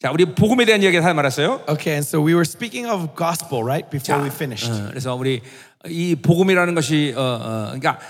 자, 우리 복음에 대한 이야기를 다 말았어요. Okay, and so we were speaking of gospel, right? Before we finished. 그래서 우리 이 복음이라는 것이 그러니까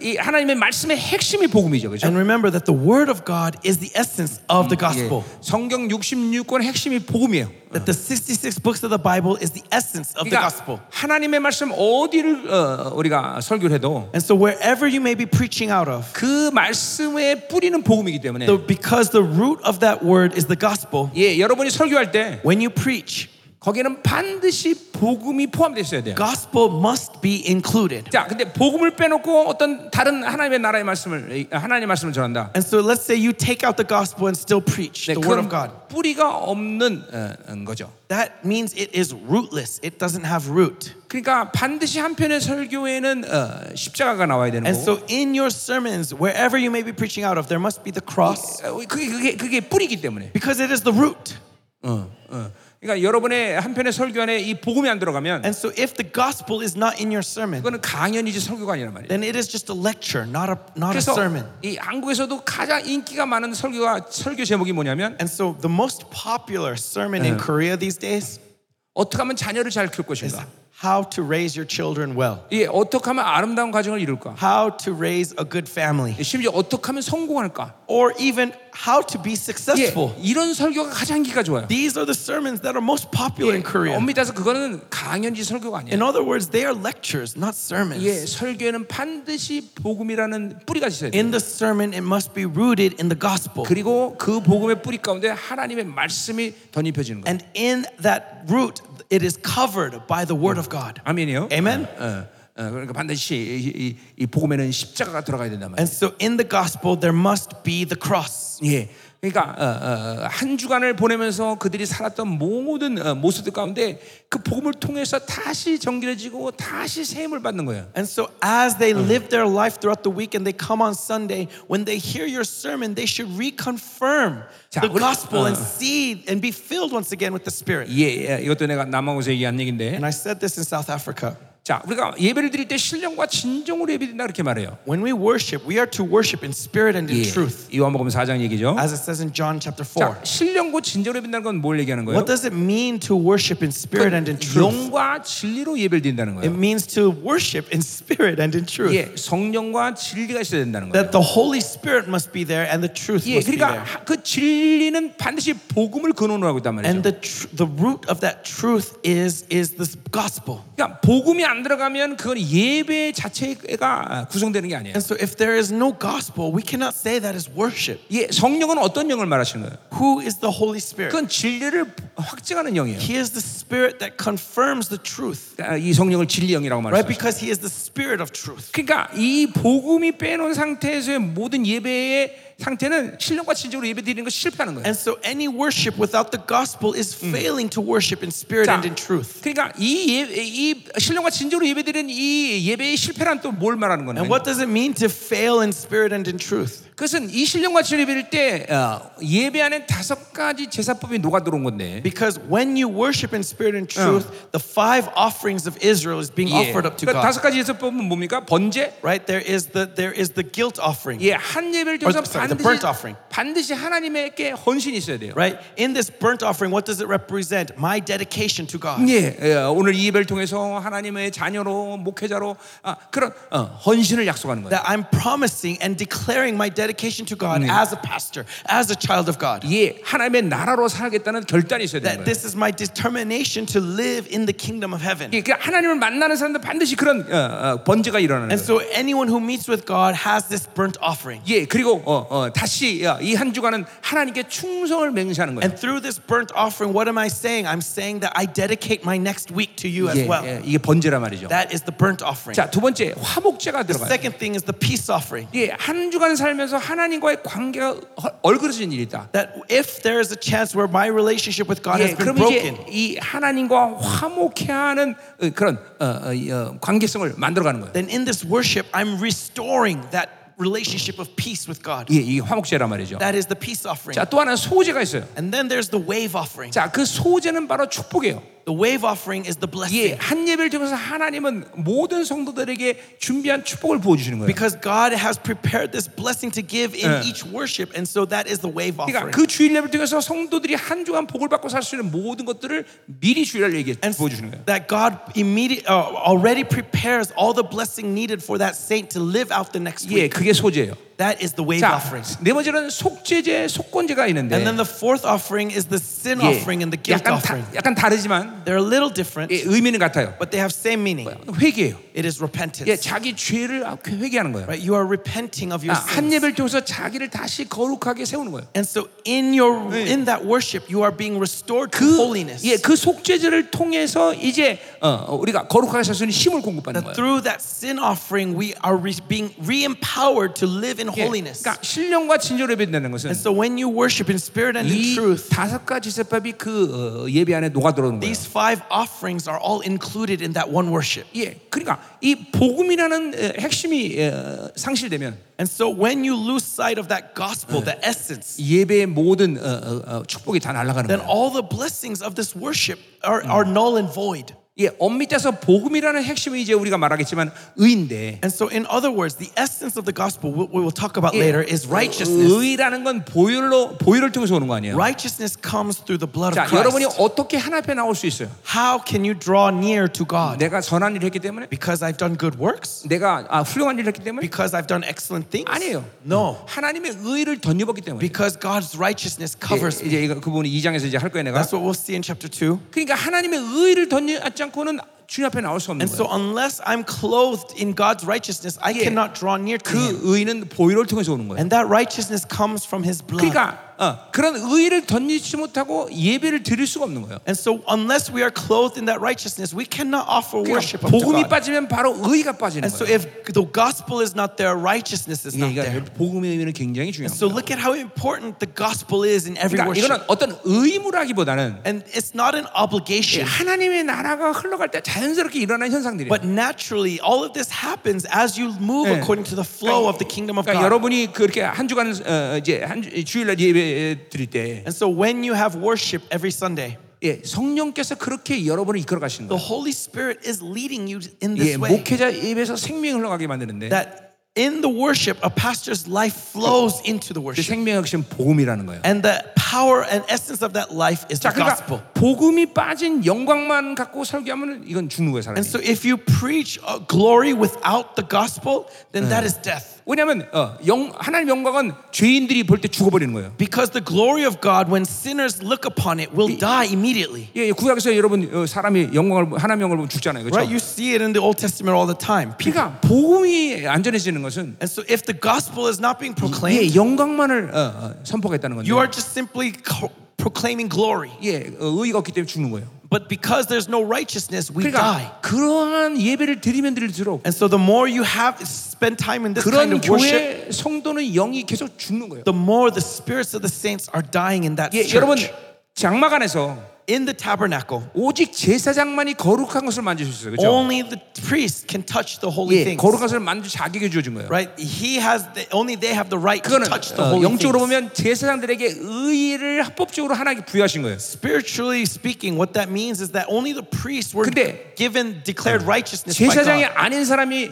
이 하나님의 말씀의 핵심이 복음이죠, 그렇죠? And remember that the word of God is the essence of the gospel. 성경 66권의 핵심이 복음이에요. That the 66 books of the Bible is the essence of the gospel. 하나님의 말씀 어디를 우리가 설교를 해도 And so wherever you may be preaching out of. 그 말씀의 뿌리는 복음이기 때문에 because the root of that word is the gospel. 예, 여러분이 설교할 때 when you preach 거기는 반드시 복음이 포함되어 있어야 돼요. Gospel must be included. 자, 근데 복음을 빼놓고 어떤 다른 하나님의 나라의 말씀을 하나님의 말씀을 전한다. And so let's say you take out the gospel and still preach the word of God. 뿌리가 없는 거죠. That means it is rootless. It doesn't have root. 그러니까 반드시 한 편의 설교에는 십자가가 나와야 되는 거고. And so in your sermons, wherever you may be preaching out of, there must be the cross. 그게 뿌리기 때문에. Because it is the root. 그러니까 여러분의 한 편의 설교 안에 이 복음이 안 들어가면 And so if the gospel is not in your sermon 그거는 강연이지 설교가 아니란 말이에요. Then it is just a lecture, not a sermon. 이 한국에서도 가장 인기가 많은 설교 제목이 뭐냐면 And so the most popular sermon in Korea these days 어떻게 하면 자녀를 잘 키울 것인가? How to raise your children well. 예, 어떻게 하면 아름다운 가정을 이룰까? How to raise a good family. 심지어 어떻게 하면 성공할까? Or even how to be successful. 예, 이런 설교가 가장 인기가 좋아요. These are the sermons that are most popular in Korea. 엄밀히 따서 그거는 강연지 설교가 아니에요. In other words, they are lectures, not sermons. 예, 설교에는 반드시 복음이라는 뿌리가 있어야 돼요. In the sermon, it must be rooted in the gospel. 그리고 그 복음의 뿌리 가운데 하나님의 말씀이 덧입혀지는 거예요. And in that root, it is covered by the word of God. 아멘이요. Amen. 그러니까 반드시 이 복음에는 십자가가 들어가야 된단 말이에요. And so in the gospel there must be the cross. 예. 그러니까 한 주간을 보내면서 그들이 살았던 모든 모습들 가운데 그 복음을 통해서 다시 정결해지고 다시 세임을 받는 거예요. And so as they live their life throughout the week and they come on Sunday, when they hear your sermon, they should reconfirm the gospel and see and be filled once again with the Spirit. 예, 이것도 내가 남아공에서 얘기한 얘긴데. And I said this in South Africa. 자, 우리가 예배를 드릴 때 신령과 진정으로 예배된다 그렇게 말해요. When we worship, we are to worship in spirit and in truth. 요한복음 4장 얘기죠. As it says in John chapter 4. 자, 신령과 진정으로 예배된다는 건 뭘 얘기하는 거예요? What does it mean to worship in spirit and in truth? 영과 진리로 예배를 드린다는 거예요. It means to worship in spirit and in truth. 예, 성령과 진리가 있어야 된다는 거예요. That the Holy Spirit must be there and the truth must be there. 그러니까 그 진리는 반드시 복음을 근원으로 하고 있단 말이죠. And the root of that truth is this gospel. 그러니까 복음이 안 들어가면 그건 예배 자체가 구성되는 게 아니에요. And so if there is no gospel, we cannot say that is worship. 예, 성령은 어떤 영을 말하시는 거예요? Who is the Holy Spirit? 그건 진리를 확증하는 영이에요. He is the Spirit that confirms the truth. 이 성령을 진리 영이라고 말하죠. Right, because he is the Spirit of truth. 그러니까 이 복음이 빼놓은 상태에서의 모든 예배의 상태는 신령과 진정으로 예배드리는 것이 실패하는 거예요. And so any worship without the gospel is failing to worship in spirit and in truth. 그러니까 이 신령과 진정으로 예배드리는 이 예배의 실패란 또 뭘 말하는 건가요? And what does it mean to fail in spirit and in truth? 그것은 이 신령과 진정으로 예배드릴 때 예배 안에 다섯 가지 제사법이 녹아 들어온 건데. Because when you worship in spirit and truth, the five offerings of Israel is being offered up to God. 다섯 가지 제사법은 뭡니까? 번제. Right, there is the guilt offering. 예, 한 예배를 통해서 the burnt offering. 반드시 하나님에게 헌신이 있어야 돼요. Right? In this burnt offering, what does it represent? My dedication to God. 예, 오늘 이 예배를 통해서 하나님의 자녀로 목회자로 그런 헌신을 약속하는 거예요. That I'm promising and declaring my dedication to God as a pastor, as a child of God. 예, 하나님의 나라로 살겠다는 결단이 있어야 되는 거예요. That this is my determination to live in the kingdom of heaven. 예, 그러니까 하나님을 만나는 사람들 반드시 그런 번제가 일어나는 거예요. And so anyone who meets with God has this burnt offering. 예, 그리고 다시 이 한 주간은 하나님께 충성을 맹세하는 거예요. And through this burnt offering, what am I saying? I'm saying that I dedicate my next week to you as well. 이게 번제란 말이죠. That is the burnt offering. 자, 두 번째 화목제가 들어가요. The second thing is the peace offering. 예, 한 주간 살면서 하나님과의 관계가 얼그러진 일이다. That if there is a chance where my relationship with God has been broken, 그럼 이제 이 하나님과 화목케 하는 그런 관계성을 만들어가는 거예요. Then in this worship, I'm restoring that. Relationship of peace with God. 예, 이 화목제란 말이죠. That is the peace offering. 자, 또 하나 소제가 있어요. And then there's the wave offering. 자, 그 소제는 바로 축복이에요. The wave offering is the blessing. 예, 한 예배를 통해서 하나님은 모든 성도들에게 준비한 축복을 부어 주시는 거예요. Because God has prepared this blessing to give in 예. each worship, and so that is the wave offering. 그러니까 그 주일 예배를 통해서 성도들이 한 주간 복을 받고 살 수 있는 모든 것들을 미리 주일날 얘기해 부어 주시는 거예요. That God already prepares all the blessing needed for that saint to live out the next week. 예, 그게 소제예요. That is the wave offering. 네 번째는 속죄제, 속건제가 있는데. And then the fourth offering is the sin 예, offering and the guilt offering. 약간 다르지만 they're a little different. 예, 의미는 같아요. But they have same meaning. 회개예요. It is repentance. 예, 자기 죄를 회개하는 거예요. Right? You are repenting of your sins. 한 예배를 통해서 자기를 다시 거룩하게 세우는 거예요. And so in that worship you are being restored to holiness. 예, 그 속죄제를 통해서 이제 우리가 거룩하게 살 수 있는 힘을 공급받는 거예요. Through that sin offering we are being re-empowered to live in holiness. 그러니까 신령과 진정으로 예배한다는 것은 And so when you worship in spirit and in truth. 다섯 가지 제법이 그 예배 안에 녹아 들어오는 거예요. These five offerings are all included in that one worship. 예. 그러니까 이 복음이라는 핵심이 상실되면 And so when you lose sight of that gospel, the essence, 예배의 모든 축복이 다 날아가는 거예요. Then all the blessings of this worship are null and void. 예, 엄밀히 따서 복음이라는 핵심이 이제 우리가 말하겠지만 의인데. And so in other words, the essence of the gospel we will talk about 예, later is righteousness. 의라는 건 보혈을 통해서 오는 거 아니에요? Righteousness comes through the blood of Christ. 자, 여러분이 어떻게 하나님 앞에 나올 수 있어요? How can you draw near to God? 내가 선한 일을 했기 때문에? Because I've done good works? 내가 훌륭한 일을 했기 때문에? Because I've done excellent things? 아니에요. No. 하나님의 의를 덧입었기 때문에. Because God's righteousness covers 예, me. 이제 그 부분이 2장에서 이제 할 거예요, 내가. That's what we'll see in chapter 2. 그러니까 하나님의 의를 않고는 주님 앞에 나올 수 없는 거예요. And so unless I'm clothed in God's righteousness, I cannot draw near to Him. 그 의는 보혈을 통해서 오는 거예요. And that righteousness comes from His blood. 그러니까 그런 의를 덧입지 못하고 예배를 드릴 수가 없는 거예요. And so unless we are clothed in that righteousness, we cannot offer worship unto God. 복음이 빠지면 바로 의가 빠지는 거예요. And so if the gospel is not there, righteousness is not there. 복음의 의미는 굉장히 중요합니다. So look at how important the gospel is in every worship. 이거는 어떤 의무라기보다는 And it's not an obligation. 하나님의 나라가 흘러갈 때 자연스럽게 일어나는 현상들이에요. But naturally, all of this happens as you move according to the flow of the kingdom of God. 여러분이 그렇게 한 주간 이제 한 주일날 예배 드릴 때. And so when you have worship every Sunday. 예, 성령께서 그렇게 여러분을 이끌어 가시는 거예요. The Holy Spirit is leading you in this way. 예, 목회자 예배에서 생명이 흘러가게 만드는데. That in the worship a pastor's life flows into the worship. 그 생명의 핵심 복음이라는 거예요. And the power and essence of that life is the gospel. 복음이 빠진 영광만 갖고 설교하면 이건 죽는 거예요, 사람이. And so if you preach glory without the gospel, then that is death. 왜냐하면 하나님 영광은 죄인들이 볼 때 죽어버리는 거예요. Because the glory of God, when sinners look upon it, will die immediately. 예, 구약에서 여러분 사람이 영광을 하나님 영광을 보면 죽잖아요, 그렇죠? Right, you see it in the Old Testament all the time. 그러니까 복음이 안전해지는 것은 And so if the gospel is not being proclaimed, 예, 영광만을 선포했다는 건데. You are just simply proclaiming glory. 예, 의의가 없기 때문에 죽는 거예요. But because there's no righteousness, we die. 그러한 예배를 드리면 드릴수록. And so the more you have spend time in this kind of worship, 그런 교회 성도는 영이 계속 죽는 거예요. The more the spirits of the saints are dying in that church. 여러분 장막 안에서. In the tabernacle, 오직 제사장만이 거룩한 것을 만질 수 있어요. 그렇죠? Only the priest can touch the holy 예, things. 거룩한 것을 만질 자격이 주어진 거예요. Right? Only they have the right to touch the holy things. 영적으로 보면 제사장들에게 의를 합법적으로 하나님께 부여하신 거예요. Spiritually speaking, what that means is that only the priests were given declared righteousness by God. 제사장이 아닌 사람이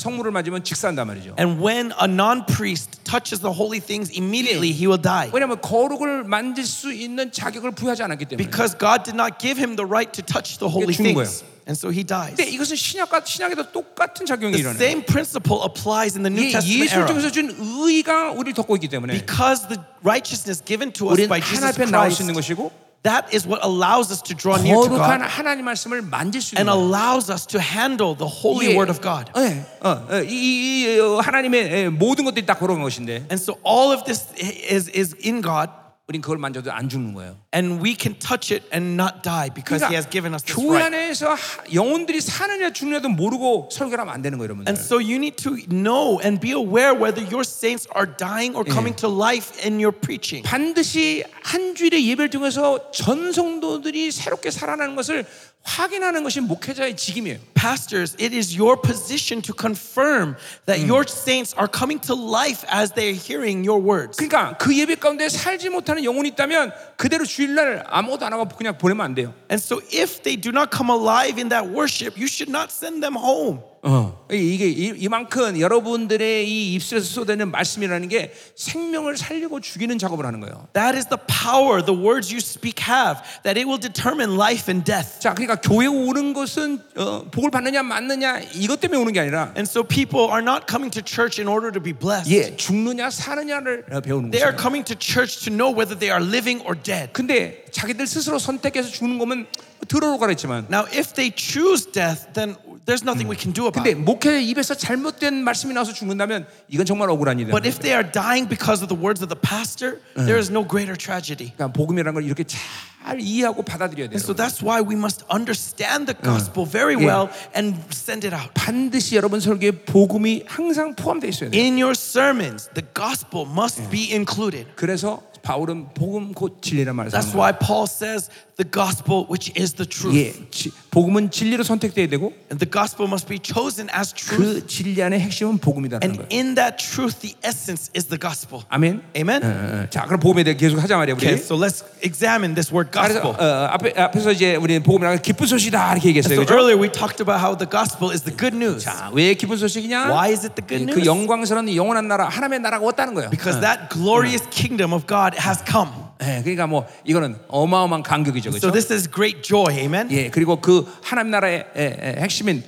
성물을 만지면 직사한단 말이죠. And when a non-priest touches the holy things, immediately he will die. 왜냐하면 거룩을 만질 수 있는 자격을 부여하지 않았기 때문에. Because God did not give him the right to touch the holy things. And so he dies. 근데 이것은 신약에도 똑같은 작용이 일어나요. The same principle applies in the New Testament era. 예수 통해서 준 의가 우리를 덮고 있기 때문에. Because the righteousness given to us by Jesus Christ. 우리는 하나님 앞에 나올 수 있는 것이고. That is what allows us to draw near to God and allows us to handle the holy word of God. 하나님의 모든 것들이 다 걸어온 것인데. And so all of this is in God. 우린 그걸 만져도 안 죽는 거예요. And we can touch it and not die because He has given us this right. 교회 안에서 영혼들이 사느냐 죽느냐도 모르고 설교를 하면 안 되는 거예요, 여러분들. And so you need to know and be aware whether your saints are dying or coming to life in your preaching. 반드시 한 주일의 예배를 통해서 전 성도들이 새롭게 살아나는 것을 확인하는 것이 목회자의 직임이에요. Pastors, it is your position to confirm that your saints are coming to life as they are hearing your words. 그러니까 그 예배 가운데 살지 못하는 영혼이 있다면 그대로 주일날 아무것도 안 하고 그냥 보내면 안 돼요. And so if they do not come alive in that worship, you should not send them home. 이게 이만큼 여러분들의 이 입술에서 쏟아내는 말씀이라는 게 생명을 살리고 죽이는 작업을 하는 거예요. That is the power the words you speak have, that it will determine life and death. 자, 그러니까 교회 오는 것은 복을 받느냐 맞느냐 이것 때문에 오는 게 아니라. And so people are not coming to church in order to be blessed. 예, 죽느냐 사느냐를 배우는 거예요. They are coming to church to know whether they are living or dead. 근데 자기들 스스로 선택해서 죽는 거면 들어오라고 그랬지만. Now if they choose death, then there's nothing we can do about it. 근데 목회 입에서 잘못된 말씀이 나와서 죽는다면 이건 정말 억울한 일이에요. But if they are dying because of the words of the pastor, there is no greater tragedy. 그러니까 복음이라는 걸 이렇게 잘 이해하고 받아들여야 돼요. And so that's why we must understand the gospel very well and send it out. 반드시 여러분 설교에 복음이 항상 포함되어 있어야 돼요. In your sermons, the gospel must be included. 그래서 바울은 복음 곧 진리란 말을 사용합니다. That's why Paul says the gospel which is the truth. 예, 복음은 진리로 선택돼야 되고 and the gospel must be chosen as truth. 그 진리 안의 핵심은 복음이다라는 and 거예요. And in that truth the essence is the gospel. 아멘. Amen. 자, 그럼 복음에 대해 계속 하자 말이야, 우리. Okay, so let's examine this word gospel. 앞에서 이제 우리 복음이라는 기쁜 소식이다 이렇게 얘기했어요. So earlier we talked about how the gospel is the good news. 자, 왜 기쁜 소식이냐? Why is it the good news? 그 영광스러운 영원한 나라 하나님의 나라가 왔다는 거예요. Because that glorious kingdom of God has come. 예, 그러니까 뭐 이거는 어마어마한 감격이죠, 그렇죠? So this is great joy, amen. 예, 그리고 그 하나님 나라의 핵심인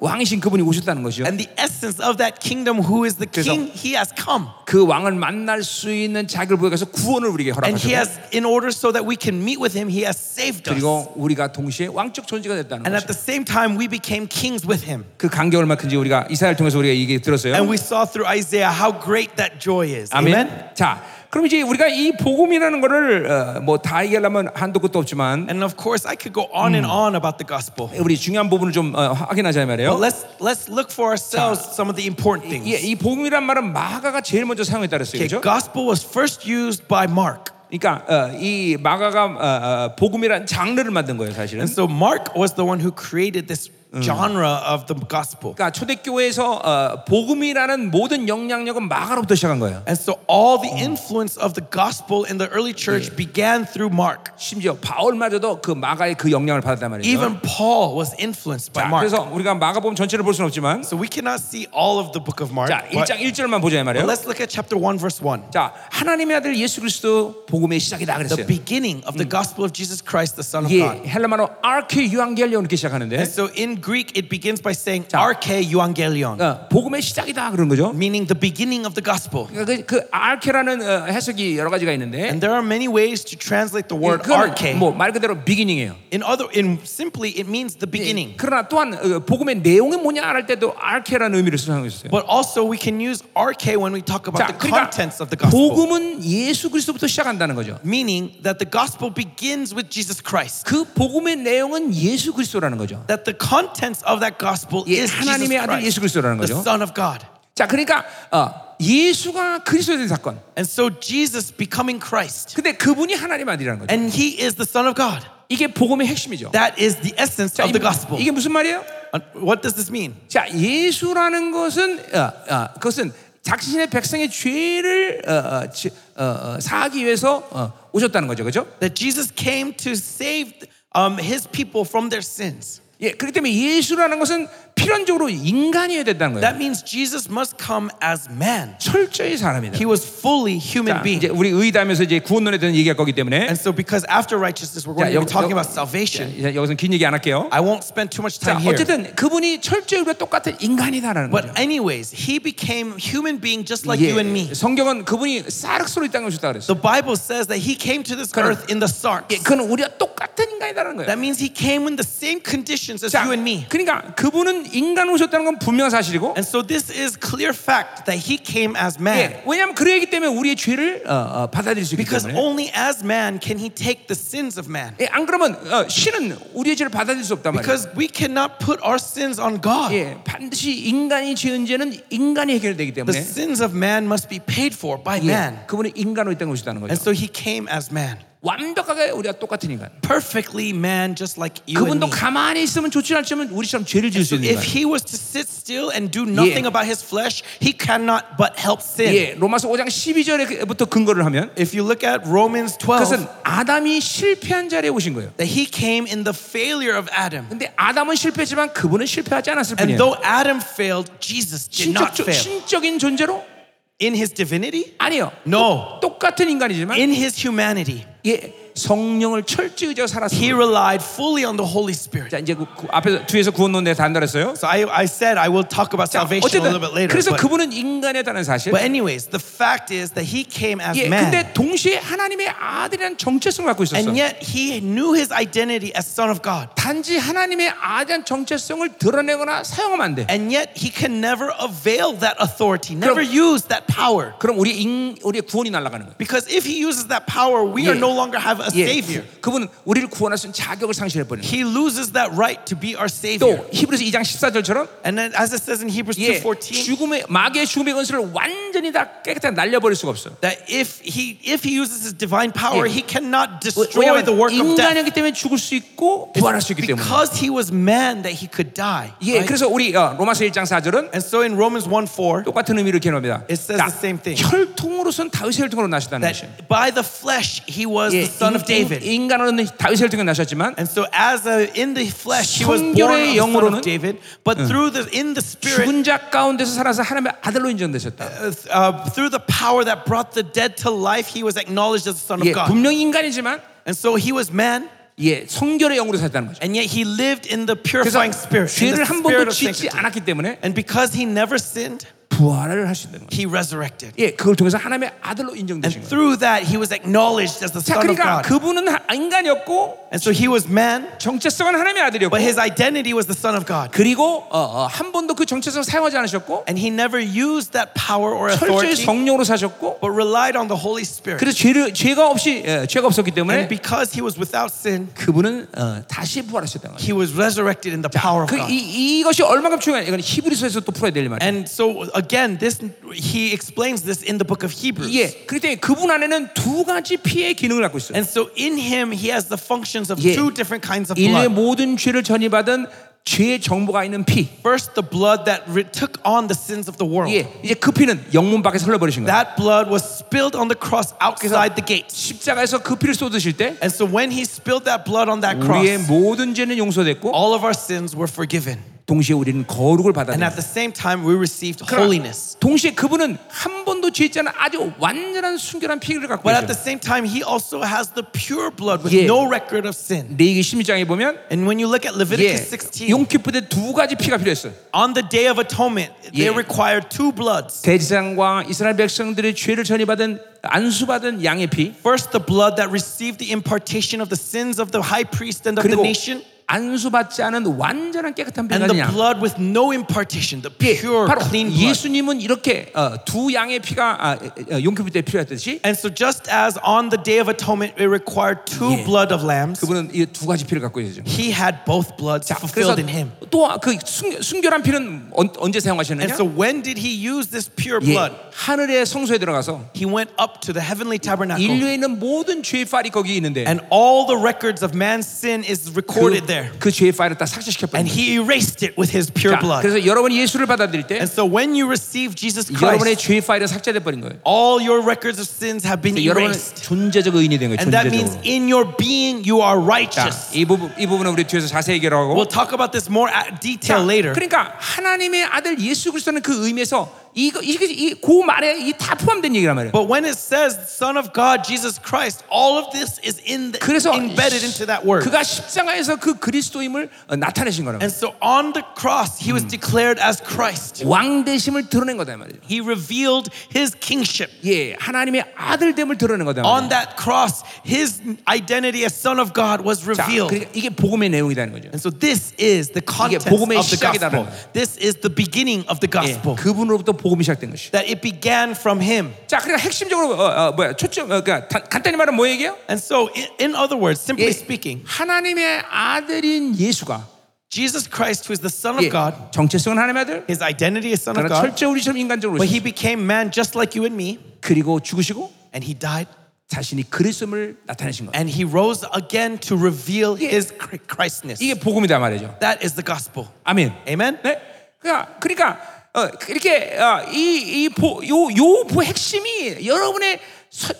왕이신 그분이 오셨다는 것이요. And the essence of that kingdom, who is the king? He has come. 그 왕을 만날 수 있는 자격을 부여해서 구원을 우리에게 허락하셨다. And he has, in order so that we can meet with him, he has saved us. 그리고 우리가 동시에 왕적 존재가 됐다는 것이죠. And at the same time, we became kings with him. 그 감격을 얼마큼인지 우리가 이사야를 통해서 우리가 얘기 들었어요. And we saw through Isaiah how great that joy is. Amen. 자. 그럼 이제 우리가 이 복음이라는 거를 뭐 다 얘기하려면 한도 끝도 없지만 And of course I could go on and on about the gospel. 우리 중요한 부분을 좀 확인하자 말이에요. But let's look for ourselves some of the important things. 이 복음이란 말은 마가가 제일 먼저 사용했다 그랬어요. 그렇죠? Gospel was first used by Mark. 그러니까 이 마가가 복음이란 장르를 만든 거예요, 사실은. And so Mark was the one who created this genre of the gospel. 그러니까 초대교회에서 복음이라는 모든 영향력은 마가로부터 시작한 거예요. And so all the influence of the gospel in the early church began through Mark. 심지어 바울마저도 그 마가의 그 영향을 받았단 말이죠. Even Paul was influenced by Mark. 그래서 우리가 마가복음 전체를 볼 수는 없지만 So we cannot see all of the book of Mark. 자, 1장 1절만 보자 이 말이에요. Let's look at chapter 1 verse 1. 자, 하나님의 아들 예수 그리스도 복음의 시작이다 그랬어요. The beginning of the gospel of Jesus Christ the son of God. 헬라마로 arche euangelion 이렇게 시작하는데 And so in Greek it begins by saying arche euangelion. 복음의 시작이다 그런 거죠. Meaning the beginning of the gospel. 그 arche라는 해석이 여러 가지가 있는데 And there are many ways to translate the word arche. 뭐 말 그대로 beginning이에요. In simply it means the beginning. 그러나 또한 복음의 내용이 뭐냐 할 때도 arche라는 의미를 쓰는 거였어요. But also we can use arche when we talk about the contents of the gospel. 복음은 예수 그리스도부터 시작한다는 거죠. Meaning that the gospel begins with Jesus Christ. 그 복음의 내용은 예수 그리스도라는 거죠. That the contents of that gospel is 하나님의 아들 예수 그리스도라는 거죠. The Son of God. 자, 그러니까 예수가 그리스도의 사건. And so Jesus becoming Christ. 근데 그분이 하나님 아들이라는 거죠. And he is the Son of God. 이게 복음의 핵심이죠. That is the essence of the gospel. 이게 무슨 말이에요? What does this mean? 자, 예수라는 것은 그것은 자신의 백성의 죄를 사하기 위해서 오셨다는 거죠, 그렇죠? That Jesus came to save his people from their sins. 예, 그렇기 때문에 예수라는 것은 필연적으로 인간이어야 된다는 거예요. That means Jesus must come as man. 철저히 사람이다. He was fully human being. 이제 우리 의담에서 이제 구원론에 대한 얘기할 거기 때문에. And so because after righteousness we're going to be talking about salvation. 여기서는 긴 얘기 안 할게요. I won't spend too much time here. 어쨌든 그분이 철저히 우리와 똑같은 인간이다라는 거예요. But anyways, he became human being just like you and me. 성경은 그분이 쌀흙으로 이 땅에 오셨다 그랬어요. The Bible says that he came to this earth in the sarks. 그는 우리와 똑같은 인간이다라는 거예요. That means he came in the same conditions as you and me. 그러니까 그분은 인간 오셨다는 건 분명 사실이고. And so this is clear fact that he came as man. 예, 왜냐하면 그러했기 때문에 우리의 죄를 받아들일 수 있기 Because 때문에. Because only as man can he take the sins of man. 예, 안 그러면 신은 우리의 죄를 받아들일 수 없단 말이에요. Because we cannot put our sins on God. 예, 반드시 인간이 지은 죄는 인간이 해결되기 때문에. The sins of man must be paid for by man. 그분이 인간으로 이 땅에 오셨다는 거죠. And so he came as man. 완벽하게 우리가 똑같은 인간. Perfectly man just like you and me. 그분도 가만히 있으면 좋지 않지만 우리처럼 죄를 지을 수 있는 인간. If he was to sit still and do nothing about his flesh, he cannot but help sin. 예, 로마서 5장 12절에부터 근거를 하면 If you look at Romans 12. 그것은 아담이 실패한 자리에 오신 거예요. That he came in the failure of Adam. 근데 아담은 실패했지만 그분은 실패하지 않았을 뿐이에요. And though Adam failed, Jesus did not fail. 신적인 존재로 In his divinity? 아니요. No. 똑같은 인간이지만 In his humanity. 예, 성령을 철저히 의지하고 살았어요. He relied fully on the Holy Spirit. 자, 이제 앞에서 뒤에서 구원 논에 단달했어요. So I said I will talk about salvation a little bit later. 그래서 그분은 인간이었다는 사실. But anyways, the fact is that he came as man. 예, 근데 동시에 하나님의 아들이라는 정체성을 갖고 있었어. And yet he knew his identity as Son of God. 단지 하나님의 아들이라는 정체성을 드러내거나 사용하면 안 돼. And yet he can never avail that authority, never use that power. 그럼 우리의 구원이 날아가는 거야. Because if he uses that power, we are no longer have a savior. 그분은 우리를 구원할 수 있는 자격을 상실해 버리는. He loses that right to be our savior. 또 히브리서 2장 14절처럼 And then, as it says in Hebrews 2:14, 죽음의 마귀의 죽음의 권세를 완전히 다 깨끗하게 날려 버릴 수가 없어. That if he uses his divine power, he cannot destroy the work of death. 인간이기 때문에 죽을 수 있고 부활할 수 있기 때문에. Because he was man that he could die. 예, 그래서 우리 로마서 1장 4절은 And so in Romans 1:4 똑같은 의미를 기록합니다. It says the same thing. 혈통으로선 다윗의 혈통으로 나셨다는 것이. That by the flesh he was the son of David. 인간으로는 다윗을 통해 나셨지만 And so as in the flesh he was born of the son of David, but in the spirit 죽은 자 가운데서 살아서 하나님의 아들로 인정되셨다. Through the power that brought the dead to life, he was acknowledged as the son of God. 분명 인간이지만 And so he was man. 예, 성결의 영으로 살았다는 거죠. And yet he lived in the purifying spirit. 죄를 한 번도 짓지 않았기 때문에 And because he never sinned, 부활을 하신다는 거예요. He resurrected. 예, 그걸 통해서 하나님의 아들로 인정되신 거예요. And through that he was acknowledged as the son of God. 자, 그러니까 그분은 인간이었고, And so he was man. 정체성은 하나님의 아들이었고, But his identity was the son of God. 그리고 한 번도 그 정체성을 사용하지 않으셨고, And he never used that power or authority. 철저히 성령으로 사셨고, But relied on the Holy Spirit. 그래서 죄가 없었기 때문에, And because he was without sin, 그분은 다시 부활하셨다는 거예요. He was resurrected in the power of God. 이것이 얼마큼 중요한? 이건 히브리서에서 또 풀어야 될 말이에요. And so Again, he explains this in the book of Hebrews. 예, 그때 그분 안에는 두 가지 피의 기능을 갖고 있어요. And so in him, he has the functions of two different kinds of blood. 인류의 모든 죄를 전이받은 죄의 정보가 있는 피. First, the blood that took on the sins of the world. 예, 이제 그 피는 영문 밖에 흘려버리신 거예요. That blood was spilled on the cross outside the gate. 십자가에서 그 피를 쏟으실 때, And so when he spilled that blood on that cross, 우리의 모든 죄는 용서됐고, all of our sins were forgiven. 동시에 우리는 거룩을 받았다. And at the same time we received holiness. 동시에 그분은 한 번도 죄짓지 않은 아주 완전한 순결한 피를 갖고 계세요. But at the same time he also has the pure blood with no record of sin. 레위기 16장에 보면 And when you look at Leviticus 16. Yom Kippur 때 두 가지 피가 필요했어요. On the day of atonement they required two bloods. 대제사장과 이스라엘 백성들의 죄를 전이받은 안수받은 양의 피. First the blood that received the impartation of the sins of the high priest and of the nation. 안수받지 않은 완전한 깨끗한 피가 아니냐. And the blood with no impartation, the pure, clean blood. 예수님은 이렇게 두 양의 피가 용기부 때 필요했듯이. And so just as on the day of atonement it required two blood of lambs. 그분은 이 두 가지 피를 갖고 계시죠. He had both bloods fulfilled in him. 또 그 순결한 피는 언제 사용하셨느냐? And so when did he use this pure blood? 하늘의 성소에 들어가서. He went up to the heavenly tabernacle. 인류에 있는 모든 죄의 파일이 거기 있는데. And all the records of man's sin is recorded there. 그 죄의 파일을 다 삭제시켜버린. And he erased it with his pure blood. 그래서 여러분 예수를 받아들일 때, And so when you receive Jesus Christ, 여러분의 죄의 파일은 삭제돼 버린 거예요. All your records of sins have been erased. 존재적 의인이 된 거예요. And that means in your being you are righteous. 이 부분은 우리 뒤에서 자세히 얘기하고. We'll talk about this more at detail later. 그러니까 하나님의 아들 예수 그리스도는 그 의미에서. 이 말에 이 다 포함된 얘기란 말이에요. But when it says Son of God Jesus Christ, all of this is embedded into that word. 그가 십자가에서 그 그리스도임을 나타내신 거라고. And so on the cross he was declared as Christ. 왕 되심을 드러낸 거다 말이에요. He revealed his kingship. 예, 하나님의 아들됨을 드러낸 거다 말이에요. On that cross his identity as Son of God was revealed. 자, 그러니까 이게 복음의 내용이라는 거죠. And so this is the content of the gospel. This is the beginning of the gospel. 예, 그분으로부터 복음이 시작된 것이. That it began from him. 자, 그러니까 핵심적으로 뭐야? 초점 그러니까 간단히 말하면 뭐 얘기예요? And so in other words, simply speaking, 하나님의 아들인 예수가 Jesus Christ, who is the Son of God, 정체성은 하나님의 아들. His identity is Son of God. 철저히 우리처럼 인간적으로. But he became man just like you and me. 그리고 죽으시고. And he died. 자신이 그리스도임을 나타내신 거예요. And he rose again to reveal his Christness. 이게 복음이다 말이죠. That is the gospel. 아멘. Amen. 네. 그러니까 이렇게 이 핵심이 여러분의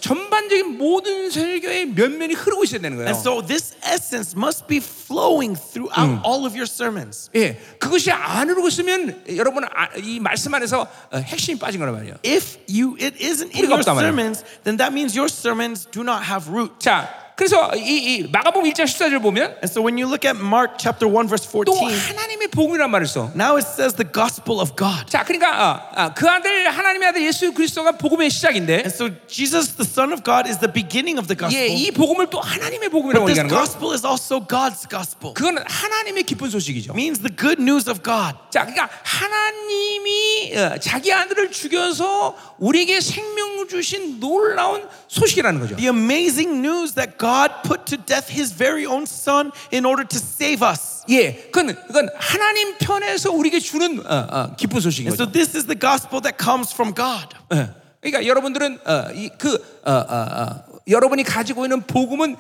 전반적인 모든 설교의 면면이 흐르고 있어야 되는 거예요. And so this essence must be flowing throughout all of your sermons. 예, 그것이 안 흐르고 있으면 여러분 이 말씀 안에서 핵심이 빠진 거란 말이에요. If it isn't in your sermons, then that means your sermons do not have root. 자, 그래서 이 마가복음 1장 14절 보면, and so when you look at Mark chapter 1 verse 14, 또 하나님의 복음이란 말을 써. Now it says the gospel of God. 자, 그러니까 그 아들 하나님의 아들 예수 그리스도가 복음의 시작인데. And so Jesus the Son of God is the beginning of the gospel. 예, 이 복음을 또 하나님의 복음이라고 얘기하는 거예요. But this gospel is also God's gospel. 그건 하나님의 기쁜 소식이죠. Means the good news of God. 자, 그러니까 하나님이 자기 아들을 죽여서 우리에게 생명을 주신 놀라운 소식이라는 거죠. The amazing news that God put to death His very own Son in order to save us. 예, 그건 하나님 편에서 우리에게 주는 기쁜 소식인 거죠. And so this is the gospel that comes from God. 그러니까 여러분들은 여러분이 가지고 있는 복음은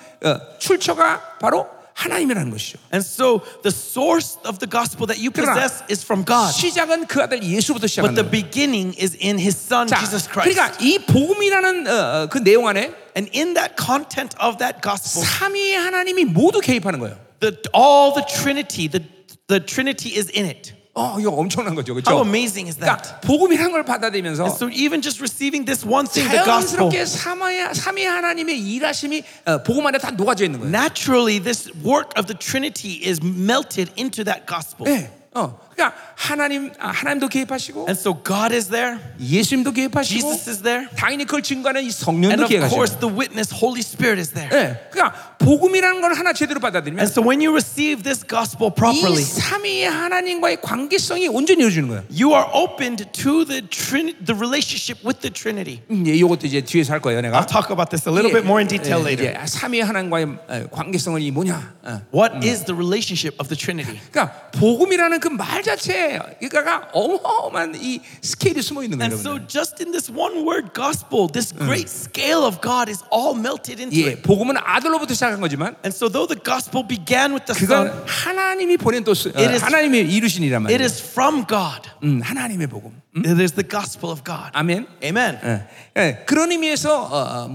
출처가 바로 하나님이라는 것이죠. And so the source of the gospel that you possess is from God. 시작은 그 아들 예수부터 시작한다. But the beginning is in His Son 자, Jesus Christ. 그러니까 이 복음이라는 그 내용 안에 and in that content of that gospel, 삼위의 하나님이 모두 개입하는 거예요. All the Trinity, the Trinity is in it. 이거 엄청난 거죠, 그렇죠? How amazing is that? 그러니까 복음이란 걸 받아들이면서 and so even just receiving this one thing, the gospel. 자연스럽게 삼위 하나님의 일하심이 복음 안에 다 녹아져 있는 거예요. Naturally, this work of the Trinity is melted into that gospel. 네, 그러니까 하나님도 개입하시고, and so God is there. 예수님도 개입하시고, Jesus is there. 당연히 그걸 증거하는 이 성령도 개입하시고, and of course the witness, Holy Spirit is there. 네, 그러니까 복음이라는 걸 하나 제대로 받아들이면, and so when you receive this gospel properly, 이 삼위의 하나님과의 관계성이 온전히 이루어지는 거예요. You are opened to the relationship with the Trinity. 예, 이것도 이제 뒤에서 할 거예요, 내가. I'll talk about this a little bit more in detail later. 삼위의 하나님과의 관계성이 뭐냐? What is the relationship of the Trinity? 그러니까 복음이라는 그 말 자체에 그러니까 어마어마한 이 스케일이 숨어 있는 거예요. And so just in this one word gospel, this great scale of God is all melted into it. 복음은 아들로부터 시작. 거지만, and so though the gospel began with the Son, 하나님이 보낸 또 하나님이 이루신 이란 말이에요. It is from God. 하나님의 복음. It is the gospel of God. 아멘. Amen. 그런 의미에서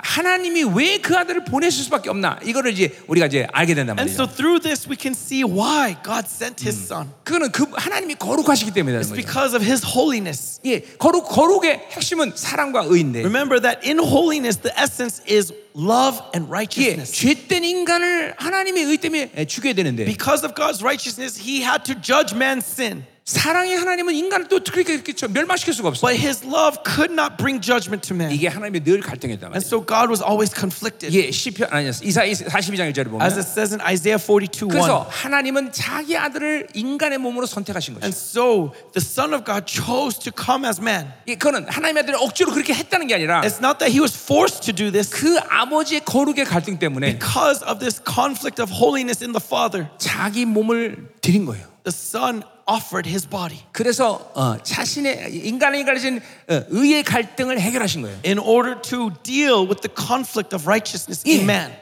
하나님이 왜 그 아들을 보내실 수밖에 없나 이거를 이제 우리가 이제 알게 된단 말이에요. And so through this we can see why God sent His Son. 그거는 그 하나님이 거룩하시기 때문이라는 거죠. It's because of His holiness. 예, 거룩의 핵심은 사랑과 의인데. Remember that in holiness the essence is love and righteousness. 예, 죄된 인간을 하나님의 의 때문에 죽여야 되는데. Because of God's righteousness, He had to judge man's sin. 사랑의 하나님은 인간을 또 그렇게 멸망시킬 수가 없어. But His love could not bring judgment to man. 이게 하나님이 늘 갈등했단 말이에요. And so God was always conflicted. 예, 시편 이사야 42장 1절을 보면. As it says in Isaiah 42:1. 그래서 하나님은 자기 아들을 인간의 몸으로 선택하신 것이죠. And so the Son of God chose to come as man. 예, 그는 하나님의 아들을 억지로 그렇게 했다는 게 아니라. It's not that He was forced to do this. 그 아버지의 거룩의 갈등 때문에. Because of this conflict of holiness in the Father. 자기 몸을 드린 거예요. The Son offered His body. 그래서 자신의 인간이 가진 의의 갈등을 해결하신 거예요. In order to deal with the conflict of righteousness in man.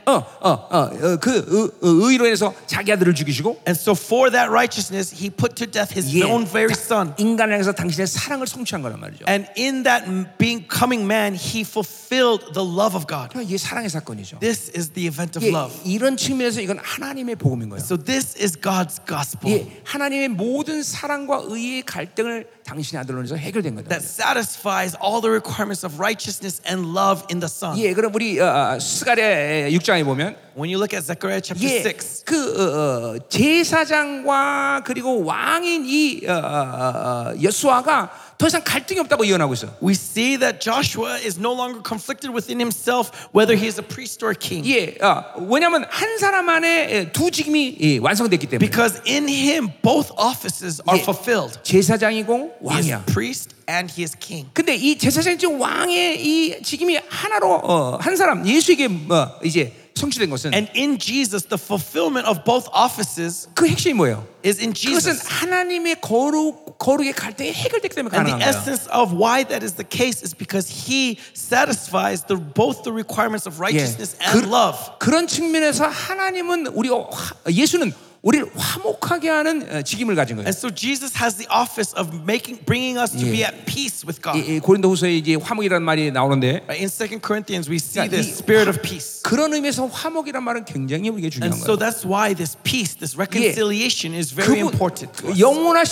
그 의로 인해서 자기 아들을 죽이시고. And so for that righteousness, He put to death His own very Son. 인간을 향해서 당신의 사랑을 성취한 거란 말이죠. And in that becoming man, He fulfilled the love of God. 이게 사랑의 사건이죠. This is the event of love. 이런 측면에서 이건 하나님의 복음인 거예요. So this is God's gospel. 하나님의 모든 사랑과 의의 갈등을 당신의 아들로 인해서 해결된 거다. That satisfies all the requirements of righteousness and love in the Son. 예, 그럼 우리 스가랴 6장에 보면 when you look at Zechariah chapter 6, 그 제사장과 그리고 왕인 이 여수아가 더 이상 갈등이 없다고 예언하고 있어. We see that Joshua is no longer conflicted within himself whether he is a priest or a king. 예, 왜냐하면 한 사람 안에 두 직임이 완성됐기 때문에. Because in him both offices are fulfilled. 제사장이고 왕이야. He is priest and he is king. 근데 이 제사장이고 왕의 이 직임이 하나로 한 사람 예수에게 이제 성취된 것은 And in Jesus the fulfillment of both offices 그 핵심이 뭐예요? is in Jesus. 그것은 하나님의 거룩에 갈 때 해결되기 때문에 가능한 거예요. And the essence of why that is the case is because he satisfies both the requirements of righteousness and love. 그런 측면에서 하나님은 우리 예수는 우리를 화목하게 하는 직임을 가진 거예요. And so Jesus has the office of bringing us to be at peace with God. 고린도후서에 이제 화목이라는 말이 나오는데 in 2 Corinthians we see this spirit of peace. 그런 의미에서 화목이라는 말은 굉장히 우리에게 중요한 거예요. And so that's why this peace, this reconciliation is very important. 영원한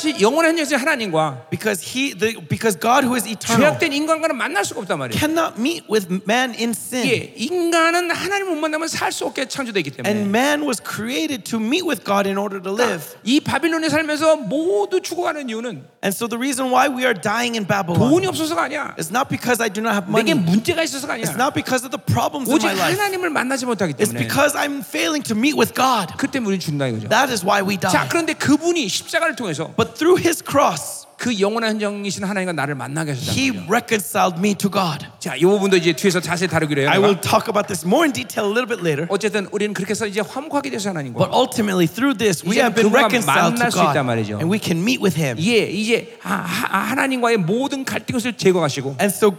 영생 하나님과 because God who is eternal. 죄악된 인간과는 만날 수가 없단 말이에요. Cannot meet with man in sin. 인간은 하나님을 못 만나면 살 수 없게 창조되기 때문에. And man was created to meet with God in order to live. 이 바빌론에 살면서 모두 죽어가는 이유는 And so the reason why we are dying in Babylon. 돈이 없어서가 아니야. It's not because I do not have money. 내게 문제가 있어서가 아니야. It's not because of the problems in my life. 오직 하나님을 만나지 못하기 때문에. It's because I'm failing to meet with God. 그때 우리는 죽는다 이거죠. That is why we die. 자, 그런데 그분이 십자가를 통해서 But through his cross 그 영원한 형이신 하나님과 나를 만나게 하셨다는 거예요. He reconciled me to God. 자, 이 부분도 이제 뒤에서 자세히 다루기로 해요. I will talk about this more in detail a little bit later. 어쨌든 우리는 그렇게 해서 이제 화목하게 되어서 하나님과. But ultimately through this we have been reconciled to God. And we can meet with him. 예, 이제 하나님과의 모든 갈등을 제거하시고. And so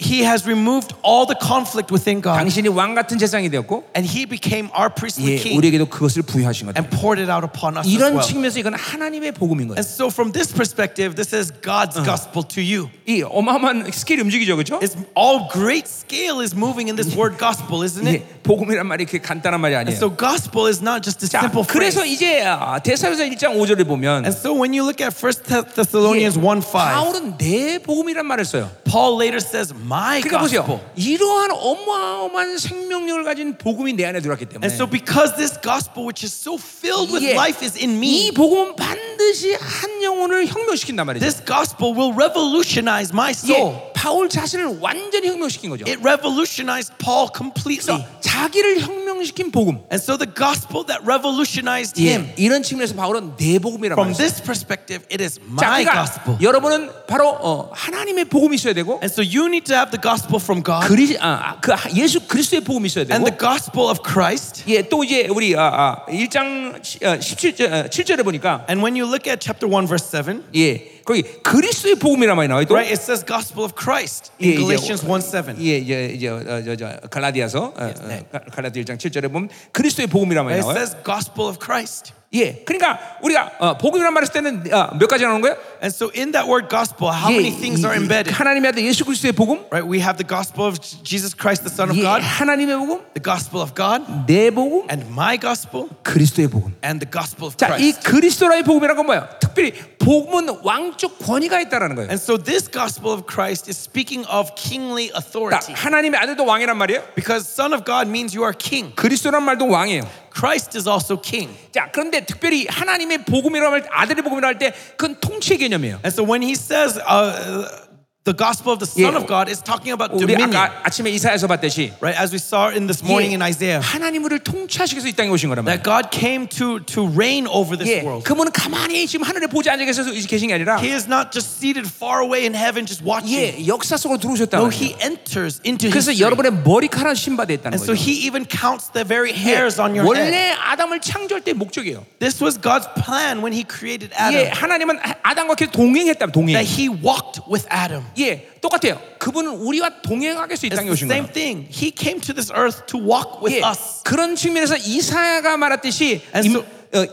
He has removed all the conflict within God. 당신이 왕 같은 제사장이 되었고, and He became our priestly king. 우리에게도 그것을 부여하신 거다. And poured it out upon us as well. 이런 측면에서 이건 하나님의 복음인 거예요. And so from this perspective, this is God's gospel to you. 이 어마어마한 스케일이 움직이죠, 그렇죠? It's all great scale is moving in this word gospel, isn't it? 복음이란 말이 그렇게 간단한 말이 아니에요. And so gospel is not just a simple phrase. 그래서 이제 데살로니가 1장 5절을 보면, and so when you look at 1 Thessalonians 1:5, 바울은 내 복음이란 말을 써요. Paul later says. 그러니까 보세요. 이러한 어마어마한 생명력을 가진 복음이 내 안에 들어왔기 때문에. And so because this gospel which is so filled with life is in me. 이 복음은 반드시 한 영혼을 혁명시킨단 말이죠. This gospel will revolutionize my soul. 바울 자신을 완전히 혁명시킨 거죠. It revolutionized Paul completely. 자기를 혁명시킨 복음. And so the gospel that revolutionized him. 이런 측면에서 바울은 내 복음이라고 말했어요. From this perspective, it is my gospel. 여러분은 바로 하나님의 복음이 있어야 되고. And so you need to have the gospel from God. 예수 그리스도의 복음이 있어야 되고. And the gospel of Christ. 예, 또 이제 우리 1장 7절에 보니까. And when you look at chapter 1 verse 7. 예. 거기 그리스도의 복음이란 말이 나와요. Right, it says gospel of Christ in Galatians 1:7. 갈라디아서 갈라디아 1장 7절에 보면 그리스도의 복음이란 말이 나와요. It says gospel of Christ. 예, 그러니까 우리가 복음이란 말을 쓸 때는 몇 가지 나오는 거예요? And so in that word gospel, how many things are embedded? 하나님의 아들 예수 그리스도의 복음. Right, we have the gospel of Jesus Christ, the Son of God. 하나님의 복음. The gospel of God. 내 복음. And my gospel. 그리스도의 복음. And the gospel of Christ. 자, 이 그리스도라의 복음이란 건 뭐예요? 특별히 복음은 왕적 권위가 있다라는 거예요. And so this gospel of Christ is speaking of kingly authority. 하나님의 아들도 왕이란 말이에요? Because Son of God means you are king. 그리스도란 말도 왕이에요. Christ is also king. 자, 그런데 특별히 하나님의 복음이라고 할 때, 아들의 복음이라고 할 때 그건 통치의 개념이에요. And so when he says the gospel of the Son of God is talking about dominion. 아침에 이사야에서 봤듯이, right? As we saw in this morning in Isaiah. 하나님을 통치하시기 위해서 이 땅에 오신 거란 말이에요. That God came to reign over this world. 그분은 가만히 지금 하늘에 보좌에 앉아 계셔서 계신 게 아니라, He is not just seated far away in heaven just watching. 역사 속으로 들어오셨다. No, He enters into history. 그래서 여러분의 머리카락 신바다 있다는 거예요. And so He even counts the very hairs on your head. 원래 아담을 창조할 때 목적이에요. This was God's plan when He created Adam. 하나님은 아담과 계속 동행했다면 동행. That He walked with Adam. 똑같아요. 그분은 우리와 동행하겠어 이 땅에 오신 거예요. Same thing. He came to this earth to walk with us. 그런 측면에서 이사야가 말했듯이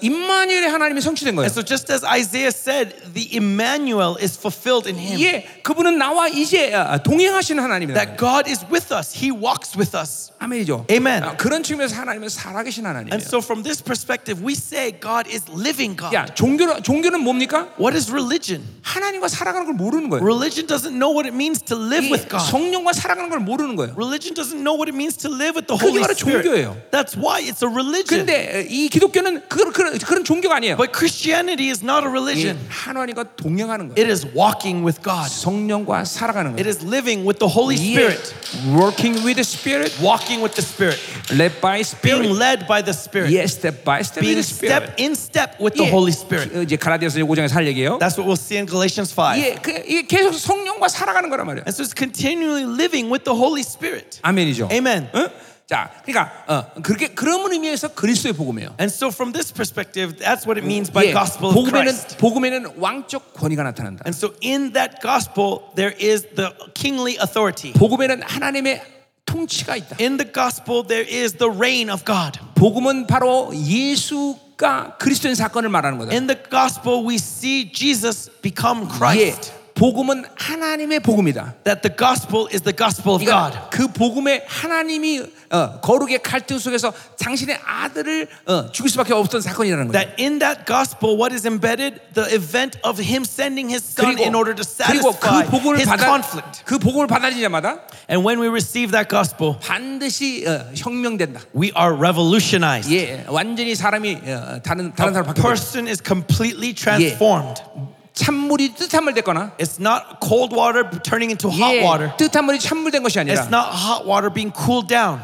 임마누엘의 하나님이 성취된 거예요. And so just as Isaiah said, the Emmanuel is fulfilled in him. 그분은 나와 이제 동행하시는 하나님입니다. That God is with us. He walks with us. 아멘이죠. Amen. 그런 측면에서 하나님은 살아계신 하나님이에요. And so from this perspective, we say God is living God. 종교는 뭡니까? What is religion? 하나님과 살아가는 걸 모르는 거예요. Religion doesn't know what it means to live with God. 성령과 살아가는 걸 모르는 거예요. Religion doesn't know what it means to live with the Holy Spirit. 그게 바로 종교예요. That's why it's a religion. 근데 이 기독교는 그런 종교가 아니에요. But Christianity is not a religion. 하나님과 동행하는 거예요. It is walking with God. 성령과 살아가는 거예요. It is living with the Holy Spirit. Working with the Spirit. Walking with the Spirit. Led by Spirit. Being led by the Spirit. Yes, step by step. Being step in step with the Holy Spirit. 이제 갈라디아서 5장에서 할 얘기예요. That's what we'll see in Galatians 5. 이게 계속 성령과 살아가는 거란 말이에요. And so it's continually living with the Holy Spirit. 아멘이죠. Amen. 자, 그러니까 그렇게 그런 의미에서 그리스도의 복음이에요. And so from this perspective, that's what it means by gospel of Christ. 복음에는 왕적 권위가 나타난다. And so in that gospel there is the kingly authority. 복음에는 하나님의 통치가 있다. In the gospel there is the reign of God. 복음은 바로 예수 그리스도인 사건을 말하는 거다. In the gospel we see Jesus become Christ. 예. 복음은 하나님의 복음이다. That the gospel is the gospel of God. 그 복음에 하나님이 거룩의 갈등 속에서 당신의 아들을 죽일 수밖에 없던 사건이라는 거예요. That in that gospel what is embedded the event of him sending his son in order to satisfy his conflict. 그 복음을 받아들인 자마다 and when we receive that gospel 반드시 혁명된다. We are revolutionized. 예, 완전히 사람이 다른 사람 바뀌고. A person is completely transformed. 찬물이 뜨뜻한 물 됐거나 It's not cold water turning into hot water. 뜨뜻한 물이 찬물 된 것이 아니라 It's not hot water being cooled down.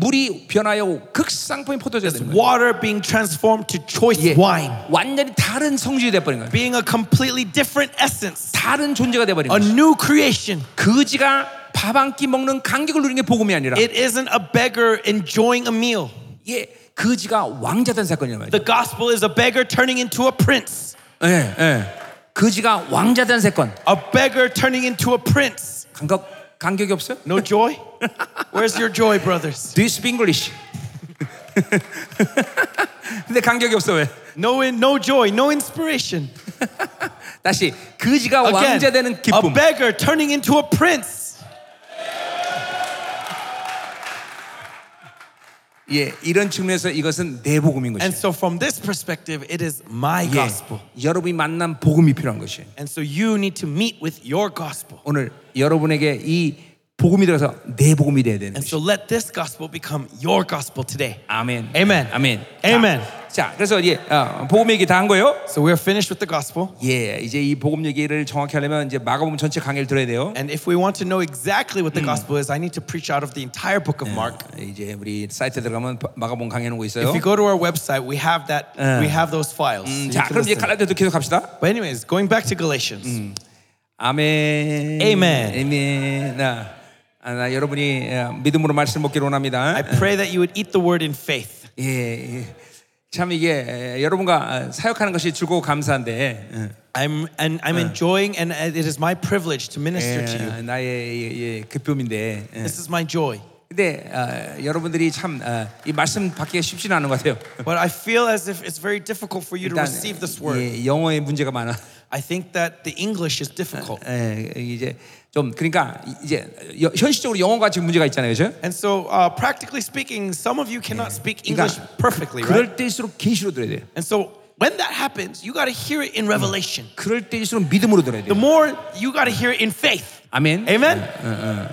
물이 변하여 극상품이 포도주가 되는 거예요. It's water being transformed to choice wine. 완전히 다른 성질이 돼 버린 거예요. Being a completely different essence. 다른 존재가 돼 버린 거예요. A new creation. 그지가 밥 한 끼 먹는 간격을 누리는 게 복음이 아니라 It isn't a beggar enjoying a meal. 예, 그지가 왕자 된 사건이란 말이에요. The gospel is a beggar turning into a prince. 예, 예. 그지가 왕자 된 사건. A beggar turning into a prince. 간격이 없어요? No joy? Where's your joy, brothers? Do you speak English? 근데 간격이 없어 왜? No joy, no inspiration. 다시 그지가 왕자 되는 기쁨. A beggar turning into a prince. 예, 이런 측면에서 이것은 내 복음인 것이에요. And so from this perspective, it is my gospel. 여러분이 만난 복음이 필요한 것이에요. And so you need to meet with your gospel. 오늘 여러분에게 이 복음이 들어서 내 복음이 돼야 되는 것이에요. And so let this gospel become your gospel today. 아멘. Amen. Amen. Amen. 자, 그래서 예, 복음 얘기 다 한 거예요. So we are finished with the gospel. 예, 이제 이 복음 얘기를 정확히 하려면 이제 마가복음 전체 강의를 들어야 돼요. And if we want to know exactly what the gospel is, I need to preach out of the entire book of Mark. 이제 우리 사이트 들어가면 마가복음 강의 놓고 있어요. If you go to our website, we have that. We have those files. 자, 그럼 이제 갈라디아도 계속 갑시다. But anyways, going back to Galatians. 아멘. Amen. Amen. 나 여러분이 믿음으로 말씀 먹기를 원합니다. I pray that you would eat the word in faith. 예. 참 이게 여러분과 사역하는 것이 즐거워 감사한데 I'm enjoying and it is my privilege to minister to you. 나의 기쁨인데. This is my joy. 근데 여러분들이 참 이 말씀 받기가 쉽지 않은 것 같아요. But I feel as if it's very difficult for you to receive this word. 예, 영어에 문제가 많아. I think that the English is difficult. 이제 좀 그러니까 이제 현실적으로 영어가 지금 문제가 있잖아요, 그렇죠? And so practically speaking, some of you cannot speak English perfectly, right? 그럴 때일수록 계시로 들어야 돼요. And so when that happens, you got to hear it in revelation. 그럴 때일수록 믿음으로 들어야 돼요. The more you got to hear it in faith. 아멘. Amen.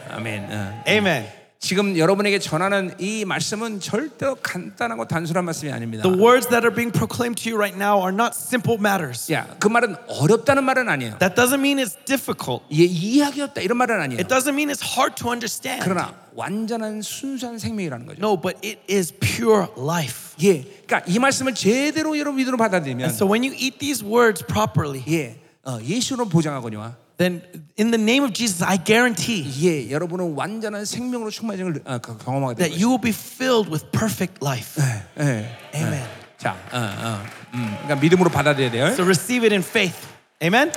아멘. Amen. 지금 여러분에게 전하는 이 말씀은 절대로 간단하고 단순한 말씀이 아닙니다. The words that are being proclaimed to you right now are not simple matters. 야, 그 말은 어렵다는 말은 아니에요. That doesn't mean it's difficult. 예, 이해하기 어렵다 이런 말은 아니에요. It doesn't mean it's hard to understand. 그러나 완전한 순수한 생명이라는 거죠. No, but it is pure life. 예, 그러니까 이 말씀을 제대로 여러분 믿음으로 받아들이면. And so when you eat these words properly, 예, 예수로 보장하거니와. Then in the name of Jesus, I guarantee 여러분은 완전한 생명으로 충만함을 경험하게 될 것입니다. That you will be filled with perfect life. Amen. 자, 그러니까 믿음으로 받아들여야 돼요. So receive it in faith. Amen.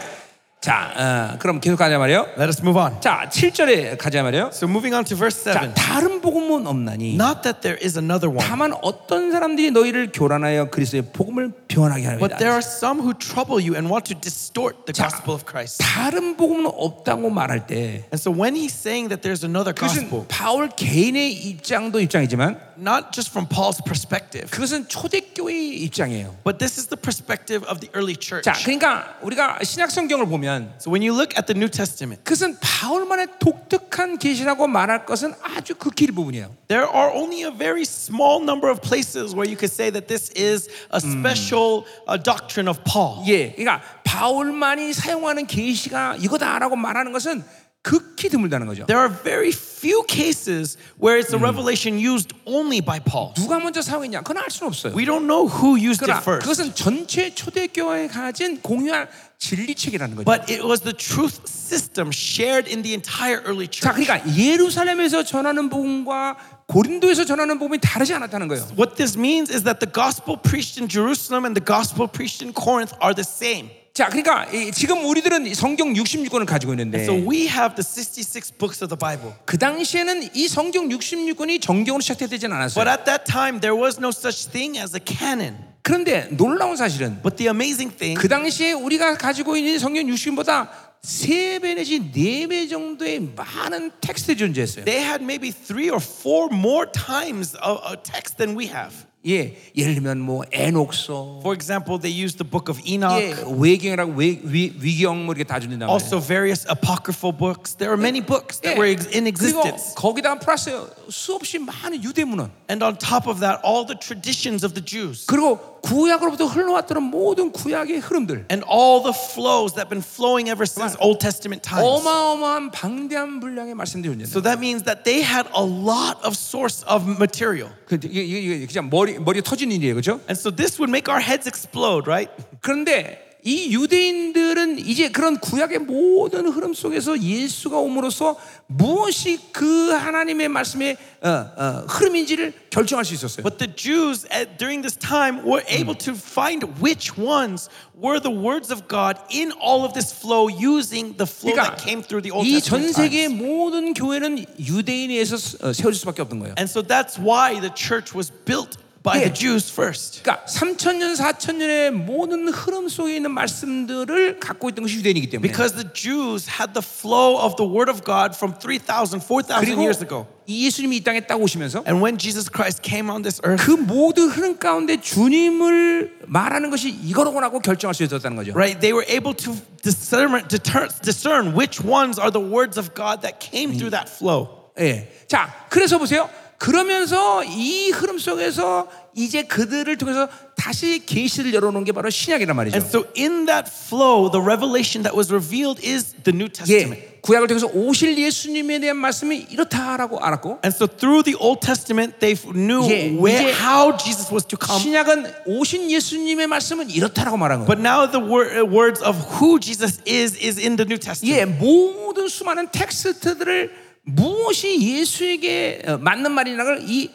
자, 그럼 계속 가자 말이에요. Let us move on. 자, 7절에 가자 말이에요. So moving on to verse 7. 자, 다른 복음은 없나니. Not that there is another one. 다만 어떤 사람들이 너희를 교란하여 그리스도의 복음을 변하게 하리라. But there are some who trouble you and want to distort the gospel of Christ. 다른 복음은 없다고 말할 때. And so when he's saying that there's another gospel. 그것은 바울 개인의 입장도 입장이지만. Not just from Paul's perspective. 그것은 초대교회의 입장이에요. But this is the perspective of the early church. 자, 그러니까 우리가 신약 성경을 보면. So when you look at the New Testament, 그것은 바울만의 독특한 계시라고 말할 것은 아주 극히 일부분이에요. There are only a very small number of places where you could say that this is a special doctrine of Paul. 예, 그러니까 바울만이 사용하는 계시가 이거다라고 말하는 것은 극히 드물다는 거죠. There are very few cases where it's a revelation used only by Paul. 누가 먼저 사용했냐? 그건 알 수는 없어요. We don't know who used it first. 그것은 전체 초대교회에 가진 공유한 진리책이라는 거죠. But it was the truth system shared in the entire early church. 자, 그러니까 예루살렘에서 전하는 복음과 고린도에서 전하는 복음이 다르지 않았다는 거예요. What this means is that the gospel preached in Jerusalem and the gospel preached in Corinth are the same. 자, 그러니까 지금 우리들은 성경 66권을 가지고 있는데 So we have the 66 books of the Bible. 그 당시에는 이 성경 66권이 정경으로 시작되진 않았어요. But at that time there was no such thing as a canon. 그런데 놀라운 사실은 But the amazing thing 그 당시에 우리가 가지고 있는 성경 66권보다 3배 내지 4배 정도의 많은 텍스트가 존재했어요. They had maybe 3 or 4 more times a text than we have. 예, 예를 들면 뭐 에녹서. For example, they used the book of Enoch. 예, 외경이라고 위경 뭐 이렇게 다 준다고. Also various apocryphal books. There are many books that were in existence. 그리고 거기다 플러스 수없이 많은 유대 문헌. And on top of that, all the traditions of the Jews. 그리고 구약으로부터 흘러왔던 모든 구약의 흐름들. And all the flows that have been flowing ever since Old Testament times. 어마어마한 방대한 분량의 말씀들이 존재한다. So that means that they had a lot of source of material. 이게 그냥 머리 터진 일이에요, 그렇죠? And so this would make our heads explode, right? 그런데 이 유대인들은 이제 그런 구약의 모든 흐름 속에서 예수가 옴으로써 무엇이 그 하나님의 말씀의 흐름인지를 결정할 수 있었어요. But the Jews during this time were able to find which ones were the words of God in all of this flow using the flow 그러니까 that came through the Old Testament. 이 전 세계의 모든 교회는 유대인에서 세워질 수밖에 없는 거예요. And so that's why the church was built by the Jews first. 그러니까 3000년 4000년의 모든 흐름 속에 있는 말씀들을 갖고 있던 것이 유대인이기 때문에. Because the Jews had the flow of the word of God from 3000 4000 years ago. 예수님이 이 땅에 딱 오시면서 And when Jesus Christ came on this earth. 그 모든 흐름 가운데 주님을 말하는 것이 이거라고 결정할 수 있었다는 거죠. Right, they were able to discern which ones are the words of God that came through that flow. 예. 자, 그래서 보세요. 그러면서 이 흐름 속에서 이제 그들을 통해서 다시 계시를 열어놓은 게 바로 신약이란 말이죠. And so in that flow, the revelation that was revealed is the New Testament. 예, 구약을 통해서 오실 예수님에 대한 말씀이 이렇다라고 알았고. And so through the Old Testament, they knew how Jesus was to come. 신약은 오신 예수님의 말씀은 이렇다라고 말한 거예요. But now the words of who Jesus is in the New Testament. 예, 모든 수많은 텍스트들을 무엇이 예수에게 맞는 말이라는 걸 이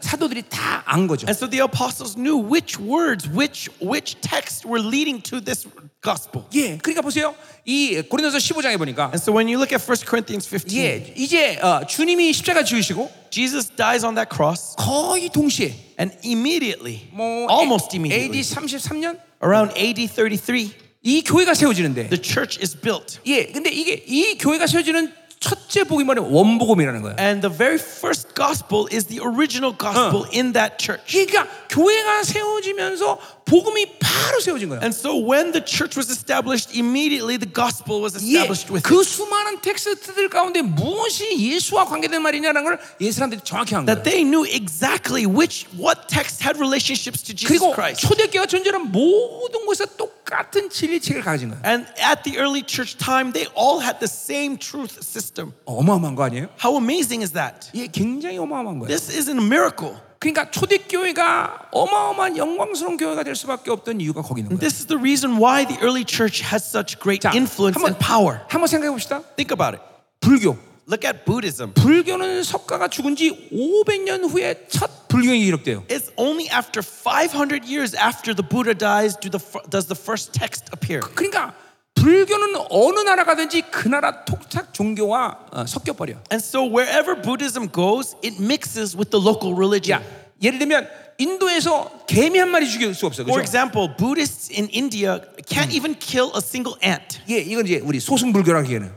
사도들이 다 안 거죠. And so the apostles knew which words, which texts were leading to this gospel. 예, 그러니까 보세요. 이 고린도서 15장에 보니까. And so when you look at 1 Corinthians 15. 예, 이제 주님이 십자가 지으시고. Jesus dies on that cross. 거의 동시에. And immediately. Almost immediately. AD 33년? Around AD 33. 이 교회가 세워지는데. The church is built. 예, 근데 이게 이 교회가 세워지는 첫째 복음은 원복음이라는 거예요. And the very first gospel is the original gospel in that church. 그러니까 교회가 세워지면서 복음이 바로 세워진 거예요. And so when the church was established, immediately the gospel was established with it. 그 수많은 텍스트들 가운데 무엇이 예수와 관계된 말이냐라는 걸 예수님들이 정확히 한 거예요. That they knew exactly what text had relationships to Jesus Christ. 그리고 초대교회가 존재하는 모든 곳에서 똑같은 진리책을 가진 거예요. And at the early church time, they all had the same truth system. 어마어마한 거 아니에요? How amazing is that? 예, 굉장히 어마어마한 거예요. This is a miracle. 그러니까 초대교회가 어마어마한 영광스러운 교회가 될 수밖에 없던 이유가 거기 있는 거예요. This is the reason why the early church has such great influence and power. 한번 생각해 봅시다. Think about it. 불교. Look at Buddhism. 불교는 석가가 죽은 지 500년 후에 첫 불교가 기록돼요. It's only after 500 years after the Buddha dies does the first text appear. 그러니까 불교는 어느 나라 가든지 그 나라 토착 종교와 섞여 버려. And so wherever Buddhism goes, it mixes with the local religion. 예를 들면 인도에서 개미 한 마리 죽일 수 없어. For example, Buddhists in India can't even kill a single ant. 예, 이건 이제 우리 소승 불교라기에는.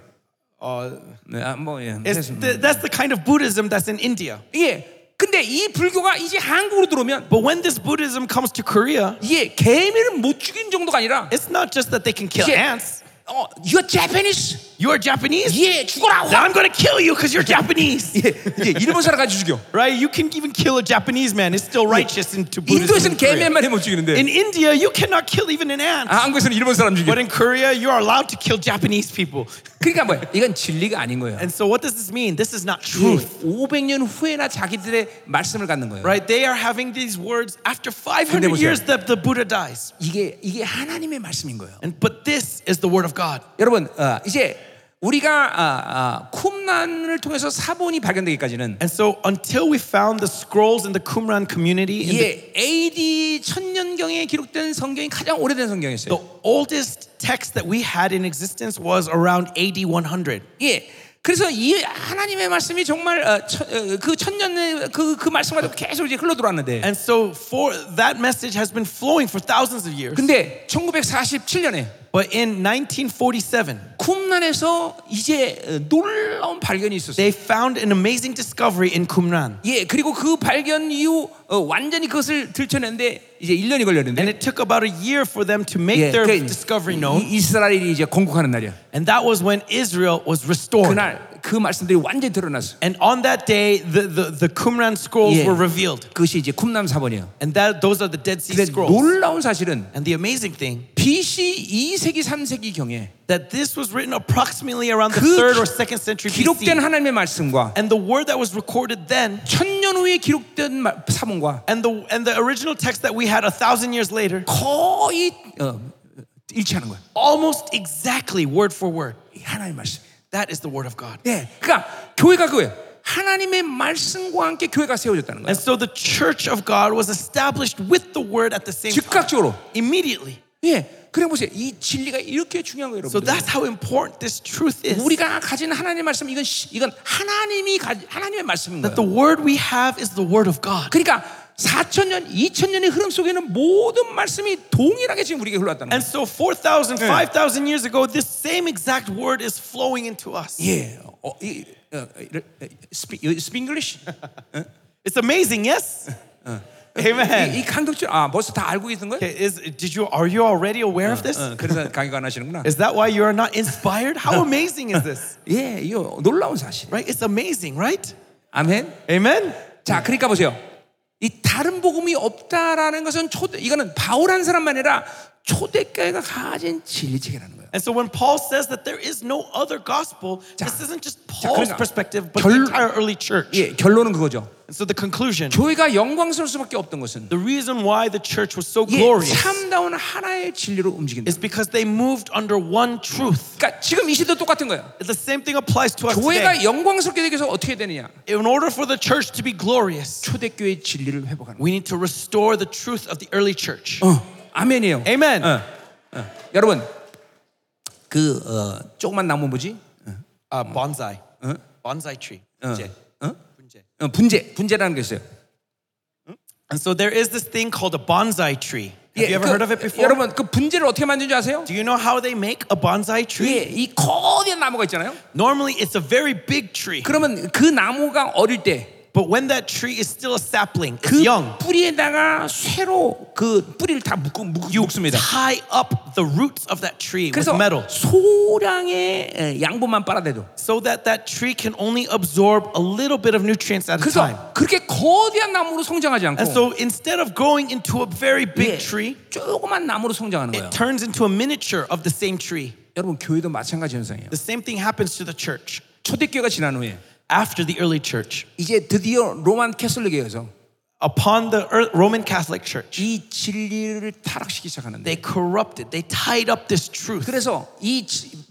That's the kind of Buddhism that's in India. 예. 근데 이 불교가 이제 한국으로 들어오면 But when this Buddhism comes to Korea, 예, 개미를 못 죽인 정도가 아니라 It's not just that they can kill ants. You're Japanese. You are Japanese? 예, 죽어라. Now I'm going to kill you because you're Japanese. 예, 예, 일본 사람까지 죽여. Right? You can even kill a Japanese man. It's still righteous in Buddhism. 인도에서는 개미만 해못 죽이는데. In India, you cannot kill even an ant. 아, 한국에서는 일본 사람 죽여. But in Korea, you are allowed to kill Japanese people. 그러니까 뭐야? 이건 진리가 아닌 거예요. And so what does this mean? This is not truth. 500년 후에나 자기들의 말씀을 갖는 거예요. Right? They are having these words after 500 years that the Buddha dies. 이게 하나님의 말씀인 거예요. And but this is the word of God. 여러분, 이제 우리가 쿰란을 통해서 사본이 발견되기까지는 And so until we found the scrolls in the Qumran community in 예, AD 1000년경에 기록된 성경이 가장 오래된 성경이었어요. The oldest text that we had in existence was around AD 100. 예. 그래서 이 하나님의 말씀이 정말 그 천년의 그 말씀 가지고 계속 이제 흘러 들어왔는데. And so for that message has been flowing for thousands of years. 근데 1947년에 But in 1947, 쿰란에서 이제 놀라운 발견이 있었어요. They found an amazing discovery in Qumran. 예, 그리고 그 발견 이후 완전히 그것을 들춰내는데 이제 1년이 걸렸는데. And it took about a year for them to make 예, their discovery known. 이스라엘이 이제 건국하는 날이야. And that was when Israel was restored. 그날 그 말씀들이 완전히 드러났어. And on that day, the Qumran scrolls 예, were revealed. 그것이 이제 쿰란 사본이에요. And those are the Dead Sea Scrolls. 놀라운 사실은 And the amazing thing, BC 2세기 3세기 경에 that this was written approximately around the 3rd or 2nd century BC. 기록된 하나님의 말씀과 And the word that was recorded then, 천년 후에 기록된 사본과 And the original text that we had 1,000 years later, 거의 일치하는 거야. Almost exactly word for word. 하나님의 말씀. That is the word of God. 네, 그러니까 교회가 그거예요. 하나님의 말씀과 함께 교회가 세워졌다는 거예요. And so the church of God was established with the word at the same time. 즉각적으로, immediately. 예. 그래 보세요. 이 진리가 이렇게 중요한 거예요, 여러분. So that's how important this truth is. 우리가 가진 하나님의 말씀 이건 하나님의 말씀인 거예요. That the word we have is the word of God. 그러니까 4,000년, 2,000년의 흐름 속에는 모든 말씀이 동일하게 지금 우리에게 흘러왔다는 거예요. And so 4,000, 5,000 years ago, this same exact word is flowing into us. Yeah. You speak English? It's amazing, yes? Amen. 이 강독주 벌써 다 알고 있는 거예요? Are you already aware of this? 그래서 강의가 안 하시는구나. Is that why you are not inspired? How amazing is this? 예, 이거 놀라운 사실. Right? It's amazing, right? Amen. Amen. 자, 그러니까 보세요. 이 다른 복음이 없다라는 것은 이거는 바울 한 사람만 아니라 초대교회가 가진 진리체계라는 거예요. And so when Paul says that there is no other gospel, 자, this isn't just Paul's perspective, but the entire early church. 예, 결론은 그거죠. And so the conclusion. 교회가 영광스러울 수밖에 없던 것은 the reason why the church was so glorious. 예, 참다운 하나의 진리로 움직인다. It's because they moved under one truth. 그러니까 지금 이 시대도 똑같은 거예요. The same thing applies to us today. 교회가 영광스럽게 되기 위해서 어떻게 되느냐? In order for the church to be glorious, 초대교회의 진리를 회복하는. We need to restore the truth of the early church. 아멘이에요. 아멘. 여러분 그 조그만 나무 뭐지? bonsai. bonsai tree. 분재라는 게 있어요. And so there is this thing called a bonsai tree. Have you ever heard of it before? 여러분 그 분재를 어떻게 만드는지 아세요? Do you know how they make a bonsai tree? 예, 이 거대한 나무가 있잖아요. Normally it's a very big tree. 그러면 그 나무가 어릴 때 But when that tree is still a sapling, it's young. 뿌리에다가 쇠로 그 뿌리를 다 묶습니다. Tie up the roots of that tree with metal. 소량의 양분만 빨아대도. So that tree can only absorb a little bit of nutrients at a time. 그렇게 거대한 나무로 성장하지 않고. And so instead of growing into a very big tree, 조그만 나무로 성장하는 거예요. It turns into a miniature of the same tree. 여러분 교회도 마찬가지 현상이에요. The same thing happens to the church. 초대교회가 지난 후에. After the early church, 이제 드디어 로만 캐톨릭에서 upon the Roman Catholic Church, 이 진리를 타락시키기 시작하는데 they corrupted, they tied up this truth. 그래서 이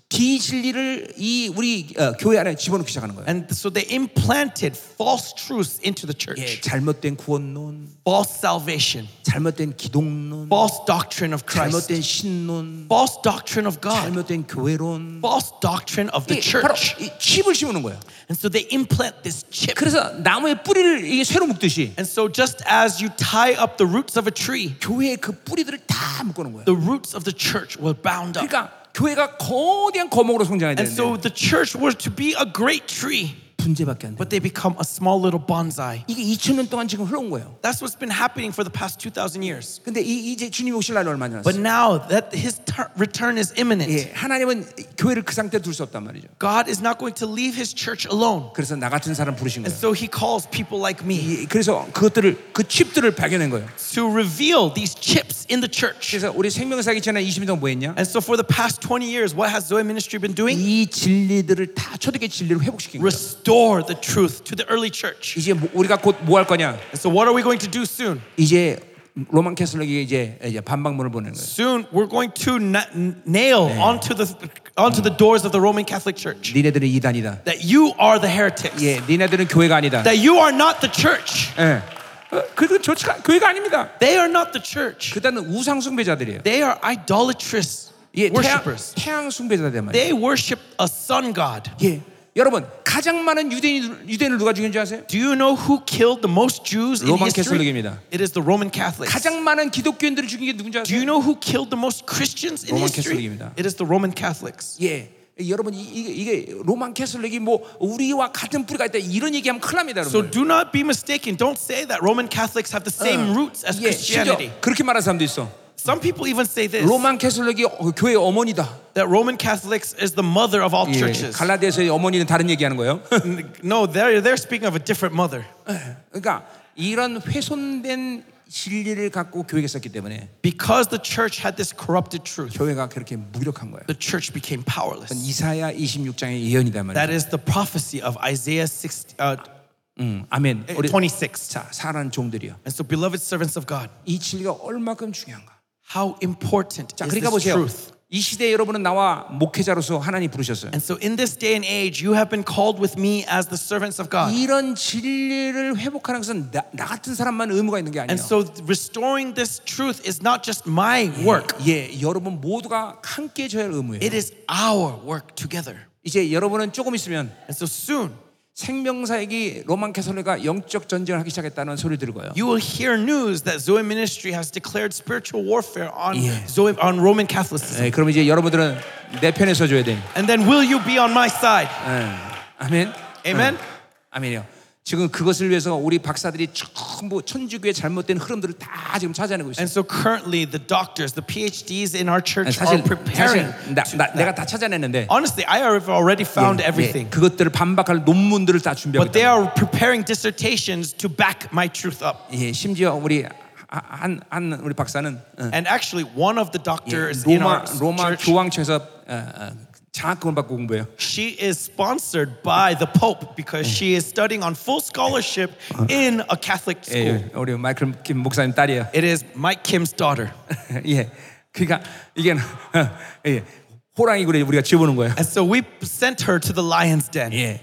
비진리를 이 우리 교회 안에 집어넣기 시작하는 거예요. And so they implanted false truths into the church. 예, 잘못된 구원론, false salvation, 잘못된 기독론, false doctrine of Christ, 잘못된 신론, false doctrine of God, 잘못된 교회론, false doctrine of the church. 바로 이 칩을 심는 거예요. And so they implant this chip. 그래서 나무의 뿌리를 이게 쇠로 묶듯이. And so just as you tie up the roots of a tree, 교회의 그 뿌리들을 다 묶어놓은 거예요. The roots of the church were bound up. 그러니까 교회가 거대한 거목으로 성장해야 되는데 And so the church was to be a great tree. 분재밖에 안 돼. But they become a small little bonsai. 이게 2000년 동안 지금 흘러온 거예요. That's what's been happening for the past 2000 years. 근데 이제 주님 오실 날이 얼마 남았어요? But now that his return is imminent. 예, 하나님은 교회를 그 상태에 둘 수 없단 말이죠. God is not going to leave his church alone. 그래서 나 같은 사람 부르신 거예요. And so he calls people like me. 예, 그래서 그것들을 그 칩들을 발견한 거예요. To reveal these chips in the church. 그래서 우리 생명을 살기 전에 20년 동안 뭐 했냐? And so for the past 20 years what has Zoe Ministry been doing? 이 진리들을 다 초대교회 진리로 회복시킨 거예요. Restore the truth to the early church. 이제 우리가 곧 뭐 할 거냐? So what are we going to do soon? 이제 로만 캐슬릭이 이제 반박문을 보내는 거예요. Soon we're going to nail onto the doors of the Roman Catholic Church. 니네들은 이단이다. That you are the heretics. 예, 니네들은 교회가 아니다. That you are not the church. 예. 그들은 교회가 아닙니다. They are not the church. 그들은 우상 숭배자들이에요. They are idolatrous worshippers. 태양 숭배자들 말이에요. They worship a sun god. 예. 여러분 가장 많은 유대인을 누가 죽인지 아세요? Do you know who killed the most Jews in history? It is the Roman Catholics. 가장 많은 기독교인들을 죽인 게 누군지 아세요? Do you know who killed the most Christians in history? It is the Roman Catholics. 예. 여러분 이게 로만 캐슬릭이 뭐 우리와 같은 뿌리가 있다 이런 얘기하면 큰일 납니다, 여러분. So do not be mistaken. Don't say that Roman Catholics have the same roots as Christianity. 그렇게 말하는 사람도 있어. Some people even say this. 로만 캐슬릭이 교회의 어머니다. That Roman Catholics is the mother of all churches. 갈라디아서의 어머니는 다른 얘기하는 거예요. No, they're speaking of a different mother. 그러니까 이런 훼손된 진리를 갖고 교회가 있었기 때문에 because the church had this corrupted truth. 교회가 그렇게 무력한 거예요. The church became powerless. 이사야 26장의 예언이다 말이에요. That is the prophecy of Isaiah 26. 자, 사랑하는 종들이요. And so beloved servants of God. 이 진리가 얼마큼 중요한가? How important 자, is 그러니까 this 보세요. truth? 이 시대에 여러분은 나와 목회자로서 하나님 부르셨어요. And so in this day and age you have been called with me as the servants of God. 이런 진리를 회복하는 것은 나 같은 사람만 의무가 있는 게 아니에요. And so restoring this truth is not just my work. 예, 여러분 모두가 함께 져야 할 의무예요. It is our work together. 이제 여러분은 조금 있으면 And so soon 생명사역이 로만 캐톨릭과 영적 전쟁을 하기 시작했다는 소리를 들고요. You will hear news that Zoe Ministry has declared spiritual warfare on Roman Catholicism. 예, 그럼 이제 여러분들은 내 편에 서줘야 돼. And then will you be on my side? 예, 아멘. Amen. 아멘이요. 지금 그것을 위해서 우리 박사들이 전부 천주교의 잘못된 흐름들을 다 지금 찾아내고 있어요. And so currently the doctors, the PhDs in our church are preparing. 내가 다 찾아냈는데. Honestly, I have already found everything. 그것들을 반박할 논문들을 다 준비하고 있다. But they are preparing dissertations to back my truth up. 예, 심지어 우리 한 우리 박사는. And actually, one of the doctors in our church. 로마 교황청에서. 장학금을 받고 공부해요. She is sponsored by the Pope because she is studying on full scholarship in a Catholic school. 예, 우리 마이클 김 목사님 딸이에요. It is Mike Kim's daughter. 예, 그러니까 이게 예, 호랑이굴에 우리가 집어넣는 거예요. And so we sent her to the lion's den. 예,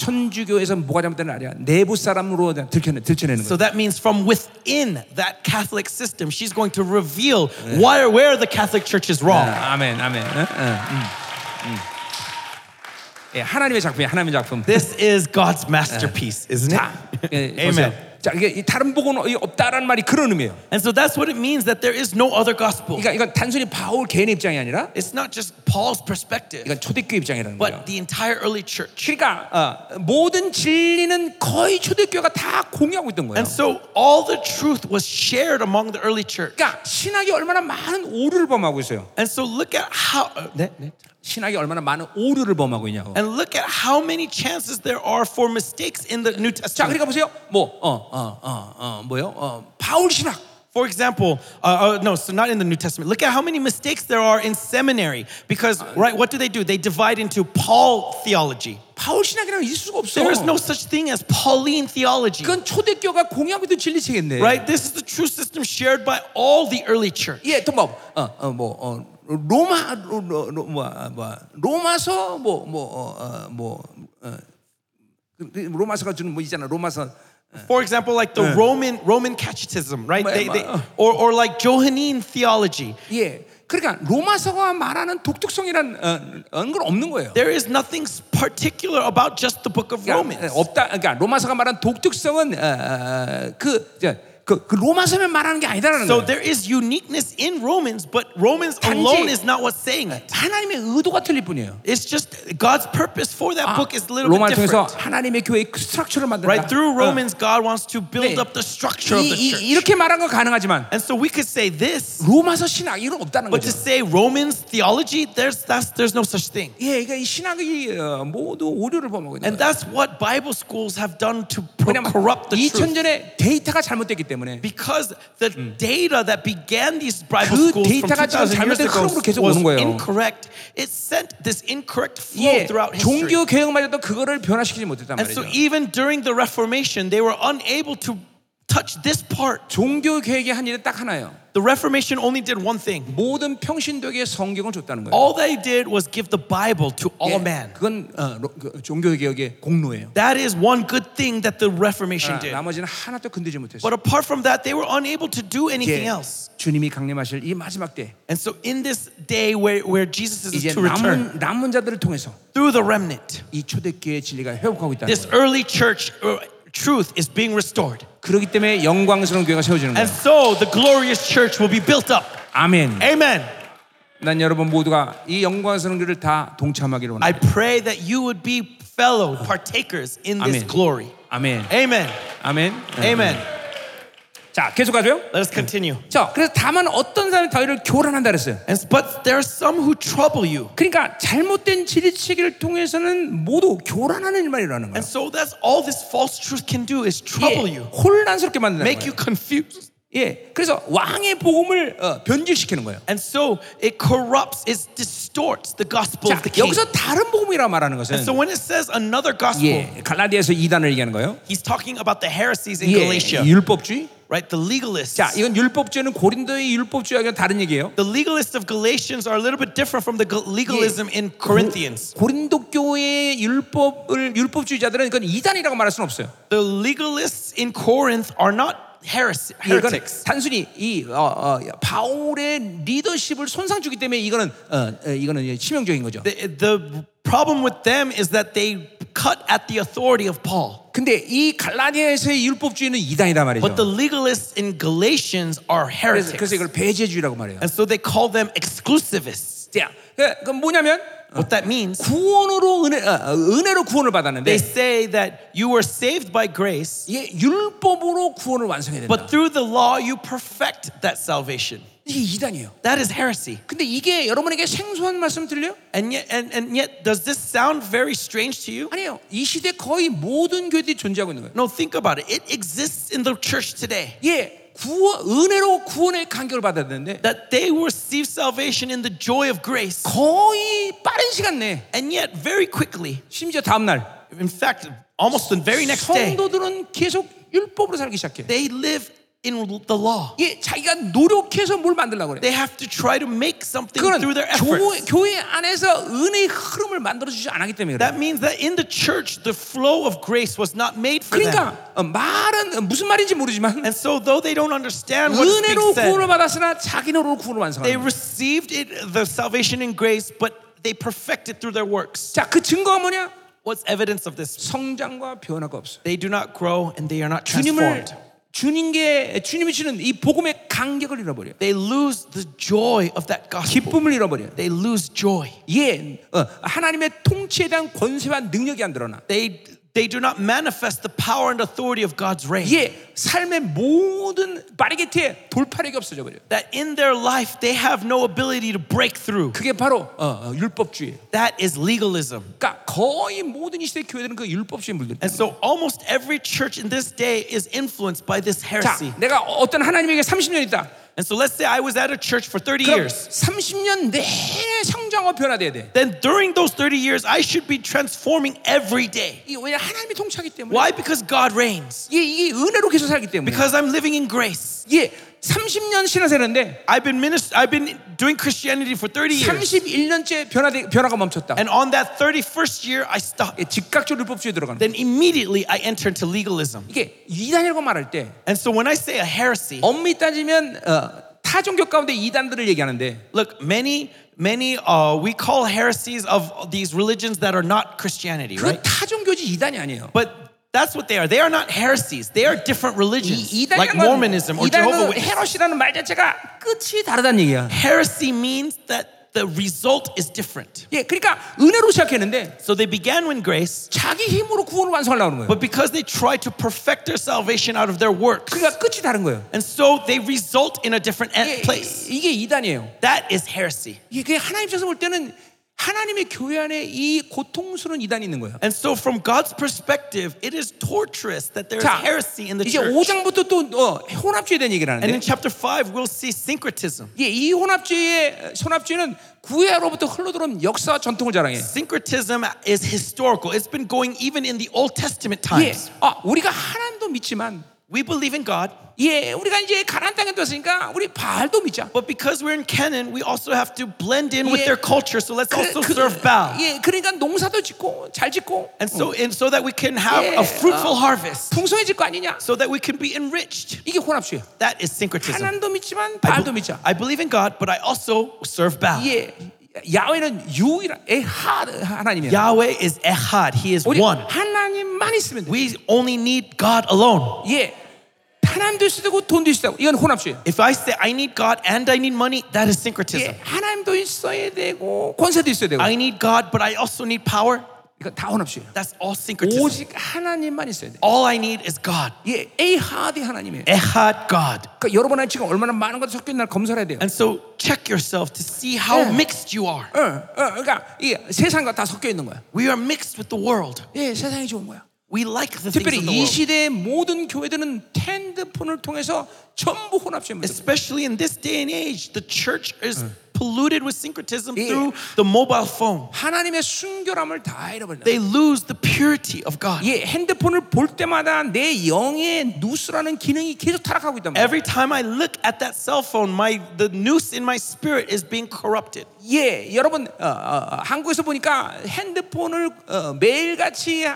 천주교에서 뭐가 잘못되는 아니야? 내부 사람으로 들춰내는 거예요. So that means from within that Catholic system, she's going to reveal where the Catholic Church is wrong. 아멘, 아멘. 예, 하나님의 작품이야, 하나님의 작품. This is God's masterpiece, isn't it? Amen. 자, 이게 다른 복음은 없다라는 말이 그런 의미예요. And so that's what it means that there is no other gospel. 그러니까 이건 단순히 바울 개인의 입장이 아니라 It's not just Paul's perspective. 이건 초대교회 입장이라는 거예요. But the entire early church. 그러니까 모든 진리는 거의 초대교회가 다 공유하고 있던 거예요. And so all the truth was shared among the early church. 그러니까 신학이 얼마나 많은 오류를 범하고 있어요. And so look at how 신학이 얼마나 많은 오류를 범하고 있냐고. And look at how many chances there are for mistakes in the New Testament. 자, 그러니까 보세요. 바울 신학. For example, so not in the New Testament. Look at how many mistakes there are in seminary because right what do? They divide into Paul theology. 바울 신학이라는 있을 수가 없어. There is no such thing as Pauline theology. 그건 초대교가 공유하고 있는 진리체겠네. Right? This is the true system shared by all the early church. 예, 또 로마서 로마서가 주는 뭐 있잖아. 로마서 For example, like the Roman Catechetism, right? Or like Johannine theology. 예. 그러니까 로마서가 말하는 독특성이란 건 없는 거예요. There is nothing particular about just the book of Romans. 없다. 그러니까 로마서가 말하는 독특성은 그 그 로마서만 말하는 게 아니다라는 거예요. So there is uniqueness in Romans, but Romans alone is not what's saying it. 하나님의 의도가 틀릴 뿐이에요. It's just God's purpose for that book is a little bit different. 로마서에서 하나님의 교회의 스트럭처를 만든다. Right through Romans, God wants to build up the structure of the church. 이렇게 말한 건 가능하지만, and so we could say this. 로마서 신학 이런 없다는 거죠. But to say Romans theology, there's no such thing. 예, 그러니까 이 신학이 모두 오류를 범하고 있는 거예요. And that's what Bible schools have done to corrupt the truth. 2000년에 데이터가 잘못됐기 때문에. Because the data that began these Bible schools from 2000 years ago was incorrect. It sent this incorrect flow throughout history. 종교 개혁마저도 그거를 변화시키지 못했단 말이죠. And so even during the Reformation, they were unable to touch this part. 종교 개혁이 한 일은 딱 하나예요. The Reformation only did one thing. 모든 평신도에게 성경을 줬다는 거예요. All they did was give the Bible to all men. 그건 종교 개혁의 공로예요. That is one good thing that the Reformation did. 나머지는 하나도 건드리지 못했어요. But apart from that, they were unable to do anything else. 주님이 강림하실 이 마지막 때. And so in this day where Jesus is to return, 남은 자들을 통해서 through the remnant, 이 초대교회의 진리가 회복하고 있다는 거예요. This early church truth is being restored. 그렇기 때문에 영광스러운 교회가 세워지는 거예요. And so the glorious church will be built up. 아멘. Amen. 난 여러분 모두가 이 영광스러운 교회를 다 동참하기를 원합니다. I pray that you would be fellow partakers in this glory. 아멘. Amen. 아멘. Amen. 자, 계속 가세요. Let's continue. 자, 그래서 다만 어떤 사람이 너희를 교란한다 그랬어요. But there are some who trouble you. 그러니까 잘못된 진리 체계를 통해서는 모두 교란하는 일만 일어나는 거예요. And so that's all this false truth can do is trouble you. 혼란스럽게 만드는 거예요. Make you confused. 예, 그래서 왕의 복음을 변질시키는 거예요. And so it corrupts, it distorts the gospel of the king. 여기서 다른 복음이라 말하는 것은. And so when it says another gospel, 갈라디아서 2단을 얘기하는 거예요. He's talking about the heresies in Galatia. 율법주의. Right, the legalists. 자, 이건 율법주의는 고린도의 율법주의하고는 다른 얘기예요. The legalists of Galatians are a little bit different from the legalism in Corinthians. 고린도 교회의 율법주의자들은 이건 이단이라고 말할 수는 없어요. The legalists in Corinth are not heretics. 단순히 이 바울의 리더십을 손상 주기 때문에 이거는 치명적인 거죠. The problem with them is that they cut at the authority of Paul. 근데 이 갈라디아에서의 율법주의는 이단이다 말이죠. But the legalists in Galatians are heretics. 그래서 이걸 배제주의라고 말해요. And so they call them exclusivists. 자, 그 뭐냐면 what that means 구원으로 은혜로 구원을 받았는데 they say that you were saved by grace. 예, 율법으로 구원을 완성해야 된다. But through the law you perfect that salvation. 이게 이단이에요. That is heresy. 근데 이게 여러분에게 생소한 말씀 들려요? And yet, does this sound very strange to you? 아니요. 이 시대 거의 모든 교회들이 존재하고 있는 거예요. No, think about it. It exists in the church today. 예. 은혜로 구원의 간격을 받았는데 that they receive salvation in the joy of grace. 거의 빠른 시간 내. And yet, very quickly. 심지어 다음 날. In fact, almost the very next day. 성도들은 계속 율법으로 살기 시작해. They live in the law. 예, 자기가 노력해서 뭘 만들려고 그래. They have to try to make something through their efforts. 교회 안에서 은혜의 흐름을 만들어 주지 않았기 때문에 그래. That means that in the church the flow of grace was not made for 그러니까, them. 말은 무슨 말인지 모르지만 And so though they don't understand what it means. 은혜로 구원을 받았으나 자기 노력으로 구원을 완성한. They received the salvation in grace but they perfected through their works. 자, 그 증거가 뭐냐? What's evidence of this? 성장과 변화가 없어. They do not grow and they are not transformed. 주님이 주는 이 복음의 간격을 잃어버려. They lose the joy of that gospel. 기쁨을 잃어버려. They lose joy. 예, 하나님의 통치에 대한 권세와 능력이 안 드러나. They do not manifest the power and authority of God's reign. 예, 삶의 모든 바리게트에 돌파력이 없어져 버려. That in their life they have no ability to break through. 그게 바로 율법주의. That is legalism. 그러니까 거의 모든 이 시대 교회들은 그 율법주의에 물들어. And so almost every church in this day is influenced by this heresy. 자, 내가 어떤 하나님에게 30년 있다. And so let's say I was at a church for 30 years. 30년 내내 성장하고 변화돼야 돼. Then during those 30 years I should be transforming every day. 왜 하나님이 통치하기 때문에. Why? Because God reigns. 예, 이게 은혜로 계속 살기 때문에. Because I'm living in grace. 예. 30년 신앙생활인데 I've been doing Christianity for 30 years. 31년째 변화가 멈췄다. And on that 31st year I stopped. 예, 즉각적으로 율법주의에 들어간. Then immediately I entered into legalism. 이게 이단이라고 말할 때 And so when I say a heresy 엄밀히 따지면 타종교 가운데 이단들을 얘기하는데 Look, many we call heresies of these religions that are not Christianity, right? 그 타종교지 이단이 아니에요. But That's what they are. They are not heresies. They are different religions, like Mormonism or Jehovah's Witnesses. Heresy means that the result is different. 예, 그러니까 은혜로 시작했는데, so they began with grace. 자기 힘으로 구원을 완성하려는 거예요. But because they tried to perfect their salvation out of their works. 그러니까 끝이 다른 거예요. And so they result in a different place. 이게 이단이에요. That is heresy. 이게 하나님 입장에서 볼 때는 하나님의 교회 안에 이 고통스러운 이단이 있는 거예요. And so from God's perspective, it is torturous that there is heresy in the church. 이제 5장부터 또 혼합주의에 대한 얘기를 하는데. And in chapter 5 we'll see syncretism. 예, 이 혼합주의는 구약으로부터 흘러들어온 역사 전통을 자랑해. Syncretism is historical. It's been going even in the Old Testament times. 예, 우리가 하나님도 믿지만 we believe in God. 예, 우리가 이제 가나안 땅에 들어왔으니까 우리 바알도 믿자. But because we're in Canaan, we also have to blend in with their culture. So let's also serve Baal. 예, 그러니까 농사도 짓고 잘 짓고. And so that we can have a fruitful harvest. 풍성해질 거 아니냐? So that we can be enriched. 이게 혼합주의야. That is syncretism. 하나님도 믿지만 바알도 믿자. I believe in God, but I also serve Baal. 예. 야훼는 유일한 하나님이야. Yahweh is Echad. He is one. 하나님만 있으면 돼. We only need God alone. 예. 하나님도 있어야 되고 돈도 있어야 되고 이건 혼합주의. If I say I need God and I need money, that is syncretism. 예. 하나님도 있어야 되고 권세도 있어야 되고. I need God, but I also need power. 이건 다 혼합주의. That's all syncretism. 오직 하나님만 있어야 돼. All I need is God. 예, Echad이 하나님이에요. Echad God. 그러니까 여러분은 지금 얼마나 많은 것이 섞여 있나 검사해야 돼요. And so check yourself to see how mixed you are. 그러니까 이 세상과 다 섞여 있는 거야. We are mixed with the world. 예, 세상이 좋은 거야. We like the things of the world. 이 시대의 모든 교회들은 핸드폰을 통해서 전부 혼합주의입니다. Especially in this day and age, the church is polluted with syncretism through the mobile phone. 하나님의 순결함을 다 잃어버린다. They lose the purity of God. 예, 핸드폰을 볼 때마다 내 영의 누수라는 기능이 계속 타락하고 있단 말이야. Every time I look at that cell phone, the noose in my spirit is being corrupted. 예, 여러분 한국에서 보니까 핸드폰을 매일같이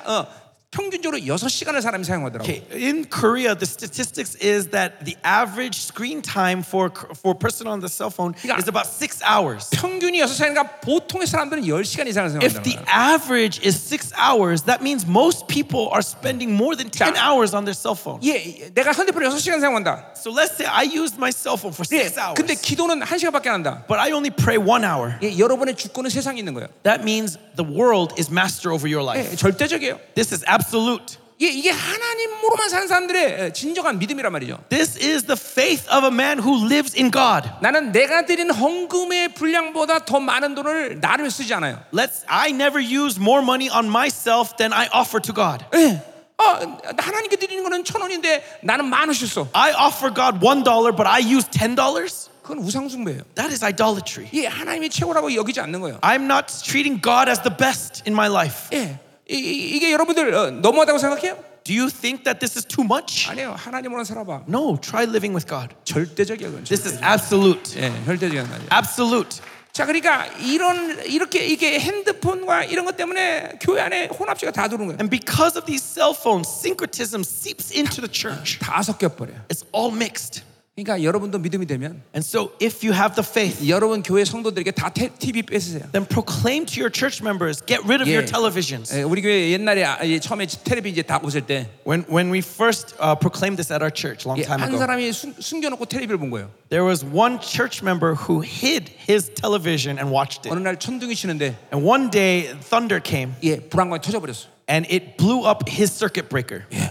평균적으로 6시간을 사람이 사용하더라고요. Okay. In Korea, the statistics is that the average screen time for a person on the cell phone is about 6 hours. 평균이 6시간이니까 보통의 사람들은 10시간 이상을 사용한다는 거예요. If the average is 6 hours, that means most people are spending more than 10 hours on their cell phone. 예, 내가 핸드폰을 6시간 사용한다. So let's say I used my cell phone for 6 hours. 근데 기도는 1시간밖에 안 한다. But I only pray 1 hour. 예, 여러분의 주권은 세상에 있는 거예요. That means the world is master over your life. 예, 절대적이에요. This is absolute. 이게 하나님으로만 사는 사람들의 진정한 믿음이란 말이죠. This is the faith of a man who lives in God. 나는 내가 드린 헌금의 분량보다 더 많은 돈을 나를 쓰지 않아요. I never use more money on myself than I offer to God. 하나님께 드리는 거는 1,000원인데 나는 10,000원씩 써. I offer God $1, but I use $10. 그건 우상숭배예요. That is idolatry. 예, 하나님이 최고라고 여기지 않는 거예요. I'm not treating God as the best in my life. 예. 이게 여러분들 너무하다고 생각해요? Do you think that this is too much? 아니요, 하나님으로만 살아봐. No, try living with God. 절대적이야, 그건. This is absolute. 예, 절대적인 말이야. Absolute. 자, 그러니까 이렇게 핸드폰과 이런 것 때문에 교회 안에 혼합주의가 다 들어온 거예요. And because of these cell phones, syncretism seeps into the church. 다 섞여 버려. It's all mixed. 그러니까 여러분도 믿음이 되면, and so if you have the faith, 여러분 교회 성도들에게 다 TV 빼세요. Then proclaim to your church members, get rid of your televisions. 우리 교회 옛날에 처음에 텔레비 이제 다 없을 때, when we first proclaimed this at our church long time ago, 한 사람이 숨겨놓고 텔레비를 본 거예요. There was one church member who hid his television and watched it. 어느 날 천둥이 치는데, and one day thunder came. 예, 불안감이 터져버렸어. And it blew up his circuit breaker. 예,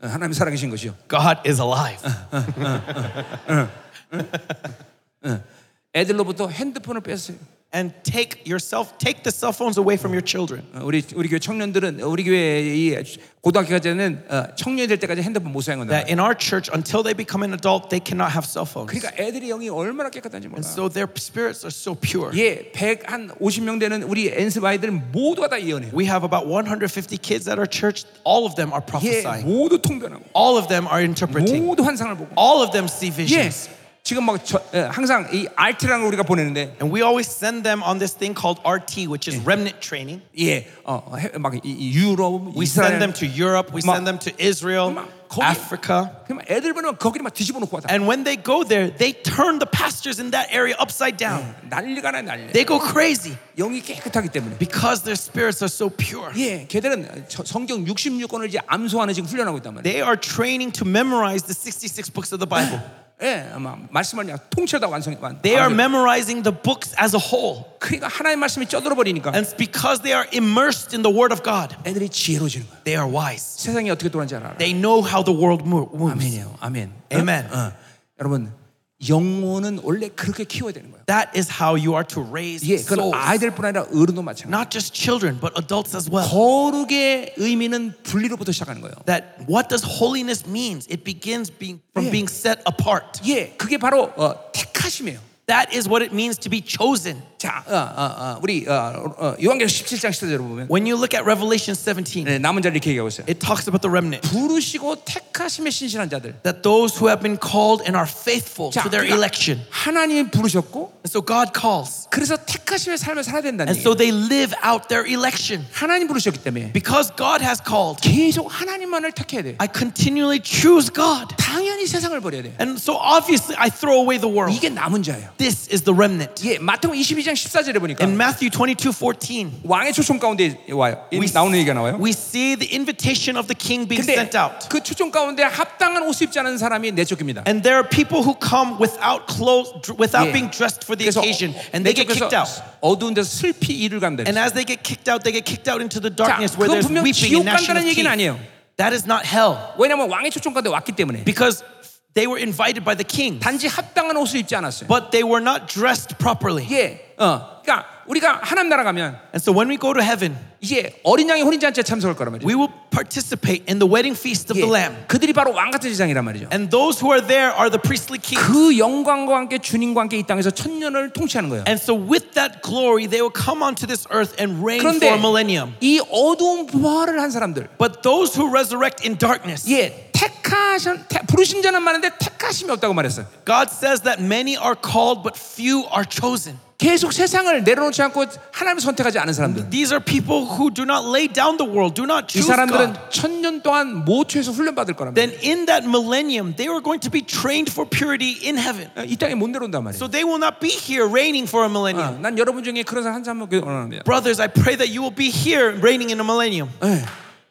하나님 살아계신 것이요. God is alive. 애들로부터 핸드폰을 빼세요. And take the cell phones away from your children. 우리 교회 청년들은 우리 교회 고등학교까지는 청년이 될 때까지 핸드폰 못 사용한다. That in our church until they become an adult they cannot have cell phones. 그러니까 애들이 영이 얼마나 깨끗한지 몰라. And so their spirits are so pure. 예, 150명 되는 우리 엔스바이들 모두가 다 예언해요. We have about 150 kids at our church. All of them are prophesying. 예, 모두 통변하고. All of them are interpreting. 모두 환상을 보고. All of them see visions. 예. 지금 막 항상 이 RT라는 걸 우리가 보내는데. And we always send them on this thing called RT, which is remnant training. 예, 막 유럽, we send them to Europe, we send them to Israel. Africa. And when they go there, they turn the pastors in that area upside down. They go crazy. Because their spirits are so pure. They are training to memorize the 66 books of the Bible. They are memorizing the books as a whole. And it's because they are immersed in the Word of God. They are wise. They know how the world moves. Amen. Amen. 여러분, 영혼은 원래 그렇게 키워야 되는 거예요. That is how you are to raise souls. 그건 아이들뿐 아니라 어른도 마찬가지. Not just children, but adults as well. 거룩의 의미는 분리로부터 시작하는 거예요. That what does holiness means? It begins being set apart. 예, 그게 바로 택하심이에요. That is what it means to be chosen. 자, 우리 요한계시록 17장 10절을 보면 When you look at Revelation 17, 네, 남은 자를 이렇게 얘기하고 있어요. It talks about the remnant. 부르시고 택하심에 신실한 자들. That those who have been called and are faithful 자, to their election. 하나님이 부르셨고 And so God calls. 그래서 택하심의 삶을 살아야 된다는 And 얘기예요. so they live out their election. 하나님 부르셨기 때문에 Because God has called. 계속 하나님만을 택해야 돼. I continually choose God. 당연히 세상을 버려야 돼. And so obviously I throw away the world. 이게 남은 자예요. This is the remnant. 예, 마태복음 22장 14절에 보니까 In Matthew 22:14 왕의 초청 가운데 와요. 나오는 얘기가 나와요. We see the invitation of the king being sent out. 그 초청 가운데 합당한 옷 입지 않은 사람이 내쫓깁니다. And there are people who come without clothes, without being dressed for the occasion, and they get kicked out. 어두운 데서 슬피 이를 간다. And as they get kicked out, they get kicked out into the darkness where there's weeping and gnashing of teeth. That is not hell. 왜냐하면 왕의 초청 가운데 왔기 때문에. Because They were invited by the king. 단지 합당한 옷을 입지 않았어요. But they were not dressed properly. 예, 그러니까 우리가 하나님 나라 가면. And so when we go to heaven, 이제 어린 양의 혼인 잔치에 참석할 거란 말이죠. We will participate in the wedding feast of the Lamb. 그들이 바로 왕 같은 제사장이란 말이죠. And those who are there are the priestly kings. 그 영광과 함께 주님과 함께 이 땅에서 천년을 통치하는 거예요. And so with that glory, they will come onto this earth and reign for a millennium. 그런데 이 어두운 부활을 한 사람들. But those who resurrect in darkness. 예. 부르신 자는 많은데 택하심이 없다고 말했어요. God says that many are called but few are chosen. 계속 세상을 내려놓지 않고 하나님을 선택하지 않은 사람들. These are people who do not lay down the world, do not choose God. 이 사람들은 천년 동안 모처에서 훈련받을 거랍니다. Then in that millennium, they are going to be trained for purity in heaven. 이 땅에 못 내려온단 말이에요. So they will not be here reigning for a millennium. 난 여러분 중에 그런 사람 한 사람밖에 없습니다. Brothers, I pray that you will be here reigning in a millennium.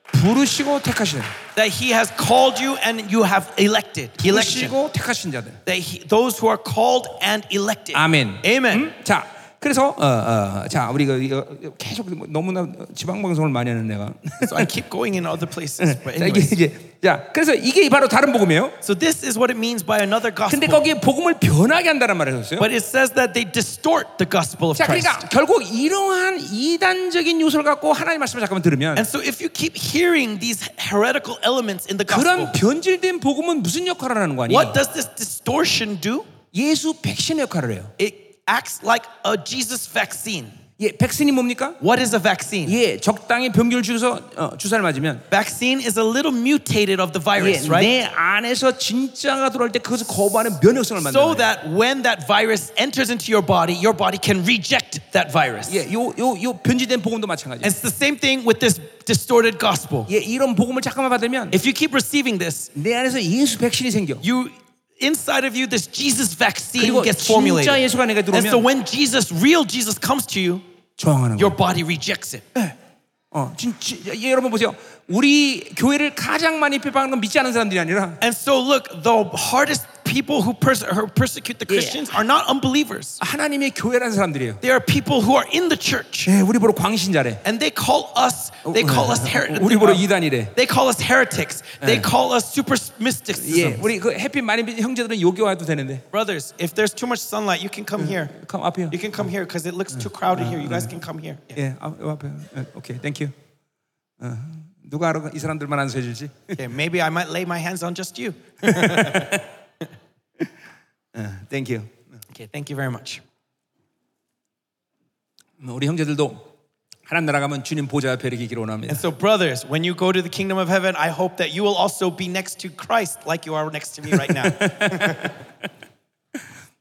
부르시고 택하시는 That he has called you and you have elected. 부르시고 택하신 자들. Those who are called and elected. 아멘. Amen. 자, 그래서 자, 우리가 계속 너무나 지방 방송을 많이 하는 내가. So I keep going in other places. But anyways. 자, 그래서 이게 바로 다른 복음이에요. So this is what it means by another gospel. 근데 거기에 복음을 변하게 한다는 말을 썼어요. But it says that they distort the gospel of Christ. 자, 그러니까 결국 이러한 이단적인 요소를 갖고 하나님 말씀을 잠깐만 들으면. And so if you keep hearing these heretical elements in the gospel. 그런 변질된 복음은 무슨 역할을 하는 거 아니에요? What does this distortion do? 예수 백신의 역할을 해요. It acts like a Jesus vaccine. 예, 백신이 뭡니까? What is a vaccine? 예, 적당히 병균을 주서 주사를 맞으면 vaccine is a little mutated of the virus, 예, right? 내 안에서 진짜가 들어올 때 그것을 거부하는 면역성을 만드는 So that when that virus enters into your body can reject that virus. 예, 요 변질된 복음도 마찬가지예요. It's the same thing with this distorted gospel. 예, 이런 복음을 잠깐만 받으면 If you keep receiving this, 내 안에서 예수 백신이 생겨. You Inside of you, this Jesus vaccine gets formulated. And so when Jesus, real Jesus, comes to you, your body rejects it. 여러분 보세요. 우리 교회를 가장 많이 비방하는 건 믿지 않는 사람들이 아니라. And so look, the hardest people who persecute the Christians are not unbelievers. 하나님의 교회라는 사람들이에요. They are people who are in the church. 예, 우리 보러 광신자래. And they call us heretics. 우리 보러 이단이래. They call us heretics. They call us super mystics. 예, 우리 그 햇빛 많이 비는 형제들은 여기 와도 되는데. Brothers, if there's too much sunlight, you can come here. Come up here. You can come here because it looks too crowded here. You guys can come here. 예, up here. Okay, thank you. 누가 알아 이 사람들만 안 서질지? Okay, maybe I might lay my hands on just you. Thank you. Okay, thank you very much. 우리 형제들도 하나님 나라 가면 주님 보좌 앞에 이르기를 원합니다. And so brothers, when you go to the kingdom of heaven, I hope that you will also be next to Christ like you are next to me right now.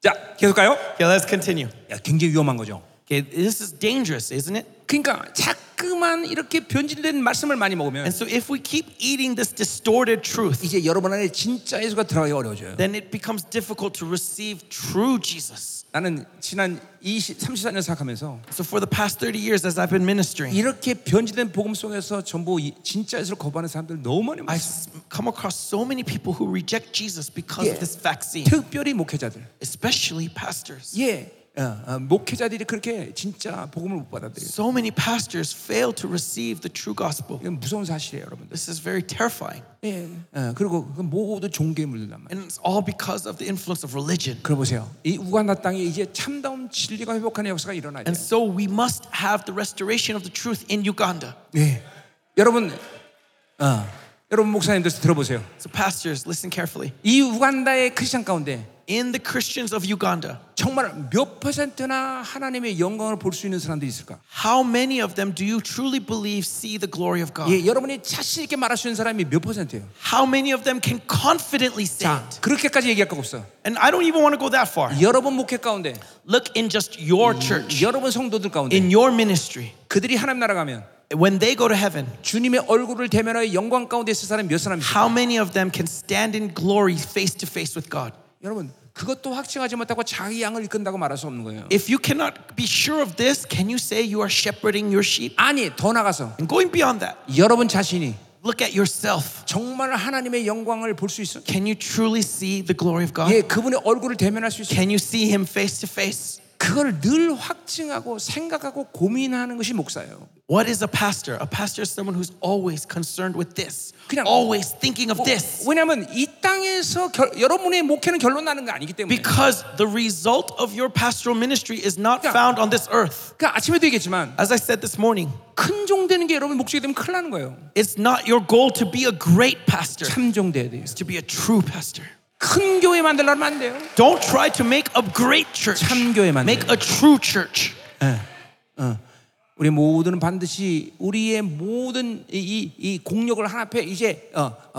자, 계속 가요. Yeah, let's continue. 야, 굉장히 위험한 거죠. Okay, this is dangerous, isn't it? 그러니까 자꾸만 이렇게 변질된 말씀을 많이 먹으면, and so if we keep eating this distorted truth, 이제 여러분 안에 진짜 예수가 들어가기 어려워져요. Then it becomes difficult to receive true Jesus. 나는 지난 34년 생각하면서, so for the past 30 years as I've been ministering, 이렇게 변질된 복음 속에서 전부 진짜 예수를 거부하는 사람들 너무 많이 봤어요. I've come across so many people who reject Jesus because of this vaccine. 특별히 목회자들, especially pastors. 예. 목회자들이 그렇게 진짜 복음을 못 받아들여요. So many pastors fail to receive the true gospel. 이건 무서운 사실이에요, 여러분들. This is very terrifying. 예. 그리고 모두 종교물들란 말이에요. And it's all because of the influence of religion. 그래 보세요. 이 우간다 땅에 이제 참다운 진리가 회복하는 역사가 일어나야 돼요. And so we must have the restoration of the truth in Uganda. 예. 여러분, 여러분 목사님들 들어보세요. So pastors, listen carefully. 이 우간다의 크리스천 가운데 in the Christians of Uganda, 정말 몇 퍼센트나 하나님의 영광을 볼 수 있는 사람들이 있을까? How many of them do you truly believe see the glory of God? 예, 여러분이 자신 있게 말할 수 있는 사람이 몇 퍼센트예요? How many of them can confidently say it? 그렇게까지 얘기할 거 없어. And I don't even want to go that far. 여러분 목회 가운데, look in just your church, 여러분 성도들 가운데, in your ministry, 그들이 하나님 나라 가면, when they go to heaven, 주님의 얼굴을 대면하여 영광 가운데 있을 사람이 몇 사람이? How many of them can stand in glory face to face with God? 여러분 그것도 확증하지 못하고 자기 양을 이끈다고 말할 수 없는 거예요. If you cannot be sure of this, can you say you are shepherding your sheep? 아니, 더 나가서 and going beyond that. 여러분 자신이 look at yourself. 정말 하나님의 영광을 볼 수 있어? Can you truly see the glory of God? 예, 그분의 얼굴을 대면할 수 있어? Can you see him face to face? 그걸 늘 확증하고 생각하고 고민하는 것이 목사예요. What is a pastor? A pastor is someone who's always concerned with this. Always thinking of this. 왜냐면 이 땅에서 여러분의 목회는 결론 나는 거 아니기 때문에. Because the result of your pastoral ministry is not found on this earth. 그러니까 아침에도 얘기했지만, as I said this morning, 큰 종되는 게 여러분 목적이 되면 큰일 나는 거예요. It's not your goal to be a great pastor. 참 종돼야 돼요. It's to be a true pastor. 큰 교회 만들려면 안 돼요. Don't try to make a great church. 참 교회 만들. Make a true church. 우리 모두는 반드시 우리의 모든 이 공력을 하나 앞에 이제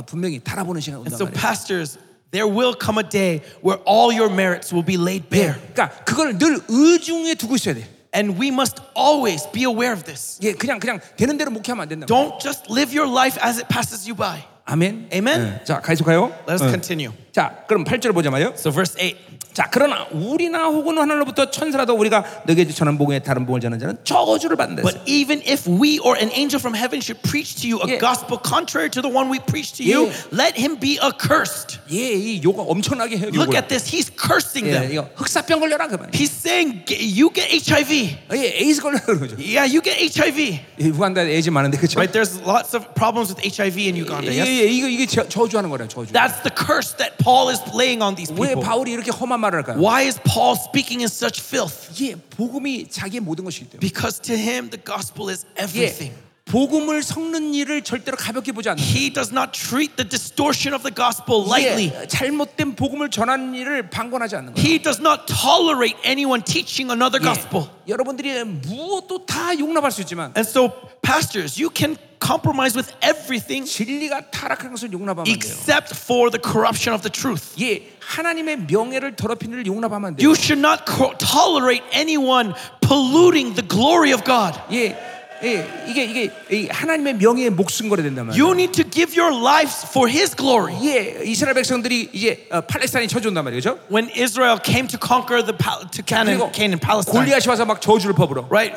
분명히 달아보는 시간 온단 말이에요. And so pastors, there will come a day where all your merits will be laid bare. 그러니까 그걸 늘 의중에 두고 있어야 돼. And we must always be aware of this. 예, 그냥 되는 대로 목회하면 안 된다. Don't just live your life as it passes you by. 아멘. 아멘. 자, 계속해요. Let's continue. 자, 그럼 8절을 보자 말이에요. So verse 8. 자, 그러나 우리나 혹은 하늘로부터 천사라도 우리가 너에게 전한 복음에 다른 복음을 전하는 자는 저주를 받는다. But even if we or an angel from heaven should preach to you a gospel contrary to the one we preach to you, let him be accursed. 예, 이 요가 엄청나게 해요. Look at this. He's cursing them. 이거 흑사병 걸려라 그 말. He's saying you get HIV. 예, 에이즈 걸려 그러죠. Yeah, you get HIV. 우간다 에이즈 많은데 그렇죠? Right, there's lots of problems with HIV in Uganda. 예, 이게 저주하는 거래요, 저주. That's the curse that Paul is laying on these people. 왜 바울이 이렇게 험한 말을 할까요? Why is Paul speaking in such filth? 예, 복음이 자기의 모든 것이기 때문에. Because to him the gospel is everything. 예, 복음을 섞는 일을 절대로 가볍게 보지 않는다. He does not treat the distortion of the gospel lightly. 예, 잘못된 복음을 전하는 일을 방관하지 않는 거예요. He does not tolerate anyone teaching another gospel. 예, 여러분들이 무엇도 다 용납할 수 있지만. And so pastors, you can compromise with everything except for the corruption of the truth. 예, 하나님의 명예를 더럽히는 일을 용납하면 안 돼요. You should not tolerate anyone polluting the glory of God. 예, 예, 이게 하나님의 명예에 목숨 걸어야 된단 말이에요. You need to give your lives for His glory. 예, 이스라엘 백성들이 이제 팔레스타인이 쳐준단 말이죠. When Israel came to conquer to Canaan, Palestine. 골리앗이 와서 막 저주를 퍼부어. Right.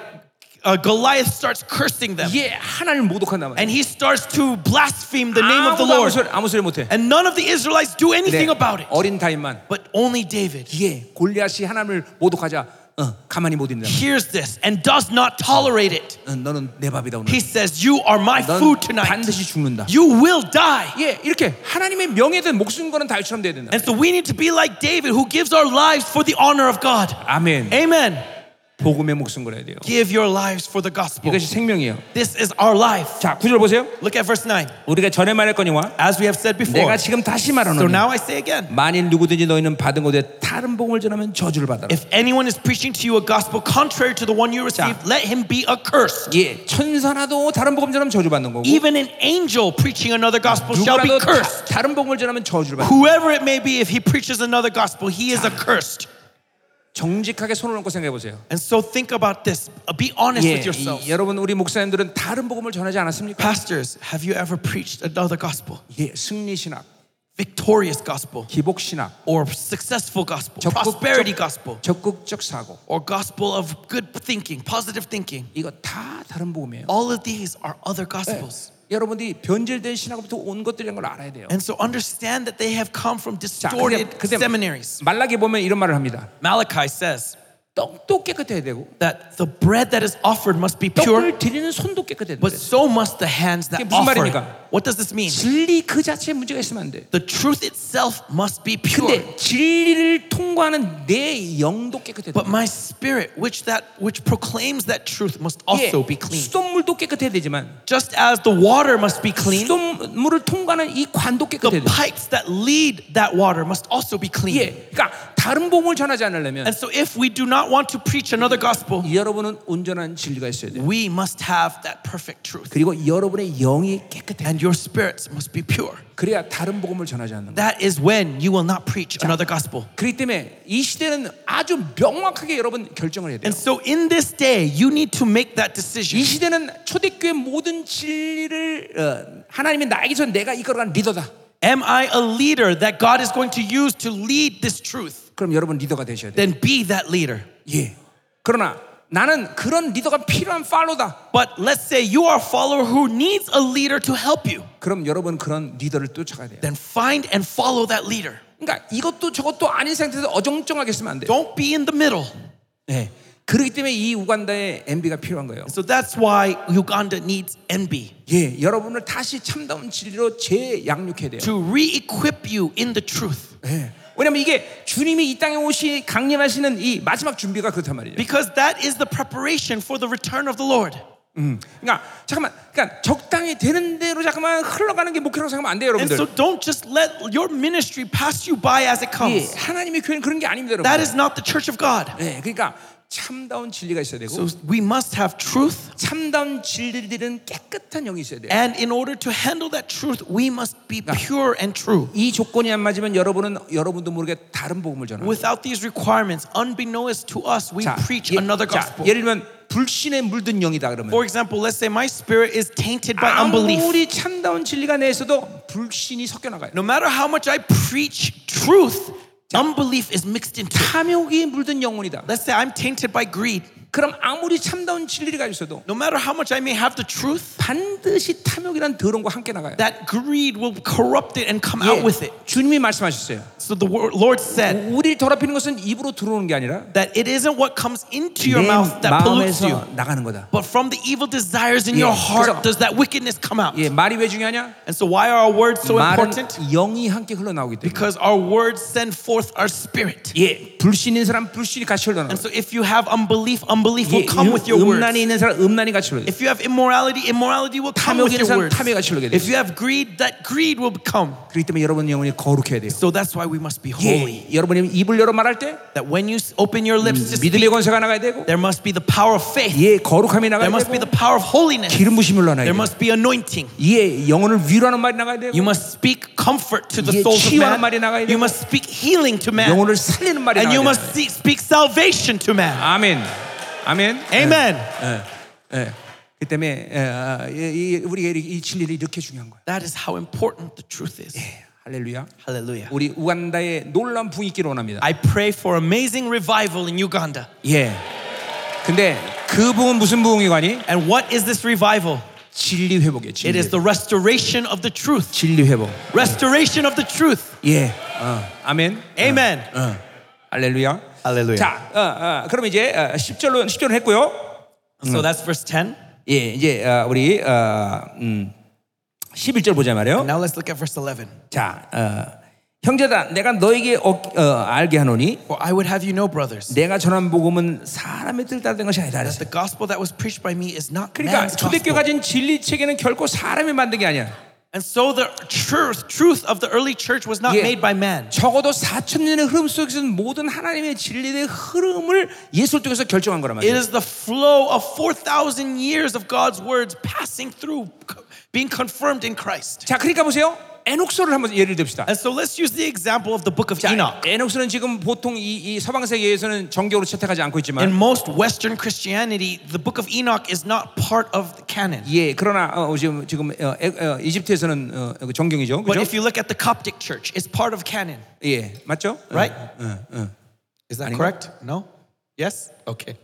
Goliath starts cursing them. 예, 하나님을 모독한단 말이야. And he starts to blaspheme the name of the Lord. 아무 소리 못해. And none of the Israelites do anything about it. 어린 다윗만. But only David. 예, 골리앗이 하나님을 모독하자. 가만히 못 있는다. Hears this and does not tolerate it. 너는 내 밥이다 오늘. He says, "You are my food tonight." 반드시 죽는다. You will die. 예, 이렇게 하나님의 명예든 목숨 거는 다윗처럼 돼야 된다. And so we need to be like David, who gives our lives for the honor of God. 아멘. Amen. 복음에 목숨 걸어야 돼요. Give your lives for the gospel. 이것이 생명이에요. This is our life. 자, 9절 보세요. Look at verse 9. 우리가 전에 말했거니와 as we have said before. 내가 지금 다시 말하노니. So now I say again. 만일 누구든지 너희는 받은 것에 다른 복음을 전하면 저주를 받아라. If anyone is preaching to you a gospel contrary to the one you received, let him be accursed. 예, 천사라도 다른 복음 전하면 저주받는 거고. Even an angel preaching another gospel shall be cursed. 다른 복음을 전하면 저주를 받는다. Whoever it may be, if he preaches another gospel, he is accursed. 정직하게 손을 놓고 생각해 보세요. And so think about this. Be honest with yourself. 여러분 우리 목사님들은 다른 복음을 전하지 않았습니까? Pastors, have you ever preached another gospel? 예, 승리 신학, victorious gospel, 기복 신학, or successful gospel, prosperity gospel, 적극적 사고, or gospel of good thinking, positive thinking. 이거 다 다른 복음이에요. All of these are other gospels. 여러분들이 변질된 신학부터 온 것들인 걸 알아야 돼요. And so understand that they have come from distorted seminaries. 말라기 보면 이런 말을 합니다. Malachi says 떡도 깨끗해야 되고 that the bread that is offered must be pure. 떡을 드리는 손도 깨끗해야 돼. But so must the hands that offer. What does this mean? 진리 그 자체에 문제가 있으면 안 돼. The truth itself must be pure. 근데 진리를 통과하는 내 영도 깨끗해야 돼. But my spirit which proclaims that truth must also be clean. 수돗물도 깨끗해야 되지만 just as the water must be clean. 수돗물을 통과하는 이 관도 깨끗해야 돼. The pipes that lead that water must also be clean. 그러니까 다른 복음을 전하지 않으려면 And so if we do not want to preach another gospel. 여러분은 온전한 진리가 있어야 돼요. We must have that perfect truth. 그리고 여러분의 영이 깨끗해. And your spirits must be pure. 그래야 다른 복음을 전하지 않는 거예요. That is when you will not preach another gospel. 그렇기 때문에 이 시대는 아주 명확하게 여러분 결정을 해야 돼요. And so in this day you need to make that decision. 이 시대는 초대교회 모든 진리를 하나님이 나에게서 내가 이끌어간 리더다. Am I a leader that God is going to use to lead this truth? 그럼 여러분 리더가 되셔야 돼요. Then be that leader. 예. 그러나 나는 그런 리더가 필요한 팔로우다. But let's say you are a follower who needs a leader to help you. 그럼 여러분 그런 리더를 쫓아가야 돼요. Then find and follow that leader. 그러니까 이것도 저것도 아닌 상태에서 어정쩡하게 쓰면 안 돼요. Don't be in the middle. 예. 그렇기 때문에 이 우간다의 MB가 필요한 거예요. So that's why Uganda needs MB. 예, 여러분을 다시 참다운 진리로 재양육해야 돼요. To re-equip you in the truth. 예. 왜냐면 이게 주님이 이 땅에 오시 강림하시는 이 마지막 준비가 그렇단 말이에요. Because that is the preparation for the return of the Lord. 그러니까 잠깐만, 그러니까 적당히 되는 대로 잠깐만 흘러가는 게 목표라고 생각하면 안 돼요, 여러분들. And so don't just let your ministry pass you by as it comes. 예, 하나님의 교회는 그런 게 아닙니다, 여러분. That is not the Church of God. 예, 그러니까. 참다운 진리가 있어야 되고. So we must have truth. 참다운 진리들은 깨끗한 영이 있어야 돼요. And in order to handle that truth, we must be pure and true. 이 조건이 안 맞으면 여러분은 여러분도 모르게 다른 복음을 전합니다. Without these requirements, unbeknownst to us, we preach another gospel. 예를 들면 불신에 물든 영이다 그러면. For example, let's say my spirit is tainted by unbelief. 아무리 참다운 진리가 내에서도 불신이 섞여 나가요. No matter how much I preach truth. Unbelief is mixed in. 탐욕이 물든 영혼이다. Let's say I'm tainted by greed. 그럼 아무리 참다운 진리를 가지고 있어도 No matter how much I may have the truth, 반드시 탐욕이란 더러운 거 함께 나가요. That greed will corrupt it and come out with it. 주님이 말씀하셨어요. So the Lord said, 우리를 더럽히는 것은 입으로 들어오는 게 아니라 That it isn't what comes into your mouth that pollutes you. 나가는 거다. But from the evil desires in your heart does that wickedness come out. 예, 말이 왜 중요하냐? And so why are our words so important? 영이 함께 흘러나오기 때문에. Because our words send forth our spirit. 예, 불신인 사람 불신이 같이 흘러나와요. And so if you have unbelief will come with your words. If you have immorality, immorality will come with your words. If you have greed, that greed will come. So that's why we must be holy. That when you open your lips to speak, there must be the power of faith. There must be the power of holiness. There must be anointing. You must speak comfort to the souls of man. You must speak healing to man. And you must speak salvation to man. Amen. 아멘. 아멘. 예. 그 때문에 우리가 이 진리를 이렇게 중요한 거야. That is how important the truth is. 할렐루야. 할렐루야. 우리 우간다의 놀라운 부흥이 있기를 원합니다. I pray for amazing revival in Uganda. 예. 근데 그 부흥은 무슨 부흥이거니? And what is this revival? 진리 회복이에요. It is the restoration of the truth. 진리 회복. Restoration of the truth. 예. 아멘. 아멘. 할렐루야. Hallelujah. 자, 그럼 이제 10절로 했고요. So that's verse 10. 예, 이제 우리 11절 보자 말이에요. Now let's look at verse 11. 자, 형제다, 내가 너에게 알게 하노니. For I would have you know, brothers. 내가 전한 복음은 사람의 뜻 따른 것이 아니라. That the gospel that was preached by me is not 그러니까 초대교회가 가진 진리 체계는 결코 사람이 만든 게 아니야. And so the truth of the early church was not made by man. 적어도 4,000년의 흐름 속에서 모든 하나님의 진리의 흐름을 예수를 통해서 결정한 거란 말이에요. It is the flow of 4,000 years of God's words passing through, being confirmed in Christ. 자, 그러니까 보세요. 에녹서를 한번 예를 듭시다. And so let's use the example of the book of Enoch. 에녹서는 지금 보통 이 서방 세계에서는 정교로 채택하지 않고 있지만 In most Western Christianity, the book of Enoch is not part of the canon. 예, 그러나 지금 이집트에서는 정경이죠. But if you look at the Coptic Church, it's part of canon. 예, 맞죠? Right? Is that correct? No? Yes? Okay.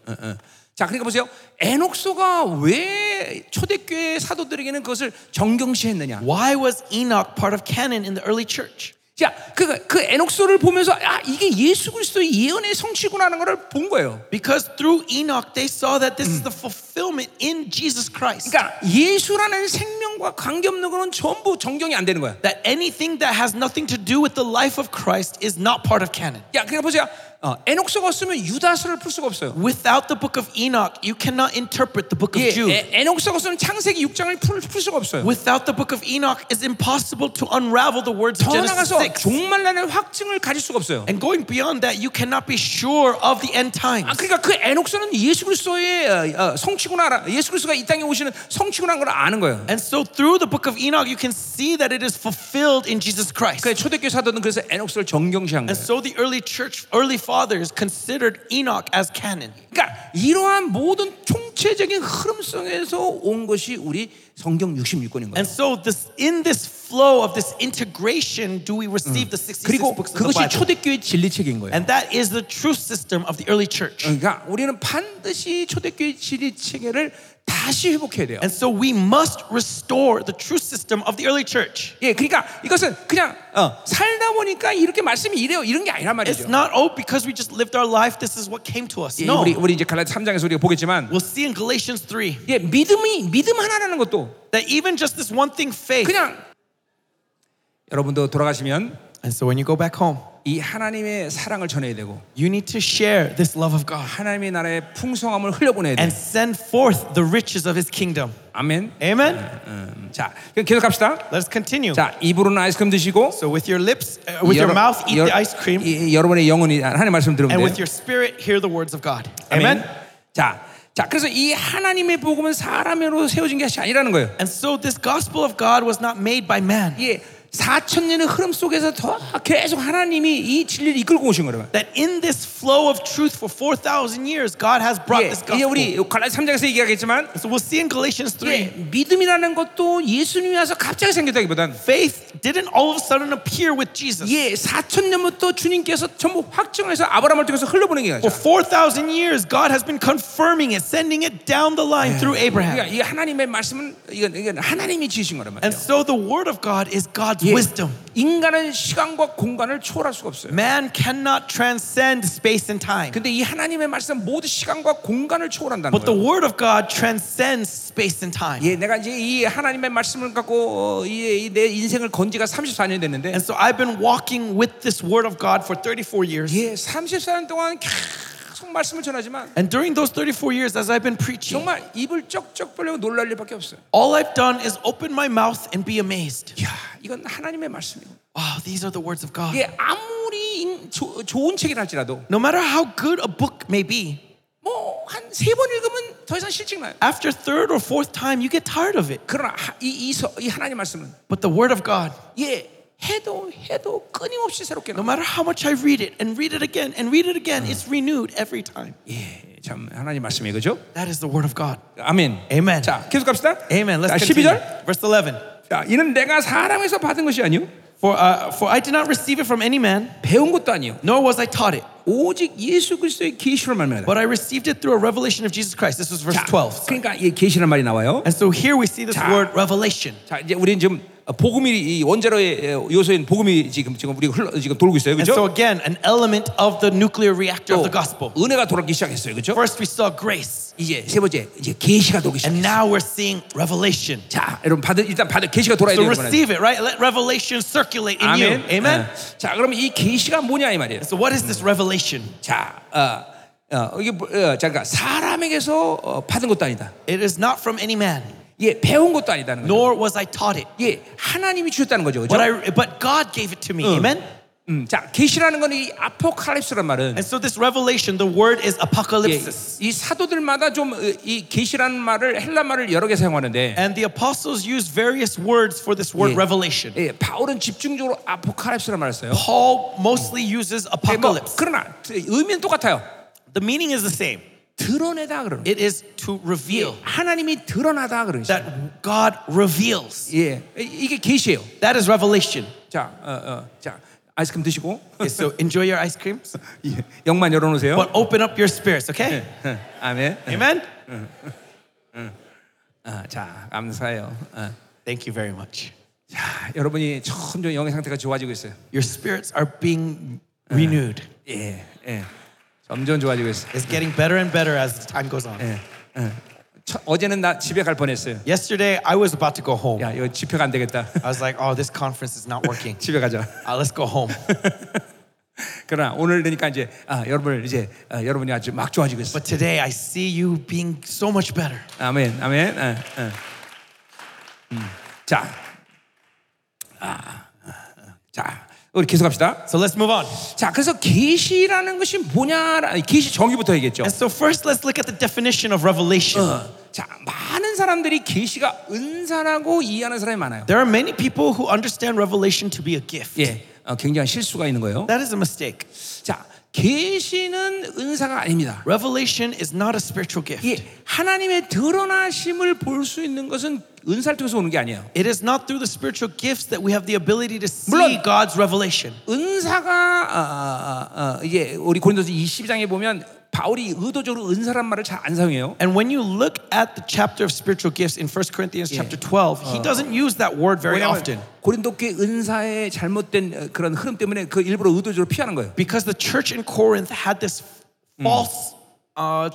자, 그러니까 보세요. 에녹서가 왜 초대교회 사도들에게는 그것을 정경시했느냐? Why was Enoch part of canon in the early church? 자, 그 에녹서를 보면서 아, 이게 예수 그리스도의 예언의 성취구나 하는 것을 본 거예요. Because through Enoch they saw that this is the fulfillment in Jesus Christ. 그러니까 예수라는 생명과 관계없는 것은 전부 정경이 안 되는 거야. That anything that has nothing to do with the life of Christ is not part of canon. 야, 그러니까 보세요. 에녹서가 없으면 유다서를 풀 수가 없어요. Without the book of Enoch, you cannot interpret the book of Jude. 에녹서가 없으면 창세기 6장을 풀 수가 없어요. Without the book of Enoch, it's impossible to unravel the words of Genesis 6. 종말론의 확증을 가질 수가 없어요. And going beyond that, you cannot be sure of the end times. 아, 그러니까 그 에녹서는 예수 그리스도의 성취구나, 예수 그리스도가 이 땅에 오시는 성취구나인 걸 아는 거예요. And so through the book of Enoch, you can see that it is fulfilled in Jesus Christ. 그 초대교회 사도는 그래서 에녹서를 정경시한 거예요. And so the early church, early fathers considered Enoch as canon. 그러니까 이러한 모든 총체적인 흐름 속에서 온 것이 우리 성경 66권인 거예요. And so in this flow of this integration do we receive the 66 books of the Bible. 그리고 그것이 초대교회의 진리책인 거예요. And that is the true system of the early church. 그러니까 우리는 반드시 초대교회의 진리체계를 다시 회복해야 돼요. And so we must restore the true system of the early church. 예, 그러니까 이것은 그냥 살다 보니까 이렇게 말씀이 이래요. 이런 게 아니란 말이죠. It's not oh because we just lived our life this is what came to us. 예, no. 우리 이제 갈라디아 3장에서 우리가 보겠지만 We'll see in Galatians 3. 예, 믿음 하나라는 것도 that even just this one thing faith. 그냥 여러분도 돌아가시면 And so when you go back home 이 하나님의 사랑을 전해야 되고 you need to share this love of God. 하나님의 나라의 풍성함을 흘려보내야 돼. And send forth the riches of his kingdom. 아멘. Amen. 자, 계속 갑시다. Let's continue. 자, 입으로는 아이스크림 드시고 So with your lips with your mouth eat the ice cream. 여러분의 영혼이 하나님의 말씀 들으면 And with your spirit hear the words of God. Amen. 자, 그래서 이 하나님의 복음은 사람으로 세워진 것이 아니라는 거예요. And so this gospel of God was not made by man. 예. 4,000년의 흐름 속에서 더 계속 하나님이 이 진리를 이끌고 오신 거예요. That in this flow of truth for 4,000 years, God has brought this gospel. 예, 우리 갈라디아 3장에서 얘기하겠지만, so we'll see in Galatians 3. 예, 믿음이라는 것도 예수님이 와서 갑자기 생겼다기보단, faith didn't all of a sudden appear with Jesus. 예, 4,000년부터 주님께서 전부 확증해서 아브라함을 통해서 흘려보낸 게 아니죠. For 4,000 years, God has been confirming it, sending it down the line through Abraham. 그러니까 이 하나님의 말씀은 이건 하나님이 지으신 거란 말이에요. And so the word of God is God's. Wisdom. 인간은 시간과 공간을 초월할 수가 없어요. Man cannot transcend space and time. 근데 이 하나님의 말씀은 모든 시간과 공간을 초월한다는 거예요. But the word of God transcends space and time. 예, 내가 이제 이 하나님의 말씀을 갖고 내 인생을 건지가 34년 됐는데. And so I've been walking with this word of God for 34 years. 예, 34년 동안 말씀을 전하지만 And during those 34 years as I've been preaching 정말 입을 쩍쩍 벌리고 놀랄 일밖에 없어요. All I've done is open my mouth and be amazed. 야, 이건 하나님의 말씀이에요. Wow, these are the words of God. 예, 아무리 좋은 책이라 할지라도 No matter how good a book may be 뭐 한 세 번 읽으면 더 이상 실증 나요. After third or fourth time you get tired of it. 그러나 이 하나님 말씀은 But the word of God. 예. 해도 끊임없이 새롭게 No matter how much I read it and read it again and read it again it's renewed every time. 예, 참 하나님 말씀이에요. 그죠? That is the word of God. 아멘. Amen. 자, 계속 갑시다. Amen. Let's continue. 12절. Verse 11. 자, 이는 내가 사람에서 받은 것이 아니요. For I did not receive it from any man. 배운 것도 아니요. Nor was I taught it. 오직 예수 그리스도의 계시로 말미암아. But I received it through a revelation of Jesus Christ. This was verse 12. 그러니까 이 계시란 말이 나와요. And so here we see this word revelation. 자, 이제 우리는 지금 복음이 원자로의 요소인 복음이 지금 우리가 지금 돌고 있어요, 그렇죠? And so again, an element of the nuclear reactor of the gospel. 은혜가 돌기 시작했어요, 그렇죠? First we saw grace. 이제 세 번째 이제 계시가 돌기 시작했어요. And now we're seeing revelation. 자, 여러분 일단 계시가 돌아야 되는 거예요. So receive it, right? Let revelation circulate in you. Amen. 자, 그럼 이 계시가 뭐냐 이 말이에요. So what is this revelation? 자, 이게 잠깐 사람에게서 받은 것도 아니다. It is not from any man. 예, 배운 것도 아니다는 거죠. Nor was I taught it. 예, 하나님이 주셨다는 거죠. 그렇죠? But God gave it to me. Amen. 자, 계시라는 건 이 아포칼립스란 말은. And so this revelation, the word is apocalypsis. 이 사도들마다 좀 이 계시라는 말을 헬라 말을 여러 개 사용하는데. And the apostles used various words for this word revelation. 예, 바울은 집중적으로 아포칼립스란 말을 써요. Paul mostly uses apocalypse. 그러나 의미는 똑같아요. The meaning is the same. 드러내다 그러는. It is to reveal. 하나님이 드러나다 그러는. That God reveals. 예, 이게 계시예요. That is revelation. 자, 자. 아이스크림 드시고. Okay, so enjoy your ice creams. 예, 영만 열어놓으세요. But open up your spirits, okay? 아멘. Amen. 자, 감사해요. Thank you very much. 자, 여러분이 점점 영의 상태가 좋아지고 있어요. Your spirits are being renewed. 예, 예. 점점 좋아지고 있어요. It's getting better and better as time goes on. 예, 예. 어제는 나 집에 갈 뻔했어요. Yesterday I was about to go home. 야, 이거 집회가 안 되겠다. I was like, oh, this conference is not working. 집에 가자. Let's go home. 그러나 오늘 되니까 이제 여러분 이제 여러분이 아주 막 좋아지고 있어요. But today I see you being so much better. 아멘, 아멘. 자, 자. 우리 계속합시다. So let's move on. 자, 그래서 계시라는 것이 뭐냐? 계시 정의부터 얘기했죠. And so first let's look at the definition of revelation. 자, 많은 사람들이 계시가 은사라고 이해하는 사람이 많아요. There are many people who understand revelation to be a gift. 예, 굉장히 실수가 있는 거예요. That is a mistake. 자, 계시는 은사가 아닙니다. Revelation is not a spiritual gift. 예, 하나님의 드러나심을 볼 수 있는 것은 은사를 통해서 오는 게 아니에요. It is not through the spiritual gifts that we have the ability to see God's revelation. 은사가 이제 우리 고린도서 22장에 보면 바울이 의도적으로 은사란 말을 잘 안 사용해요. And when you look at the chapter of spiritual gifts in 1 Corinthians chapter 12, he doesn't use that word very often. 고린도교회 은사의 잘못된 그런 흐름 때문에 그 일부러 의도적으로 피하는 거예요. Because the church in Corinth had this false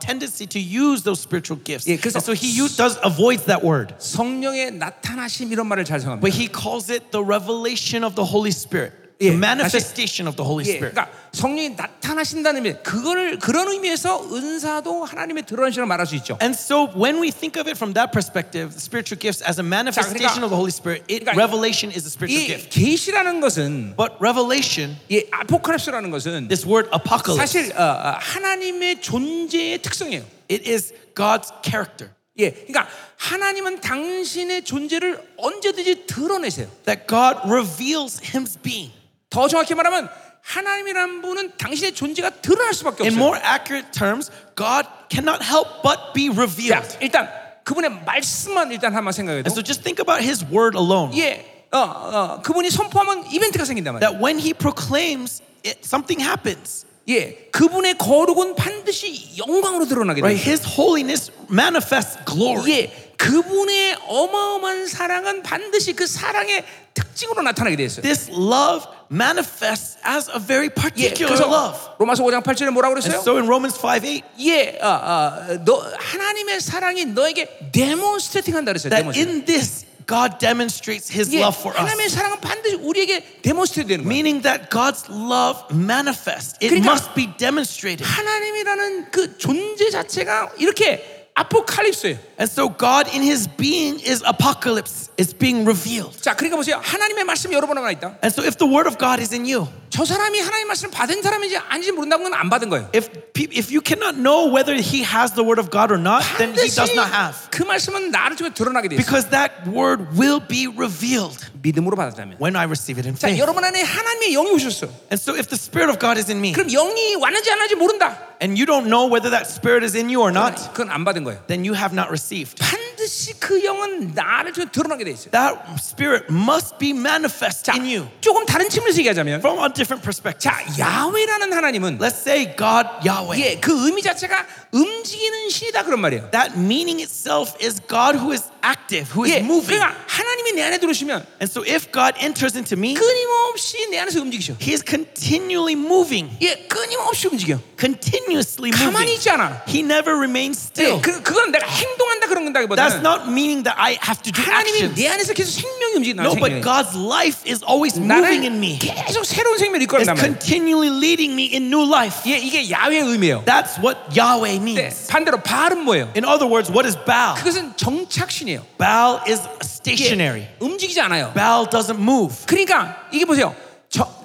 tendency to use those spiritual gifts. 예, so he does avoid that word. 성령의 나타나심 이런 말을 잘 사용합니다. But he calls it the revelation of the Holy Spirit. The manifestation of the Holy Spirit. 그러니까 성령이 나타나신다는 의미, 그걸 그런 의미에서 은사도 하나님의 드러나심을 말할 수 있죠. And so when we think of it from that perspective, spiritual gifts as a manifestation of the Holy Spirit, revelation is a spiritual gift. 계시라는 것은, but revelation, 이 아포칼립스라는 것은, this word apocalypse, 사실 하나님의 존재의 특성이에요. It is God's character. 예, 그러니까 하나님은 당신의 존재를 언제든지 드러내세요. That God reveals His being. 더 정확히 말하면 하나님이란 분은 당신의 존재가 드러날 수밖에 없어요. In more accurate terms, God cannot help but be revealed. 자, 일단 그분의 말씀만 일단 한번 생각해도. And so just think about His word alone. 예, 그분이 선포하면 이벤트가 생긴단 말이에요. That when He proclaims, something happens. 예, 그분의 거룩은 반드시 영광으로 드러나게 됩니다. Right, His holiness manifests glory. 예, 그분의 어마어마한 사랑은 반드시 그 사랑의 특징으로 나타나게 돼 있어요. This love manifests as a very particular love. 로마서 5장 8절에 뭐라고 그랬어요? And so in Romans 5:8, 너 하나님의 사랑이 너에게 demonstrating한다 그랬어요. That in this God demonstrates His love for us. 하나님의 사랑은 반드시 우리에게 demonstrate 되는 거예요. Meaning that God's love manifests. It must be demonstrated. 하나님이라는 그 존재 자체가 이렇게 아포칼립스예요. And so God in His being is apocalypse. It's being revealed. 자, 그러니까 보세요. 하나님의 말씀이 여러분 안에 있다. And so if the word of God is in you, 저 사람이 하나님의 말씀을 받은 사람인지 아닌지 모른다는 건 안 받은 거예요. If you cannot know whether he has the word of God or not, then he does not have. 그 말씀은 나를 통해 드러나게 돼 있어요. Because that word will be revealed. 믿음으로 받았다면. When I receive it in faith. 자, 여러분 안에 하나님의 영이 오셨어. And so if the spirit of God is in me, 그럼 영이 왔는지 안 왔는지 모른다. And you don't know whether that spirit is in you or not, 그건 안 받은 거예요. Then you have not received. 반드시 그 영은 나를 통해 드러나게 돼 있어요. That spirit must be manifest in you. 조금 다른 측면에서 얘기하자면, from a different perspective. 자, 야훼라는 하나님은, let's say God Yahweh. 예, 그 의미 자체가 움직이는 신이다 그런 말이에요. That meaning itself is God who is active, who is moving. 그러니까 하나님이 내 안에 들어오시면, and so if God enters into me, 끊임없이 내 안에서 움직이셔. He is continually moving. 예, 끊임없이 움직여. Continuously moving. 가만히 있지 않아. He never remains still. 예, 그건 내가 행동한다 그런 건다기보다는. That's not meaning that I have to do actions. 하나님이 내 안에서 계속 생명이 움직인다. No, but God's life is always moving in me. 계속 새로운 생명을 이끌어내는. It's continually leading me in new life. 예, 이게 야훼의 의미예요. That's what Yahweh means. 반대로 바알은 뭐예요? In other words, what is Baal? 그것은 정착신이에요. Baal is stationary. 움직이지 않아요. Baal doesn't move. 그러니까 이게 보세요.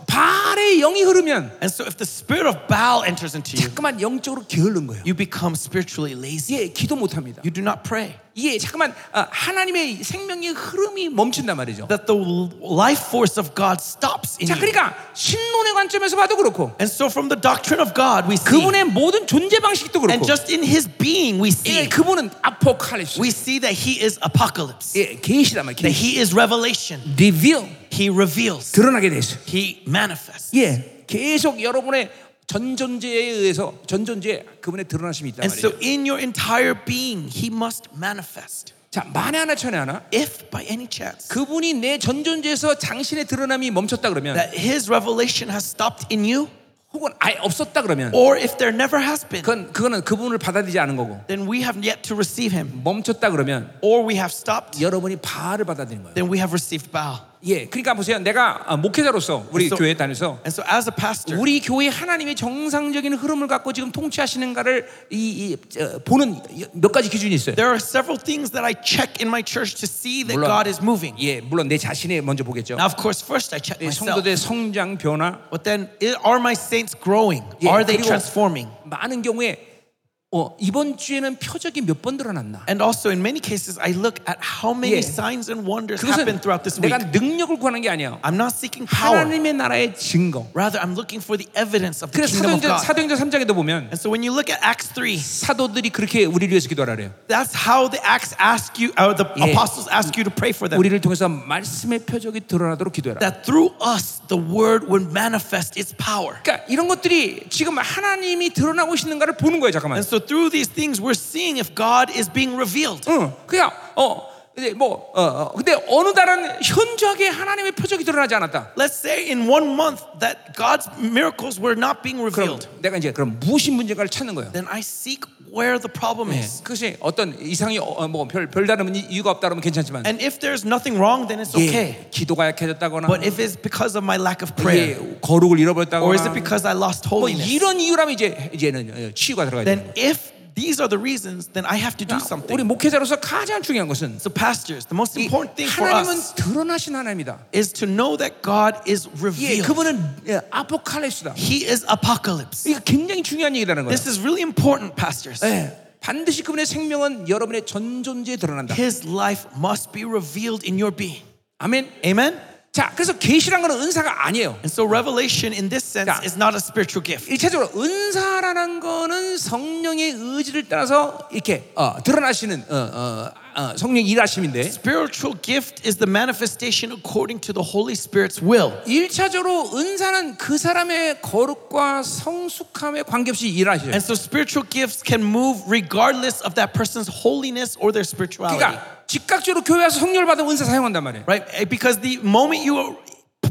바알의 바알의 영이 흐르면 And so if the spirit of Baal enters into you, 잠깐만 영적으로 게을른 거예요. You become spiritually lazy. 예, 기도 못 합니다. You do not pray. 예, 잠깐만 하나님의 생명의 흐름이 멈춘단 말이죠. That the life force of God stops in 자, 그러니까 신론의 관점에서 봐도 그렇고. And so from the doctrine of God we see. 그분의 모든 존재 방식도 그렇고. And just in his being we see. 예, 그분은 apocalypse. We see that he is apocalypse. 예, 계시란 말이에요. That he is revelation. Reveal. He reveals. 드러나게 돼 있어. He manifests. 예, 계속 여러분의 전존재에 의해서 전존재 그분의 드러나심이 있단 말이에요. And so in your entire being, he must manifest. 자, 만에 하나 천에 하나. If by any chance, 그분이 내 전존재에서 당신의 드러남이 멈췄다 그러면, that his revelation has stopped in you, 혹은 아예 없었다 그러면, or if there never has been, 그거는 그분을 받아들이지 않은 거고, then we have yet to receive him. 멈췄다 그러면, or we have stopped, 여러분이 바알을 받아들인 거예요. Then we have received Baal. 예, 그러니까 보세요. 내가 목회자로서 우리 교회에 다녀서 and so as a pastor, 우리 교회 하나님의 정상적인 흐름을 갖고 지금 통치하시는가를 보는 몇 가지 기준이 있어요. There are several things that I check in my church to see that God is moving. 예, 물론 내 자신에 먼저 보겠죠. Now, of course, first I check myself. 성도들의 성장 변화. But then, are my saints growing? 예, are they transforming? 많은 경우에 이번 주에는 표적이 몇 번 드러났나? And also in many cases I look at how many signs and wonders happen throughout this week. 내가 능력을 구하는 게 아니에요. I'm not seeking power. 하나님의 나라의 증거. Rather I'm looking for the evidence of the kingdom of God. 사도행전 3장에도 보면 And so when you look at Acts 3 사도들이 그렇게 우리를 위해서 기도하래요. That's how the Acts ask you or the apostles ask you to pray for them. 우리를 통해서 말씀의 표적이 드러나도록 기도해라. That through us the word would manifest its power. 그러니까 이런 것들이 지금 하나님이 드러나고 계시는가를 보는 거예요, 잠깐만. So through these things we're seeing if God is being revealed. 근데 어느 날은 현저하게 하나님의 표적이 드러나지 않았다. Let's say in one month that God's miracles were not being revealed. 내가 이제 그럼 무엇이 문제인가를 찾는 거예요. Then I seek where the problem is. 그것이 어떤 이상이 별다른 이유가 없다면 괜찮지만. And if there's nothing wrong, then it's okay. 기도가 약해졌다거나. But if it's because of my lack of prayer, 거룩을 잃어버렸다거나. Or is it because I lost holiness? 뭐 이런 이유라면 이제는 치유가 들어가야 돼. Then if These are the reasons. Then I have to do something. 우리 목회자로서 가장 중요한 것은 So pastors, the most important thing for us is to know that God is revealed. 예, 그분은 아포칼립스다. He is apocalypse. 이게 굉장히 중요한 얘기라는 거예요. This is really important, pastors. 예. 반드시 그분의 생명은 여러분의 전존재에 드러난다. His life must be revealed in your being. 아멘. Amen. 자, 그래서 계시란 거는 은사가 아니에요. And so revelation in this sense is not a spiritual gift. 일차적으로 은사라는 거는 성령의 의지를 따라서 이렇게 드러나시는 성령 일하심인데. Spiritual gift is the manifestation according to the Holy Spirit's will. 일차적으로 은사는 그 사람의 거룩과 성숙함에 관계없이 일하셔요. And so spiritual gifts can move regardless of that person's holiness or their spirituality. 그러니까 즉각적으로 교회 와서 성령을 받은 은사 사용한단 말이에요. Right? Because the moment you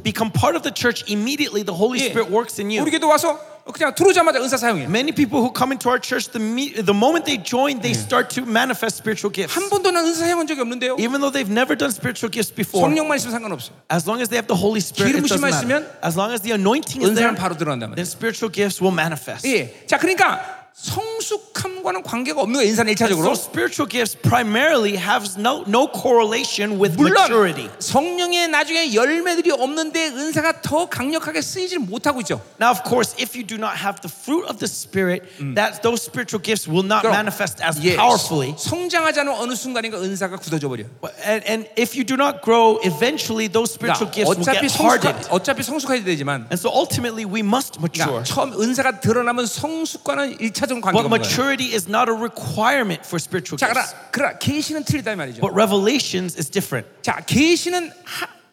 become part of the church, immediately the Holy Spirit works in you. 우리에게도 와서 그냥 들어오자마자 은사 사용해요. Many people who come into our church, the moment they join, they start to manifest spiritual gifts. 한 번도 난 은사 사용한 적이 없는데요. Even though they've never done spiritual gifts before. 성령만 있으면 상관없어요. As long as they have the Holy Spirit, it doesn't matter. As long as the anointing is there, then spiritual gifts will manifest. 예. 자, 그러니까. 성숙함과는 관계가 없는 거예요, 인사는 1차적으로. So spiritual gifts primarily have no correlation with maturity. 성령의 나중에 열매들이 없는데 은사가 더 강력하게 쓰이질 못하고 있죠. Now of course, if you do not have the fruit of the Spirit, that those spiritual gifts will not manifest as powerfully. 성장하지 않으면 어느 순간인가 은사가 굳어져 버려. And if you do not grow, eventually those spiritual gifts will get hardened. 어차피 성숙해야 되지만. And so ultimately, we must mature. 처음 은사가 드러나면 성숙과는 1차 But maturity is not a requirement for spiritual gifts. But revelations is different.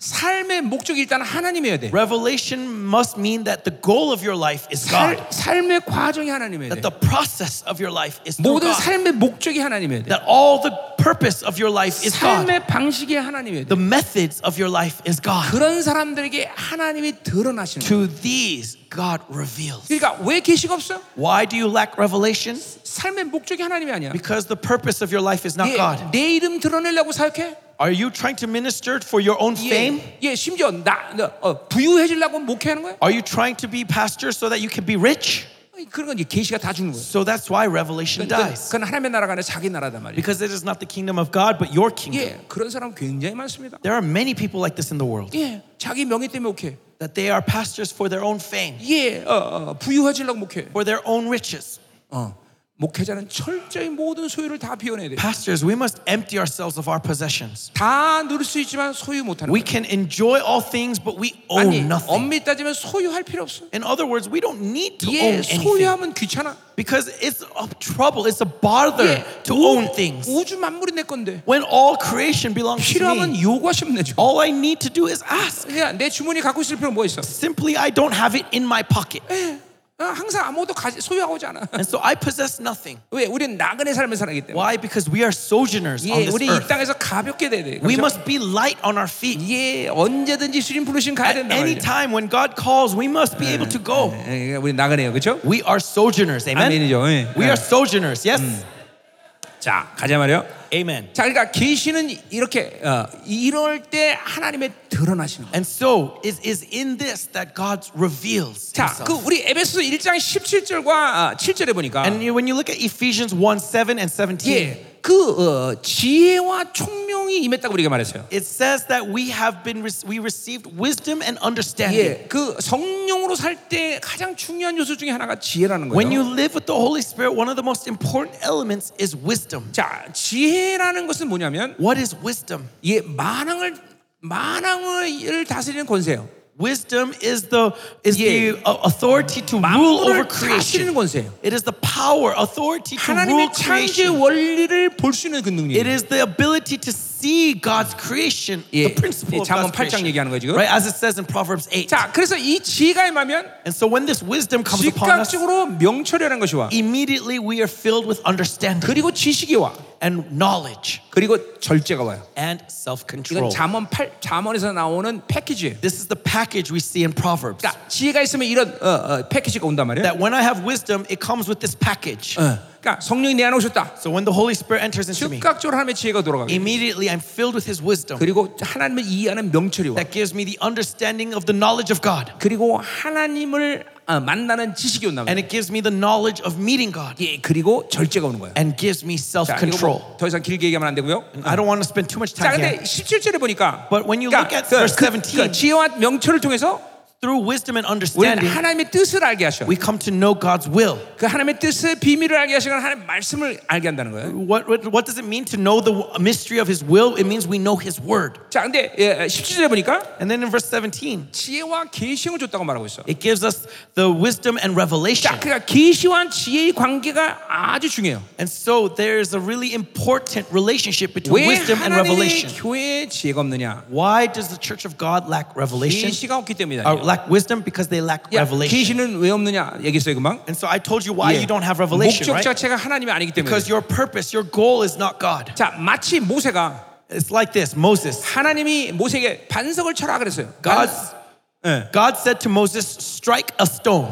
삶의 목적이 일단 하나님이어야 돼. Revelation must mean that the goal of your life is God. 삶의 과정이 하나님이어야 돼. That the process of your life is God. 모든 삶의 목적이 하나님이어야 돼. That all the purpose of your life is God. 삶의 방식이 하나님이어야 돼. The methods of your life is God. 그런 사람들에게 하나님이 드러나시는. To these God reveals. 그러니까 왜 계시가 없어? Why do you lack revelation? 삶의 목적이 하나님이 아니야. Because the purpose of your life is not God. 내 이름 드러내려고 사역해? Are you trying to minister for your own fame? 예, 심지어 부유해지려고 목회하는 거야? Are you trying to be pastor so that you can be rich? 그런 건 계시가 다 죽는 거예요. So that's why revelation dies. 그건 하나님의 나라가 아니라 자기 나라단 말이에요. Because it is not the kingdom of God but your kingdom. 예, 그런 사람 굉장히 많습니다. There are many people like this in the world. 예, 자기 명예 때문에 오케이. that they are pastors for their own fame. 예, 부유해지려고 목회. For their own riches. 목회자는 철저히 모든 소유를 다 비워내야 돼. Pastors, we must empty ourselves of our possessions. 다 누릴 수 있지만 소유 못하는. We can enjoy all things, but we own nothing. 엄밀히 따지면 소유할 필요 없어. In other words, we don't need to own anything. 소유하면 귀찮아. Because it's a trouble, it's a bother to own things. 우주 만물이 내 건데. When all creation belongs to me. 필요하면 요구하시면 되죠. All I need to do is ask. 야, 내 주머니 갖고 있을 필요 뭐 있어? Simply, I don't have it in my pocket. 항상 아무도 소유하고자 않아. And so I possess nothing. 왜? 우리는 나그네 삶을 살기 때문에. Why? Because we are sojourners on this earth. 우리 이 땅에서 가볍게 돼야 돼. We must be light on our feet. 예, 언제든지 주님 부르시면 가야 된다. At any time when God calls, we must be able to go. 우리 나그네요, 그렇죠? We are sojourners. Amen. We are sojourners. Yes. 자, 가자 말이요. Amen. 자, 그러니까 계시는 이렇게 이럴 때 하나님의 드러나시는. And so it is in this that God reveals. 자, 그 우리 에베소서 1장 17절과 7절에 보니까. And when you look at Ephesians 1:7 and 17. 예. 그 지혜와 총명이 임했다고 우리가 말했어요. It says that we received wisdom and understanding. 예, 그 성령으로 살 때 가장 중요한 요소 중에 하나가 지혜라는 거예요. When you live with the Holy Spirit, one of the most important elements is wisdom. 자, 지혜라는 것은 뭐냐면 What is wisdom? 예, 만왕을 다스리는 권세예요. Wisdom is the authority to rule over creation. It is the power, authority to rule creation. It is the ability to see God's creation, the principle of God's creation. Right, as it says in Proverbs 8. 자, 그래서 이 지혜가 임하면 And so when this wisdom comes upon us, immediately we are filled with understanding. 그리고 지식이 와. And knowledge. 그리고 절제가 와요. And self-control. 이건 잠언에서 나오는 패키지예요. This is the package we see in Proverbs. 그러니까 지혜가 있으면 이런 패키지가 온단 말이에요. That when I have wisdom, it comes with this package. 그러니까 성령이 내 안에 오셨다. So when the Holy Spirit enters into me, 즉각적으로 하나님의 지혜가 돌아가게. Immediately I'm filled with His wisdom. 그리고 하나님을 이해하는 명철이 와. That gives me the understanding of the knowledge of God. 그리고 하나님을 만나는 지식이 온다. And it gives me the knowledge of meeting God. 예, 그리고 절제가 오는 거야. And gives me self-control. 자, 더 이상 길게 얘기하면 안 되고요. I don't want to spend too much time here. 자, 근데 17절에 보니까 But when you look at verse 17, 지혜와 명철을 통해서 Through wisdom and understanding, we come to know God's will. What does it mean to know the mystery of His will? It means we know His word. And then in verse 17, it gives us the wisdom and revelation. And so there's a really important relationship between wisdom and revelation. Why does the Church of God lack revelation? Lack wisdom because they lack revelation. 계시는 왜 없느냐 얘기했어요, 금방. And so I told you why you don't have revelation, 목적 right? 목적 자체가 하나님이 아니기 때문에. Because your purpose, your goal is not God. 자, 마치 모세가 It's like this, Moses. 하나님이 모세에게 반석을 쳐라 그랬어요. God said to Moses, strike a stone.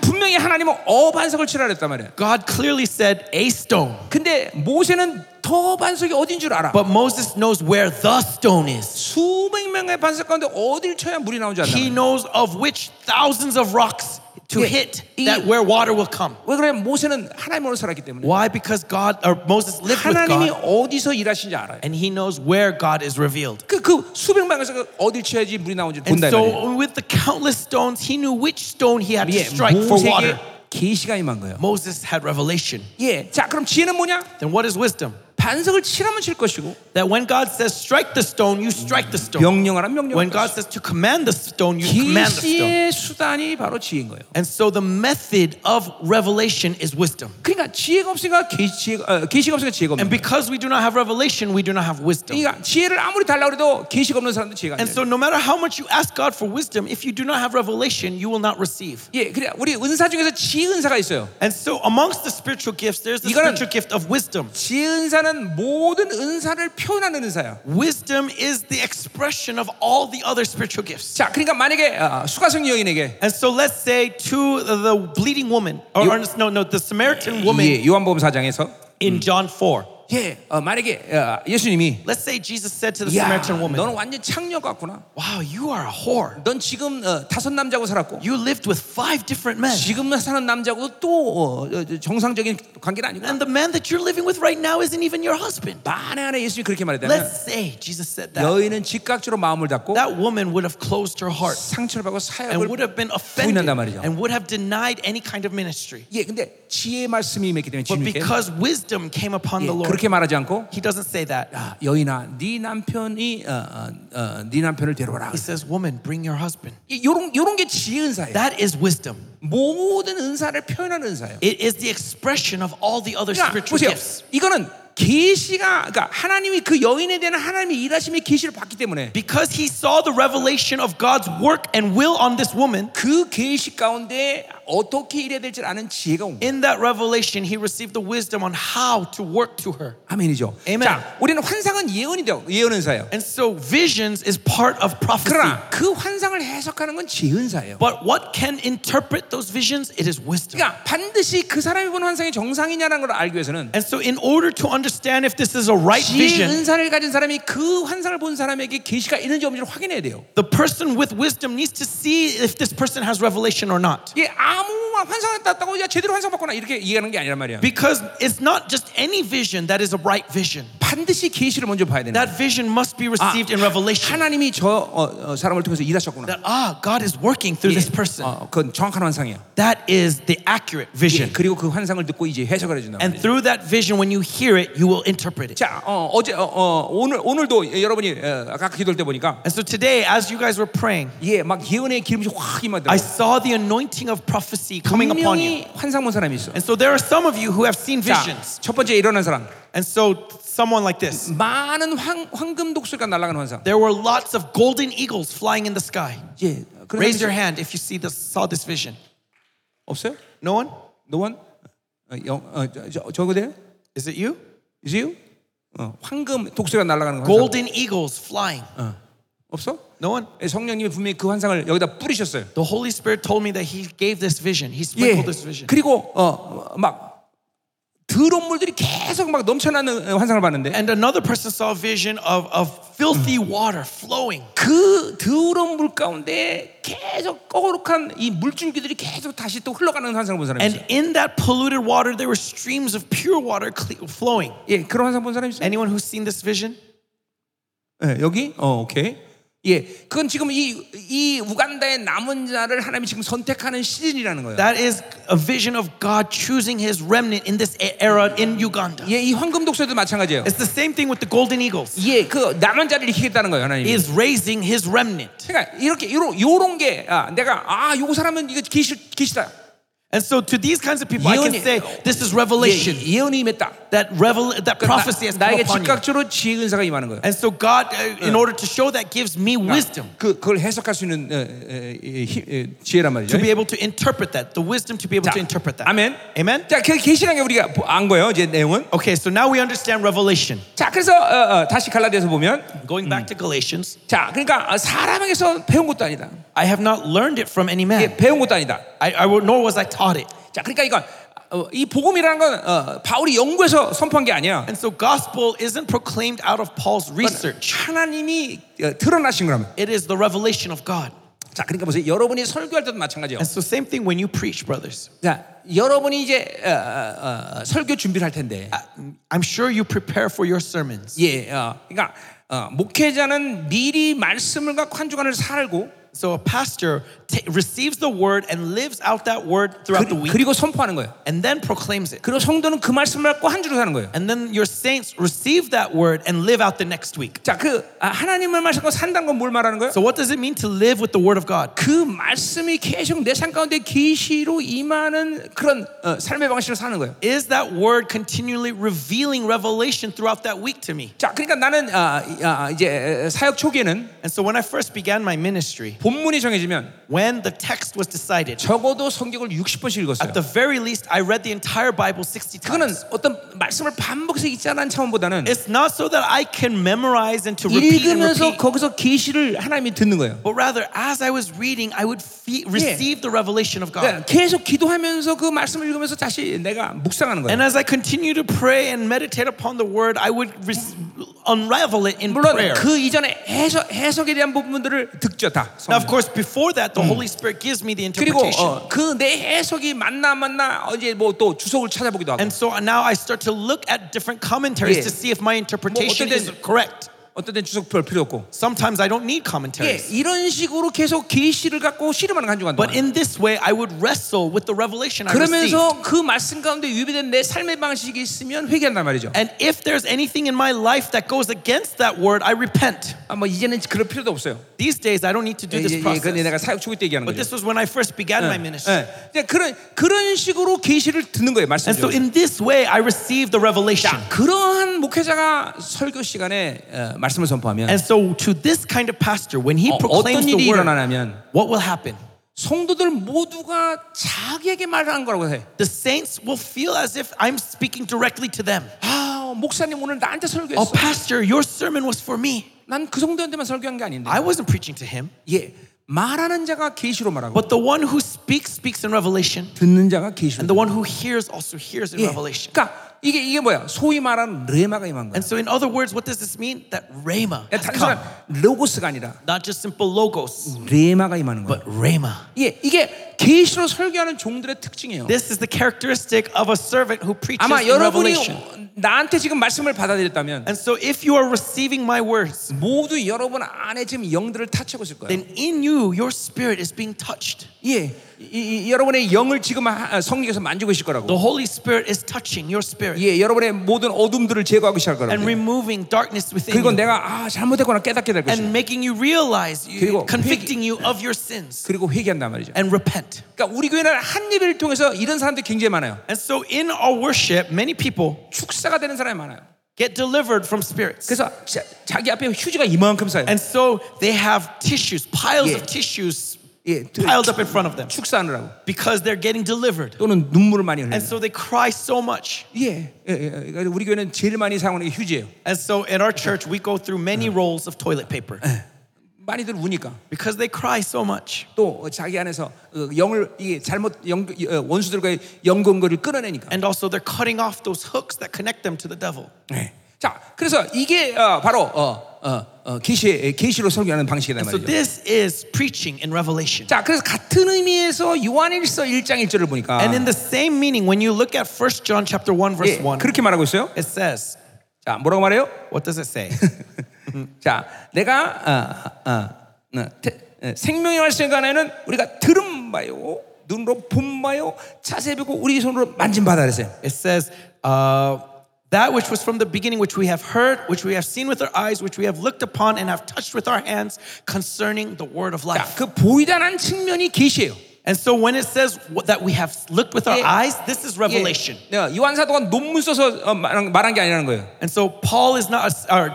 분명히 하나님은 반석을 치라 그랬단 말이에요. God clearly said a stone. 근데 모세는 더 반석이 어딘 줄 알아. But Moses knows where the stone is. 수백 명의 반석 가운데 어딜 쳐야 물이 나오는지 알아. He knows of which thousands of rocks to hit that where water will come. 왜 그래? 모세는 하나님으로 살았기 때문에. Why? Because God or Moses lived with God. 하나님이 어디서 일하시는지 알아요. And he knows where God is revealed. 그 수백 명에서 어딜 쳐야지 물이 나오는지 본다. And so with the countless stones, he knew which stone he had to strike for water. 계시가 임한 거예요. Moses had revelation. 예. 자, 그럼 지혜는 뭐냐? Then what is wisdom? 반석을 치라면 칠 것이고. That when God says strike the stone, you strike the stone. 명령하라 명령. When God says to command the stone, you command the stone. 계시의 수단이 바로 지혜인 거예요. And so the method of revelation is wisdom. 그러니까 지혜가 없으니까 계시가 없으니까 지혜가 없는. And because we do not have revelation, we do not have wisdom. 그러니까 지혜를 아무리 달라고 해도 계시가 없는 사람도 지혜가 안 돼. And so no matter how much you ask God for wisdom, if you do not have revelation, you will not receive. 예, 그래 우리 은사 중에서 지혜 은사가 있어요. And so amongst the spiritual gifts, there's the spiritual gift of wisdom. 지혜 은사는 모든 은사를 표현하는 은사야. Wisdom is the expression of all the other spiritual gifts. 자, 그러니까 만약에 수가성 여인에게 And so let's say to the bleeding woman or the Samaritan woman. 예, 요한복음 4장에서 in John 4. 예, 만약에 예수님이 Let's say Jesus said to the Samaritan woman. 너는 완전 창녀 같구나. Wow, you are a whore. 넌 지금 다섯 남자하고 살았고. You lived with five different men. 지금 사는 남자하고 또 정상적인 관계는 아니고. And the man that you're living with right now isn't even your husband. 만에 하나 예수님이 그렇게 말했다면. Let's say Jesus said that. 여인은 즉각적으로 마음을 닫고. That woman would have closed her heart. 상처를 받고 사역을 부인한단 말이죠. And would have denied any kind of ministry. 예, 근데 지혜의 말씀이 있기 때문에 But because wisdom came upon the Lord. 그렇게 말하지 않고 He doesn't say that. 야, 여인아, 네 남편이 네 남편을 데려와라. He says, "Woman, bring your husband." 요런 게 지혜 은사예요. That is wisdom. 모든 은사를 표현하는 은사예요. It is the expression of all the other spiritual gifts. 이거는 계시가 그러니까 하나님이 그 여인에 대한 하나님의 일하심의 계시를 봤기 때문에 because he saw the revelation of God's work and will on this woman 그 계시 가운데 어떻게 일해야 될지 아는 지혜가 온 거예요. In that revelation he received the wisdom on how to work to her. 아멘이죠. Amen. 자, 우리는 환상은 예언이죠. 예언 은사예요. And so visions is part of prophecy. 그러나 그 환상을 해석하는 건 지혜 은사예요. But what can interpret those visions? It is wisdom. 그러니까 반드시 그 사람이 본 환상이 정상이냐라는 걸 알기 위해서는 And so in order to understand if this is a right vision. 은사를 가진 사람이 그 환상을 본 사람에게 계시가 있는지 없는지를 확인해야 돼요. The person with wisdom needs to see if this person has revelation or not. 예, 아무 환상을 봤다고 야 제대로 환상 봤구나 이렇게 이해하는 게 아니란 말이야. Because it's not just any vision that is a right vision. 반드시 계시를 먼저 봐야 되는. That vision must be received in revelation. 하나님이 저 사람을 통해서 일하셨구나. That God is working through this person. 그건 정확한 환상이야. That is the accurate vision. 예, 그리고 그 환상을 듣고 이제 해석을 해 준다. And through that vision when you hear it you will interpret it. 자, 오늘도 여러분이 아까 기도할 때 보니까 And so today as you guys were praying. 예, 막 예언의 기름이 확 임하더라고요. I saw the anointing of prophecy coming upon you. 환상 본 사람이 있어. And so there are some of you who have seen visions. 자, 첫 번째 일어난 사람. And so someone like this. 많은 황금 독수리가 날아가는 환상. There were lots of golden eagles flying in the sky. 예, Raise your hand if you saw this vision. 없어요? No one? No one? 저거대요? Is it you? Is it you? 황금 독수리가 날아가는 환상. Golden eagles flying. 없어? No one. 성령님이 분명히 그 환상을 여기다 뿌리셨어요. The Holy Spirit told me that he gave this vision. He sprinkled this vision. 그리고 막 더러운 물들이 계속 막 넘쳐나는 환상을 봤는데. And another person saw a vision of filthy water flowing. 그 더러운 물 가운데 계속 거룩한 이 물줄기들이 계속 다시 또 흘러가는 환상을 본 사람이 있어요. And in that polluted water there were streams of pure water flowing. 예, 그런 환상 본 사람이 있어요? Anyone who's seen this vision? 예, 여기. 오케이. 예, 그건 지금 이 우간다의 남은 자를 하나님이 지금 선택하는 시즌이라는 거예요. That is a vision of God choosing His remnant in this era in Uganda. 예, 이 황금 독수리도 마찬가지예요. It's the same thing with the golden eagles. 예, 그 남은 자를 일으키겠다는 거예요, 하나님. He is raising His remnant. 그러니까 이렇게 요런 게 내가 요거 사람은 이거 계시다. And so to these kinds of people, I can say this is revelation. That prophecy has come upon you. And so God, in order to show that, gives me wisdom. 그걸 해석할 수 있는 지혜란 말이죠. To be able to interpret that, the wisdom to be able to interpret that. Amen. Amen. 자, 그 계시라는 게 우리가 안 거예요. 이제 내용은. Okay, so now we understand revelation. 자, 그래서 다시 갈라디아서 보면, going back to Galatians. 자, 그러니까 사람에게서 배운 것도 아니다. I have not learned it from any man. 예, 배운 것도 아니다. Nor was I taught it. 자, 그러니까 이건 이 복음이라는 건 바울이 연구해서 선포한 게 아니야. And so gospel isn't proclaimed out of Paul's research. 하나님이 드러나신 거라면. It is the revelation of God. 자, 그러니까 보세요. 여러분이 설교할 때도 마찬가지예요. And so same thing when you preach, brothers. 자, 여러분이 이제 설교 준비를 할 텐데. I'm sure you prepare for your sermons. 예, 그러니까 목회자는 미리 말씀을 갖고 한 주간을 살고. So a pastor receives the word and lives out that word throughout the week. 그리고 선포하는 거예요. And then proclaims it. 그리고 성도는 그 말씀을 갖고 한 주를 사는 거예요. And then your saints receive that word and live out the next week. 자, 하나님을 말씀으로 산다는 건 뭘 말하는 거예요? So what does it mean to live with the word of God? 그 말씀이 계속 내 삶 가운데 계시로 임하는 그런 삶의 방식으로 사는 거예요. Is that word continually revealing revelation throughout that week to me? 자, 그러니까 나는 이제 사역 초기에는 And so when I first began my ministry 본문이 정해지면 when the text was decided 적어도 성경을 60번씩 읽었어요. At the very least I read the entire Bible 60 times. 그거는 어떤 말씀을 반복해서 읽자는 차원보다는 it's not so that I can memorize and to repeat and repeat. 읽으면서 거기서 계시를 하나님이 듣는 거예요. But rather as I was reading I would receive the revelation of God. 계속 기도하면서 그 말씀을 읽으면서 다시 내가 묵상하는 거예요. And as I continue to pray and meditate upon the word I would unravel it in prayer. 물론 그 이전에 해석에 대한 부분들을 듣죠 다. Now of course before that the Holy Spirit gives me the interpretation. 그리고 그 내 해석이 맞나 이제 뭐 또 주석을 찾아보기도 하고. And so now I start to look at different commentaries to see if my interpretation is correct. 어떤 때 주석 별 필요 없고. Sometimes I don't need commentaries. 예, 이런 식으로 계속 계시를 갖고 씨름하는 한 주간 동안. But in this way, I would wrestle with the revelation I received. 그러면서 그 말씀 가운데 유배된 내 삶의 방식이 있으면 회개한단 말이죠. And if there's anything in my life that goes against that word, I repent. 뭐 이제는 그럴 필요도 없어요. These days, I don't need to do this process. 그건 내가 사역 초기 때 얘기하는 거죠. But this was when I first began my ministry. 예, 그런 식으로 계시를 듣는 거예요, 말씀. And so in this way, I received the revelation. 자, 그러한 목회자가 설교 시간에 말씀을 선포하면 And so to this kind of pastor when he proclaims the word what will happen? 성도들 모두가 자기에게 말을 한 거라고 해. The saints will feel as if I'm speaking directly to them. 아, 목사님 오늘 나한테 설교했어. Oh pastor, your sermon was for me. 난 그 성도한테만 설교한 게 아닌데. I wasn't preaching to him. 예. 말하는 자가 계시로 말하고. But the one who speaks in revelation. 듣는 자가 계시로. And the one who hears also hears in revelation. 그러니까 이게 뭐야? 소위 말하는 레마가 임한 거야. And so in other words, what does this mean? That rhema has come. 로고스가 아니라 not just simple logos. 레마가 임하는 거야. But rhema. 예, 이게 계시로 설교하는 종들의 특징이에요. This is the characteristic of a servant who preaches in revelation. 아마 여러분이 나한테 지금 말씀을 받아들였다면 And so if you are receiving my words, 모두 여러분 안에 지금 영들을 터치하고 있을 거예요. Then in you your spirit is being touched. 예. 여러분의 영을 지금 성령께서 만지고 계실 거라고. The Holy Spirit is touching your spirit. 예, 여러분의 모든 어둠들을 제거하고 시작할 거라고. And removing darkness within. 그리고 내가 잘못했구나 깨닫게 될 것이다. And making you realize, convicting you of your sins. 그리고 회개한단 말이죠. And repent. 그러니까 우리 교회는 한 예배를 통해서 이런 사람들이 굉장히 많아요. And so in our worship, many people 축사가 되는 사람이 많아요. Get delivered from spirits. 그래서 자기 앞에 휴지가 이만큼 쌓여. And so they have tissues, piles of tissues. 예, piled up in front of them. 축사하느라고. Because they're getting delivered. 또는 눈물을 많이 흘려. And so they cry so much. 예, 우리 교회는 제일 많이 사용하는 게 휴지예요. And so at our church we go through many rolls of toilet paper. 많이들 우니까. Because they cry so much. 또 자기 안에서 영을 이게 잘못 원수들과의 연결고리를 끊어내니까. And also they're cutting off those hooks that connect them to the devil. 네. 자, 그래서 이게 바로 계시로 설교하는 방식이란 말이죠. So this is preaching in revelation. 자, 그래서 같은 의미에서 요한일서 1장 1절을 보니까 And in the same meaning when you look at 1 John chapter 1 verse 1. 그렇게 말하고 있어요. It says. 자, 뭐라고 말해요? What does it say? 자, 내가 생명의 말씀에 관하여는 우리가 들은 바요, 눈으로 본 바요, 자세히 보고 우리 손으로 만진 바다 그랬어요. It says That which was from the beginning, which we have heard, which we have seen with our eyes, which we have looked upon and have touched with our hands, concerning the word of life. 자, 그 보이다는 측면이 계시예요. And so when it says that we have looked with our eyes, this is revelation. 요한 사도가 논문 써서 말한 게 아니라는 거예요. And so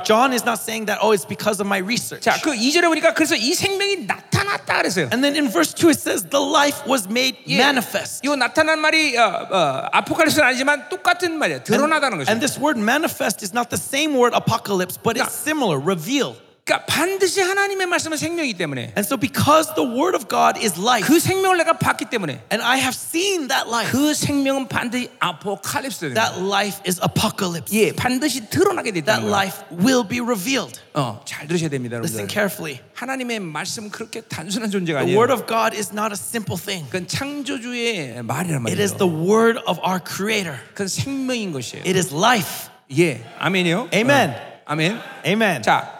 John is not saying that it's because of my research. 자, 그 2절에 보니까 그래서 이 생명이 나타났다 그랬어요. And then in verse 2 it says the life was made manifest. 요 나타난 말이 아포칼립스는 아니지만 똑같은 말이에요. 드러나다는 거죠. And this word manifest is not the same word apocalypse, but it's similar, reveal. 그러니까 반드시 하나님의 말씀은 생명이기 때문에. And so because the word of God is life. 그 생명을 내가 봤기 때문에. And I have seen that life. 그 생명은 반드시 아포칼립스. That life is apocalypse. 예, 반드시 드러나게 되다. That life will be revealed. 잘 들으셔야 됩니다, 여러분. Listen carefully. 하나님의 말씀은 그렇게 단순한 존재가 아니에요. The word of God is not a simple thing. 그건 창조주의 말이란 말이에요. It is the word of our creator. 그건 생명인 것이에요. It is life. 예, 아멘이요. Amen. 아멘. Amen. 자.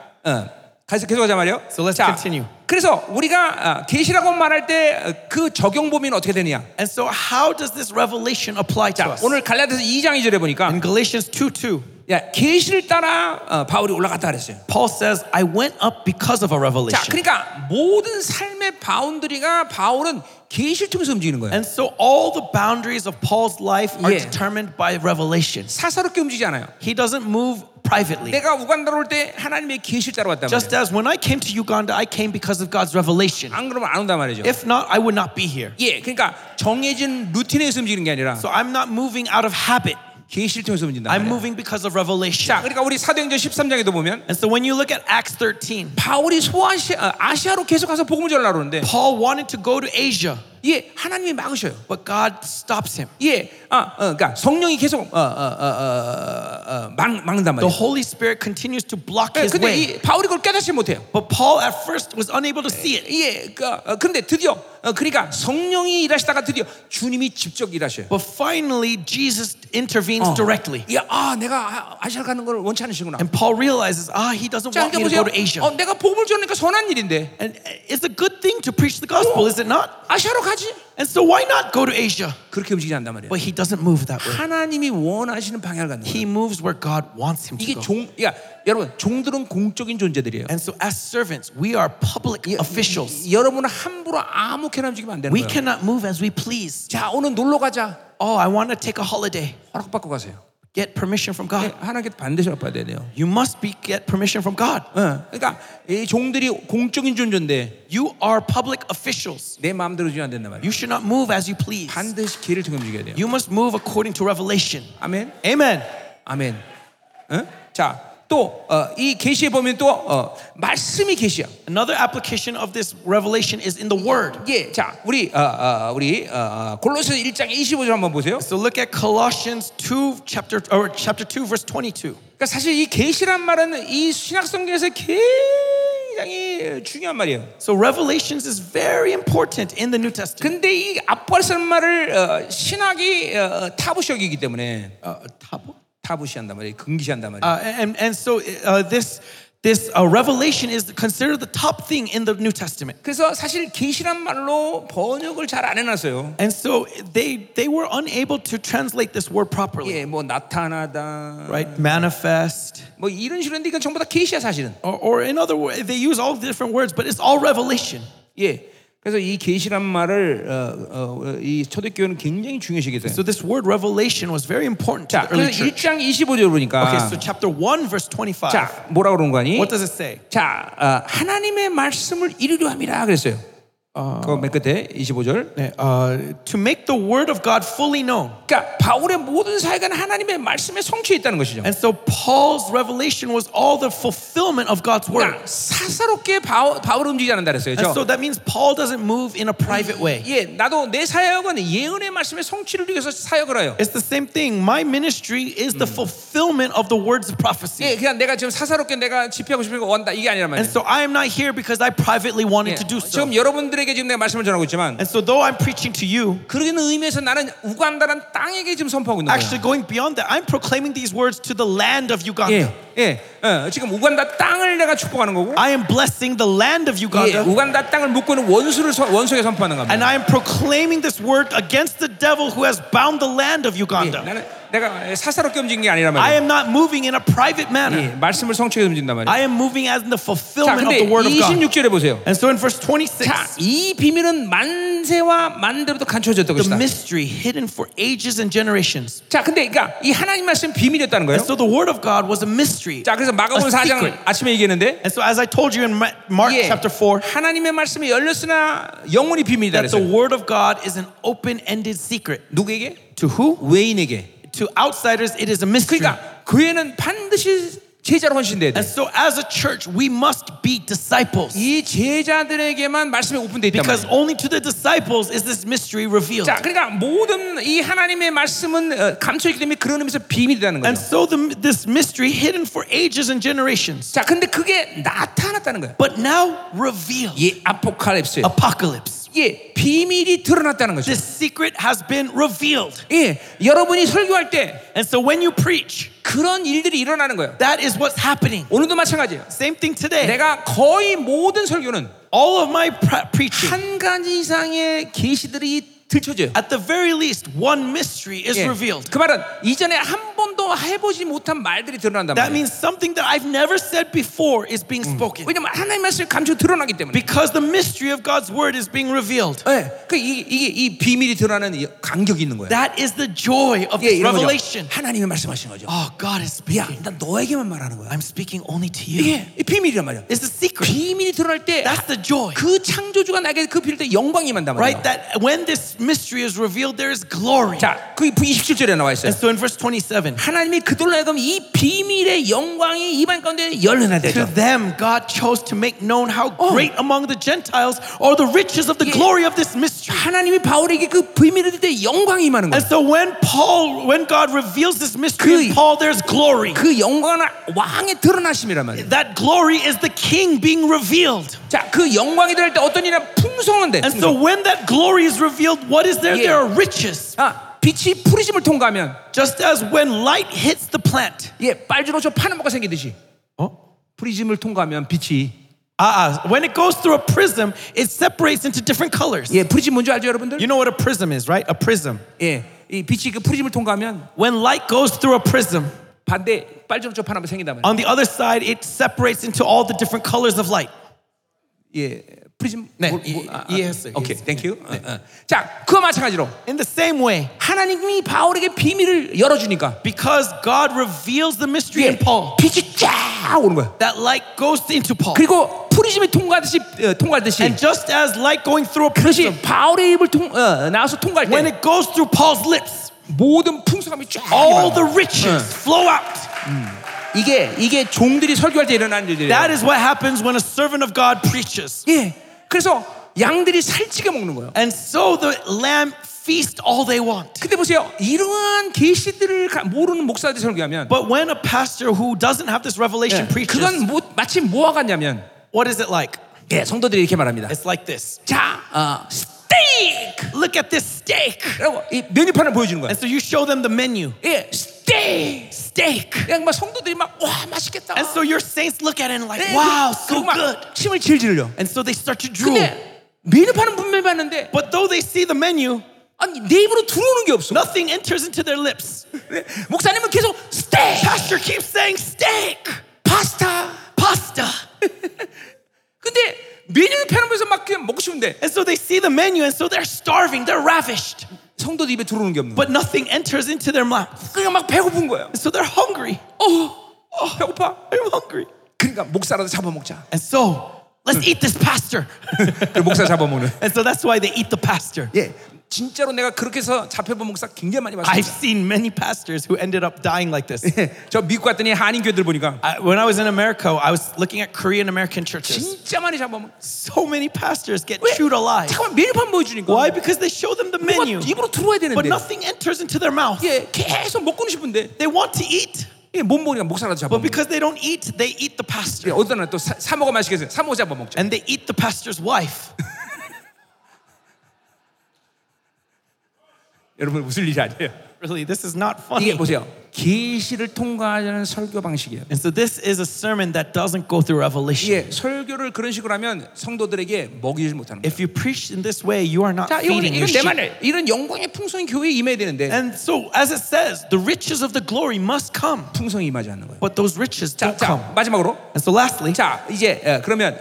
계속하자 말이요. So let's continue. 그래서 우리가 계시라고 말할 때 그 적용 범위는 어떻게 되느냐? And so how does this revelation apply to us? 오늘 갈라디아서 2장 2절에 보니까 In Galatians 2:2. 계시를 따라 바울이 올라갔다 그랬어요. Paul says, I went up because of a revelation. 자, 그러니까 모든 삶의 바운더리가 바울은 계시를 통해서 움직이는 거예요. And so all the boundaries of Paul's life are determined by revelation. 사사롭게 움직이지 않아요. He doesn't move privately. 내가 우간다로 올 때 하나님의 계시를 따라 왔단 말이에요. Just as when I came to Uganda, I came because of God's revelation. 안 그러면 안 온단 말이죠. If not, I would not be here. 예, 그러니까 정해진 루틴에서 움직이는 게 아니라. So I'm not moving out of habit. I'm moving because of revelation. 자, 그러니까 우리 사도행전 13장에도 보면 And so when you look at Acts 13, 바울이 아시아로 계속 가서 복음을 전하려고 하는데 Paul wanted to go to Asia. 예, 하나님이 막으셔요. But God stops him. 예, 그러니까 성령이 계속 막는단 말이에요. The Holy Spirit continues to block his way. 근데 바울이 그걸 깨닫지 못해요. But Paul at first was unable to see it. 예, 근데 드디어 그러니까 성령이 일하시다가 드디어 주님이 직접 일하셔요. But finally Jesus intervenes directly. 예, 내가 아시아 가는 걸 원치 않으시구나. And Paul realizes, he doesn't want me to go to Asia. 내가 복음을 전하니까 선한 일인데. And it's a good thing to preach the gospel, is it not? 아시아로 And so why not go to Asia? But he doesn't move that way. He moves where God wants him to go. 여러분, 종들은 공적인 존재들이에요. And so as servants, we are public officials. 여러분은 함부로 아무렇게나 움직이면 안 되는 거예요. We cannot move as we please. 자, 오늘 놀러 가자. Oh, I want to take a holiday. 허락받고 가세요. Get permission from God. 하나님께 반드시 받아야 돼요. You must get permission from God. 그러니까 이 종들이 공적인 존재인데 you are public officials. 내 마음대로 움직이면 안 된단 말이에요. You should not move as you please. 반드시 길을 통해 움직여야 돼요. You must move according to revelation. 아멘. Amen. 아멘. 자, 또 이 계시에 보면 또 말씀이 계시야. Another application of this revelation is in the word. 예, 자, 우리 골로새서 1장 25절 한번 보세요. So look at Colossians 2 chapter 2 verse 22. 그러니까 사실 이 계시란 말은 이 신약성경에서 굉장히 중요한 말이에요. So revelations is very important in the New Testament. 근데 이 앞벌선 말을 신학이 타부적이기 때문에 타부 타부시한단 말이에요. 금기시한단 말이에요. And so this revelation is considered the top thing in the New Testament. 그래서 사실 계시란 말로 번역을 잘 안 해놨어요. And so they were unable to translate this word properly. 예, 뭐 나타나다, right? Manifest. 뭐 이런 식으로 했는데 이건 전부 다 계시야 사실은. Or in other words, they use all different words, but it's all revelation. 예. 그래서 이 계시란 말을 이 초대교회는 굉장히 중요시하게 돼요. So this word revelation was very important to the early church. 1장 25절을 보니까 Okay, so chapter 1 verse 25. 자, 뭐라고 그런 거니? What does it say? 자, 하나님의 말씀을 이루려 함이라 그랬어요. 그 맨 끝에 25절. 네, to make the word of God fully known. 그러니까 바울의 모든 사역은 하나님의 말씀에 성취해 있다는 것이죠. And so Paul's revelation was all the fulfillment of God's word. 그러니까 사사롭게 바울 움직이지 않는다 그랬어요. And so that means Paul doesn't move in a private way. 예, 나도 내 사역은 예언의 말씀의 성취를 위해서 사역을 해요. It's the same thing. My ministry is the fulfillment of the words of prophecy. 예, 그냥 내가 지금 사사롭게 내가 집회하고 싶은 거 원다 이게 아니란 말이에요. And so I am not here because I privately wanted to do so. 지금 여러분들 지금 내가 말씀을 전하고 있지만, and so though I'm preaching to you, 그런 의미에서 나는 우간다라는 땅에게 지금 선포하고 있는 거예요. Actually, going beyond that, I'm proclaiming these words to the land of Uganda. 지금 우간다 땅을 내가 축복하는 거고, I am blessing the land of Uganda. 우간다 땅을 묶고 있는 원수에게 선포하는 겁니다. And I am proclaiming this word against the devil who has bound the land of Uganda. 내가 사사롭게 움직인 게 아니라 말이야. I am not moving in a private manner. 예, 말씀을 성취해서 움직인단 말이야. I am moving as in the fulfillment of the word of God. 26절에 보세요. And so in verse 26. 자, 이 비밀은 만세와 만대로부터 감춰졌던 것이다. The mystery hidden for ages and generations. 자, 근데 그러니까 이 하나님 말씀 비밀이었다는 거예요. And so the word of God was a mystery. 자, 그래서 마가복음 4장 아침에 얘기했는데. And so as I told you in Mark chapter 4. 하나님의 말씀이 열렸으나 영원히 비밀이다. That the word of God is an open-ended secret. 누구에게? To who? 외인에게. To outsiders, it is a mystery. 그러니까 교회는 반드시 제자로 헌신돼야 돼. And so, as a church, we must be disciples. 이 제자들에게만 말씀이 오픈돼 있단 말이야. Because only to the disciples is this mystery revealed. 자, 그러니까 모든 이 하나님의 말씀은 감춰있기 때문에 그런 의미에서 비밀이라는 거죠. And so, this mystery hidden for ages and generations. 자, 근데 그게 나타났다는 거야. But now revealed. 예, 아포칼립스. Apocalypse. 예, 비밀이 드러났다는 거죠. The secret has been revealed. 예, 여러분이 설교할 때, and so when you preach, 그런 일들이 일어나는 거예요. That is what's happening. 오늘도 마찬가지예요. Same thing today. 내가 거의 모든 설교는 all of my preaching 한 가지 이상의 계시들이 들춰져요. At the very least, one mystery is revealed. 그 말은 이전에 한 번도 통해서 해보지 못한 말들이 드러난단 말이야. That means something that I've never said before is being spoken. 왜냐면 하나님의 말씀이 감추어 드러나기 때문에. Because the mystery of God's word is being revealed. 네, 그 이 비밀이 드러나는 감격이 있는 거야. That is the joy of this revelation. 하나님이 말씀하시는 거죠. Oh, God is speaking. 야, 난 너에게만 말하는 거야. I'm speaking only to you. 이게 이 비밀이란 말이야. It's the secret. 비밀이 드러날 때, that's the joy. 그 창조주가 나에게 그 비밀 때 영광이 만다 말이야. Right, that when this mystery is revealed, there is glory. 자, 그 27절에 나와 있어요. And so in verse 27. 하나님이 그들로 하여금 이 비밀의 영광이 이방 가운데 열려나되. To them, God chose to make known how great among the Gentiles are the riches of the glory of this mystery. 하나님이 바울에게 그 비밀을 때 영광이 임하는 거야. And so when God reveals this mystery in Paul, there's glory. 그 영광은 왕의 드러나심이란 말이야. That glory is the king being revealed. 자, 그 영광이 들어갈 때 어떤 일이나 풍성한데. And so when that glory is revealed, what is there? There are riches. 빛이 푸르심을 통과하면 just as when light hits the plant. 예, 빨주노초 파나무가 생기듯이. 푸르심을 통과하면 빛이 when it goes through a prism, it separates into different colors. 예, 푸르심 뭔지 알죠, 여러분들? You know what a prism is, right? A prism. 예, 이 빛이 그 푸르심을 통과하면 when light goes through a prism. 반대 빨주노초 파나무 생긴다 말이야. On the other side, it separates into all the different colors of light. 예, 프리즘. 네, 이해했어요. 오케이, thank you. 자, 그와 마찬가지로. In the same way, 하나님이 바울에게 비밀을 열어주니까. Because God reveals the mystery in Paul. 빛이 쫙 오는 거야. That light goes into Paul. 그리고 프리즘이 통과하듯이. And just as light going through a prism. 그것이 바울의 입을 나와서 통과할 때. When it goes through Paul's lips, 모든 풍성함이 쫙. All the riches flow out. 이게 종들이 설교할 때 일어나는 일들이에요. That is what happens when a servant of God preaches. 예, 그래서 양들이 살찌게 먹는 거예요. And so the lamb feast all they want. 근데 보세요, 이러한 계시들을 모르는 목사들이 설교하면, but when a pastor who doesn't have this revelation preaches, 그건 마치 뭐와 같냐면, what is it like? 예, 성도들이 이렇게 말합니다. It's like this. 자, steak. Look at this steak. 이 메뉴판을 보여주는 거예요. And so you show them the menu. 예, steak. 그냥 막 성도들이 막 와 맛있겠다. And so your saints look at it and like, wow, so good. 침을 질질려. And so they start to drool. 근데 메뉴판은 분명히 봤는데, but though they see the menu, 아니 내 입으로 들어오는 게 없어. Nothing enters into their lips. 목사님은 계속 steak. Pastor keeps saying steak. Pasta. 근데 메뉴를 펴놓으면서 막 그냥 먹고 싶은데. And so they see the menu and so they're starving, they're ravished. 성도들 입에 들어오는 게 없는. But nothing enters into their mouth. 그냥 막 배고픈 거예요. And so they're hungry. 배고파. I'm hungry. 그러니까 목사라도 잡아먹자. And so let's eat this pastor. 목사 잡아먹는. And so that's why they eat the pastor. 예, 진짜로 내가 그렇게 해서 잡혀본 목사 굉장히 많이 봤습니다. I've seen many pastors who ended up dying like this. 저 미국 갔더니 한인 교회들 보니까. When I was in America, I was looking at Korean American churches. 진짜 많이 잡아먹. So many pastors get chewed alive. 잠깐만 메뉴판 보여주니까. Why? Because they show them the menu. 입으로 들어야 되는데. But nothing enters into their mouth. 예, 계속 먹고 싶은데. They want to eat. 예, 못 먹으니까 목사라도 잡아. But because they don't eat, they eat the pastor. 어떤 날 또 사 먹어 마시겠어요. 사 먹어 잡아 먹죠. And they eat the pastor's wife. 여러분 웃을 일이 아니에요. Really, this is not funny. 이게 보세요. 계시를 통과하는 설교 방식이에요. And so this is a sermon that doesn't go through revelation. 예, 설교를 그런 식으로 하면 성도들에게 먹이지 못하는 거예요. If you preach in this way, you are not feeding your sheep. 이런 영광의 풍성이 교회에 임해야 되는데. And so as it says, the riches of the glory must come. 풍성이 임하지 않는 거예요. But those riches don't come. 마지막으로. And so lastly. 자, 이제 그러면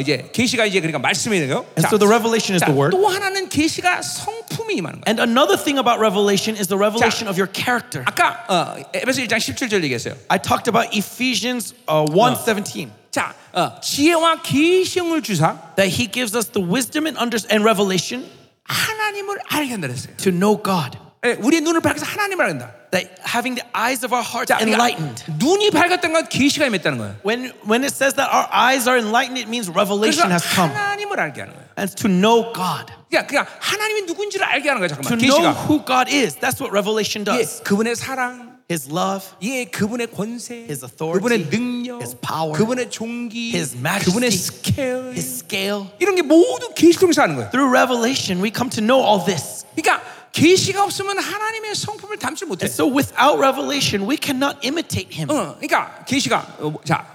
이제 계시가 이제 그러니까 말씀이에요. And so the revelation is the word. 또 하나는 계시가 성품이 임하는 거예요. And another thing about revelation is the revelation of your character. 아까 에베소 1장 17절 얘기했어요. I talked about Ephesians 1:17. 자, 지혜와 계시를 주사 that he gives us the wisdom and revelation 하나님을 알게 한다 그랬어요. To know God. 예, 우리의 눈을 밝혀서 하나님을 알는다. That having the eyes of our hearts enlightened. 눈이 밝았던 건 계시가 임했다는 거예요. When it says that our eyes are enlightened, it means revelation has come. 하나님을 알게 하는 거예요. And to know God. 그냥 하나님이 누군지를 알게 하는 거예요. 잠깐만. To know who God is. That's what revelation does. 예, 그분의 사랑 His love, 그분의 권세, His authority, 그분의 능력, His power, 그분의 종기, His majesty, 그분의 스케일, His scale. 이런 게 모두 계시를 통해서 아는 거예요. Through revelation, we come to know all this. 그러니까 계시가 없으면 하나님의 성품을 닮지 못해. So without revelation, we cannot imitate Him. 그러니까 계시가 자.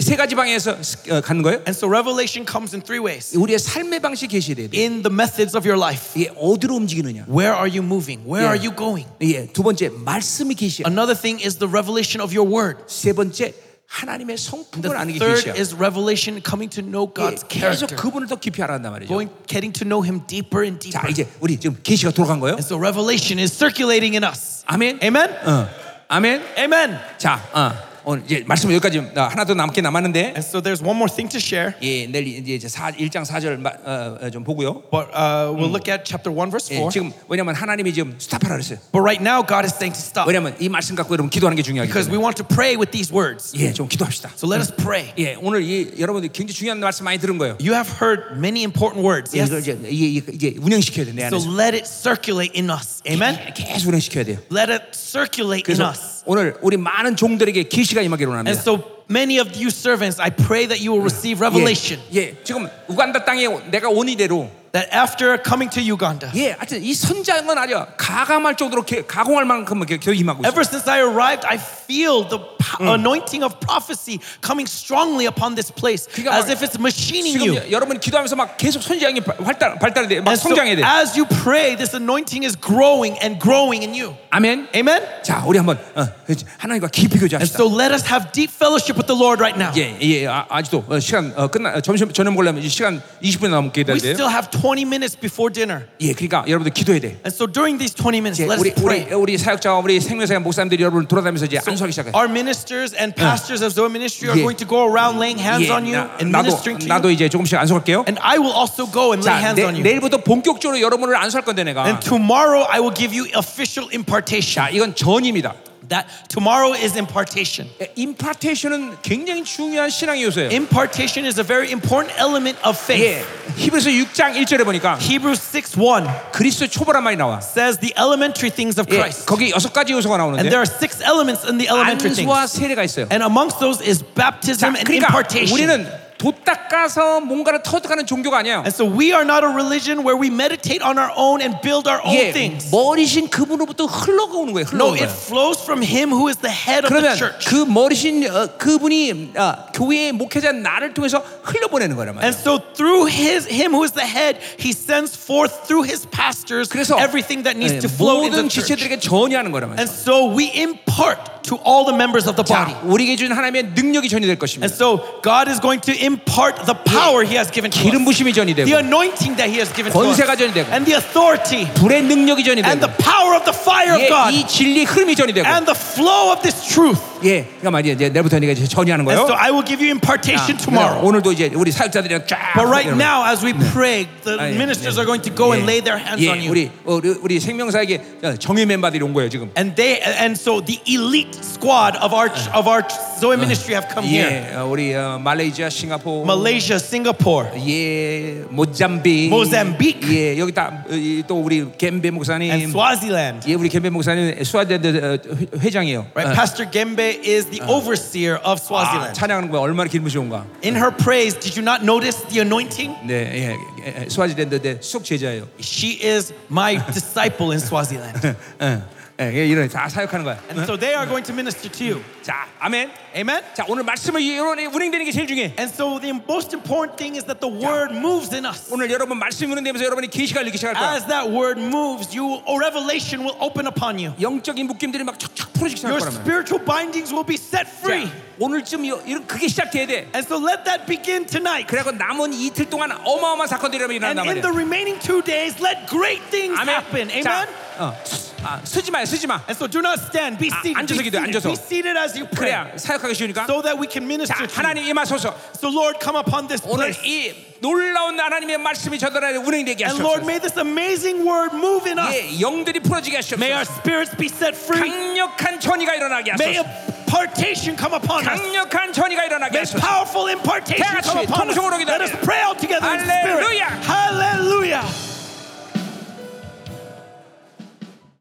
세 가지 방향에서 가는 거예요. And so revelation comes in three ways. 우리의 삶의 방식 계시돼야 돼. In the methods of your life. 예, 어디로 움직이느냐. Where are you moving? Where are you going? 예, 두 번째 말씀이 계시야. Another thing is the revelation of your word. 세 번째 하나님의 성품을 아는 게 계시야. The third is revelation coming to know God's character. 계속 그분을 더 깊이 알아간단 말이죠. Getting to know Him deeper and deeper. 자, 이제 우리 지금 계시가 돌아간 거예요. And so revelation is circulating in us. 아멘. Amen. 아멘. Amen. 자, 오늘 이제 말씀 여기까지 하나 더 남게 남았는데. And so there's one more thing to share. 예, 내일 이제 1장 4절 좀 보고요. But we'll look at chapter 1 verse 4. 예, 지금 왜냐면 하나님이 지금 스탑하라 그랬어요. But right now God is saying to stop. 왜냐면 이 말씀 갖고 여러분 기도하는 게 중요하기 때문에. Because we want to pray with these words. 예, 좀 기도합시다. So let us pray. 예, 오늘 이 여러분들 굉장히 중요한 말씀 많이 들은 거예요. You have heard many important words. Yes. 이게 운영시켜야 돼 내 안에서. So let it circulate in us. Amen. 계속 운영시켜야 돼요. Let it circulate in us. 오늘 우리 많은 종들에게 계시가 임하기를 원합니다. And so many of you servants, I pray that you will receive revelation. 예, 지금 우간다 땅에 내가 온 이대로 that after coming to Uganda. 예, 하여튼 이 선장은 아니야. 가감할 정도로 가공할 만큼 계속 임하고 있어. Ever since I arrived, I feel the anointing of prophecy coming strongly upon this place, as if it's machining you. 여러분 기도하면서 막 계속 선장이 발달돼, 막 성장해야 돼. As you pray, this anointing is growing and growing in you. 아멘, 아멘. 자, 우리 한번 하나님과 깊이 교제합시다. And so let us have deep fellowship with the Lord right now. 예, 예, 아직도 시간 끝나 점심 저녁 먹으려면 시간 20분 남게 돼야 돼. We still have 20 minutes before dinner. 예, 그러니까 여러분들 기도해야 돼. And so during these 20 minutes, 예, let's pray. 우리 사역자와 우리 생명사역 목사님들이 여러분 돌아다니면서 이제 안수하기 시작해. Our ministers and pastors of Zoe Ministry are going to go around laying hands on you and ministering to you. 나도 이제 조금씩 안수할게요. And I will also go and lay hands on you. 내일부터 본격적으로 여러분을 안수할 건데 내가. And tomorrow I will give you official impartation. 자, 이건 전입니다. That tomorrow is impartation. Impartation은 굉장히 중요한 신앙의 요소예요. Impartation is a very important element of faith. 히브리서 6장 1절에 보니까 Hebrews 6:1 그리스도 초보란 말이 나와. Says the elementary things of Christ. 거기 여섯 가지 요소가 나오는데. And there are six elements in the elementary things. 안수와 세례가 있어요. And amongst those is baptism and impartation. 우리는 도닦아서 뭔가를 터득하는 종교가 아니에요. And so we are not a religion where we meditate on our own and build our own things. 머리신 그분으로부터 흘러가오는 거예요. No, it flows from Him who is the head of the church. 그러면 그 머리신 그분이 교회의 목회자 나를 통해서 흘려보내는 거란 말이에요. And so through Him who is the head, He sends forth through His pastors everything that needs to flow in the church. 모든 지체들에게 전이하는 거란 말이에요. And so we impart to all the members of the body. 우리에게 주신 하나님의 능력이 전이될 것입니다. And so God is going to impart the power He has given to us. 기름 부심이 전이되고, the anointing that He has given to us, 권세가 전이되고, and the authority, 불의 능력이 전이되고, and the power of the fire of God, 이 진리의 흐름이 전이되고, and the flow of this truth. 예, 그러니까 말이야 이제 내일부터 네가 이제 전이하는 거예요. And so I will give you impartation tomorrow. 오늘도 이제 우리 사역자들이랑 쫙. But right now, as we pray, the ministers are going to go and lay their hands on you. 우리 생명사에게 정의 멤버들이 온 거예요 지금. And so the elite squad of our Zoe Ministry have come here. 우리 말레이시아, 싱가포르, Malaysia, Singapore, 예, 모잠비크, 예, 여기 다 또 우리 겜베 목사님, and Swaziland. 예, 우리 겜베 목사님 스와질랜드 회장이에요. Right, Pastor Gembe is the overseer of Swaziland. 찬양하는 거야 얼마나 기름이 좋은가. In her praise, did you not notice the anointing? 네, 예, 스와질랜드 내 속 제자예요. She is my disciple in Swaziland. 예, 이런 다 사역하는 거야. And so they are going to minister to you. 자, 아멘, 아멘. 자, 오늘 말씀을 여러분이 운행되는 게 제일 중요해. And so the most important thing is that the word moves in us. 오늘 여러분 말씀 운행되면서 여러분이 계시가 열리기 시작할 거야. As that word moves, revelation will open upon you. 영적인 묶임들이 막 척척 풀어지기 시작할 거라면. Your spiritual bindings will be set free. 오늘쯤 이런 그게 시작돼야 돼. And so let that begin tonight. 그리고 남은 이틀 동안 어마어마한 사건들이 일어난단 말이야. And in the remaining 2 days, let great things happen. Amen. 서지 마, 서지 마. And so do not stand. Be seated. 앉아서 기도해, 앉아서. Be seated as you pray. 그래야 사역하기 쉬우니까. So that we can minister. 하나님 임하소서. So Lord, come upon this place. 오늘 이 놀라운 하나님의 말씀이 저들 안에 운행되게 하소서. And Lord, may this amazing word move in us. 예, 영들이 풀어지게 하소서. May our spirits be set free. 강력한 전이가 일어나게 하소서. Impartation come upon us. This powerful impartation come upon us. Let us pray all together in spirit. Hallelujah.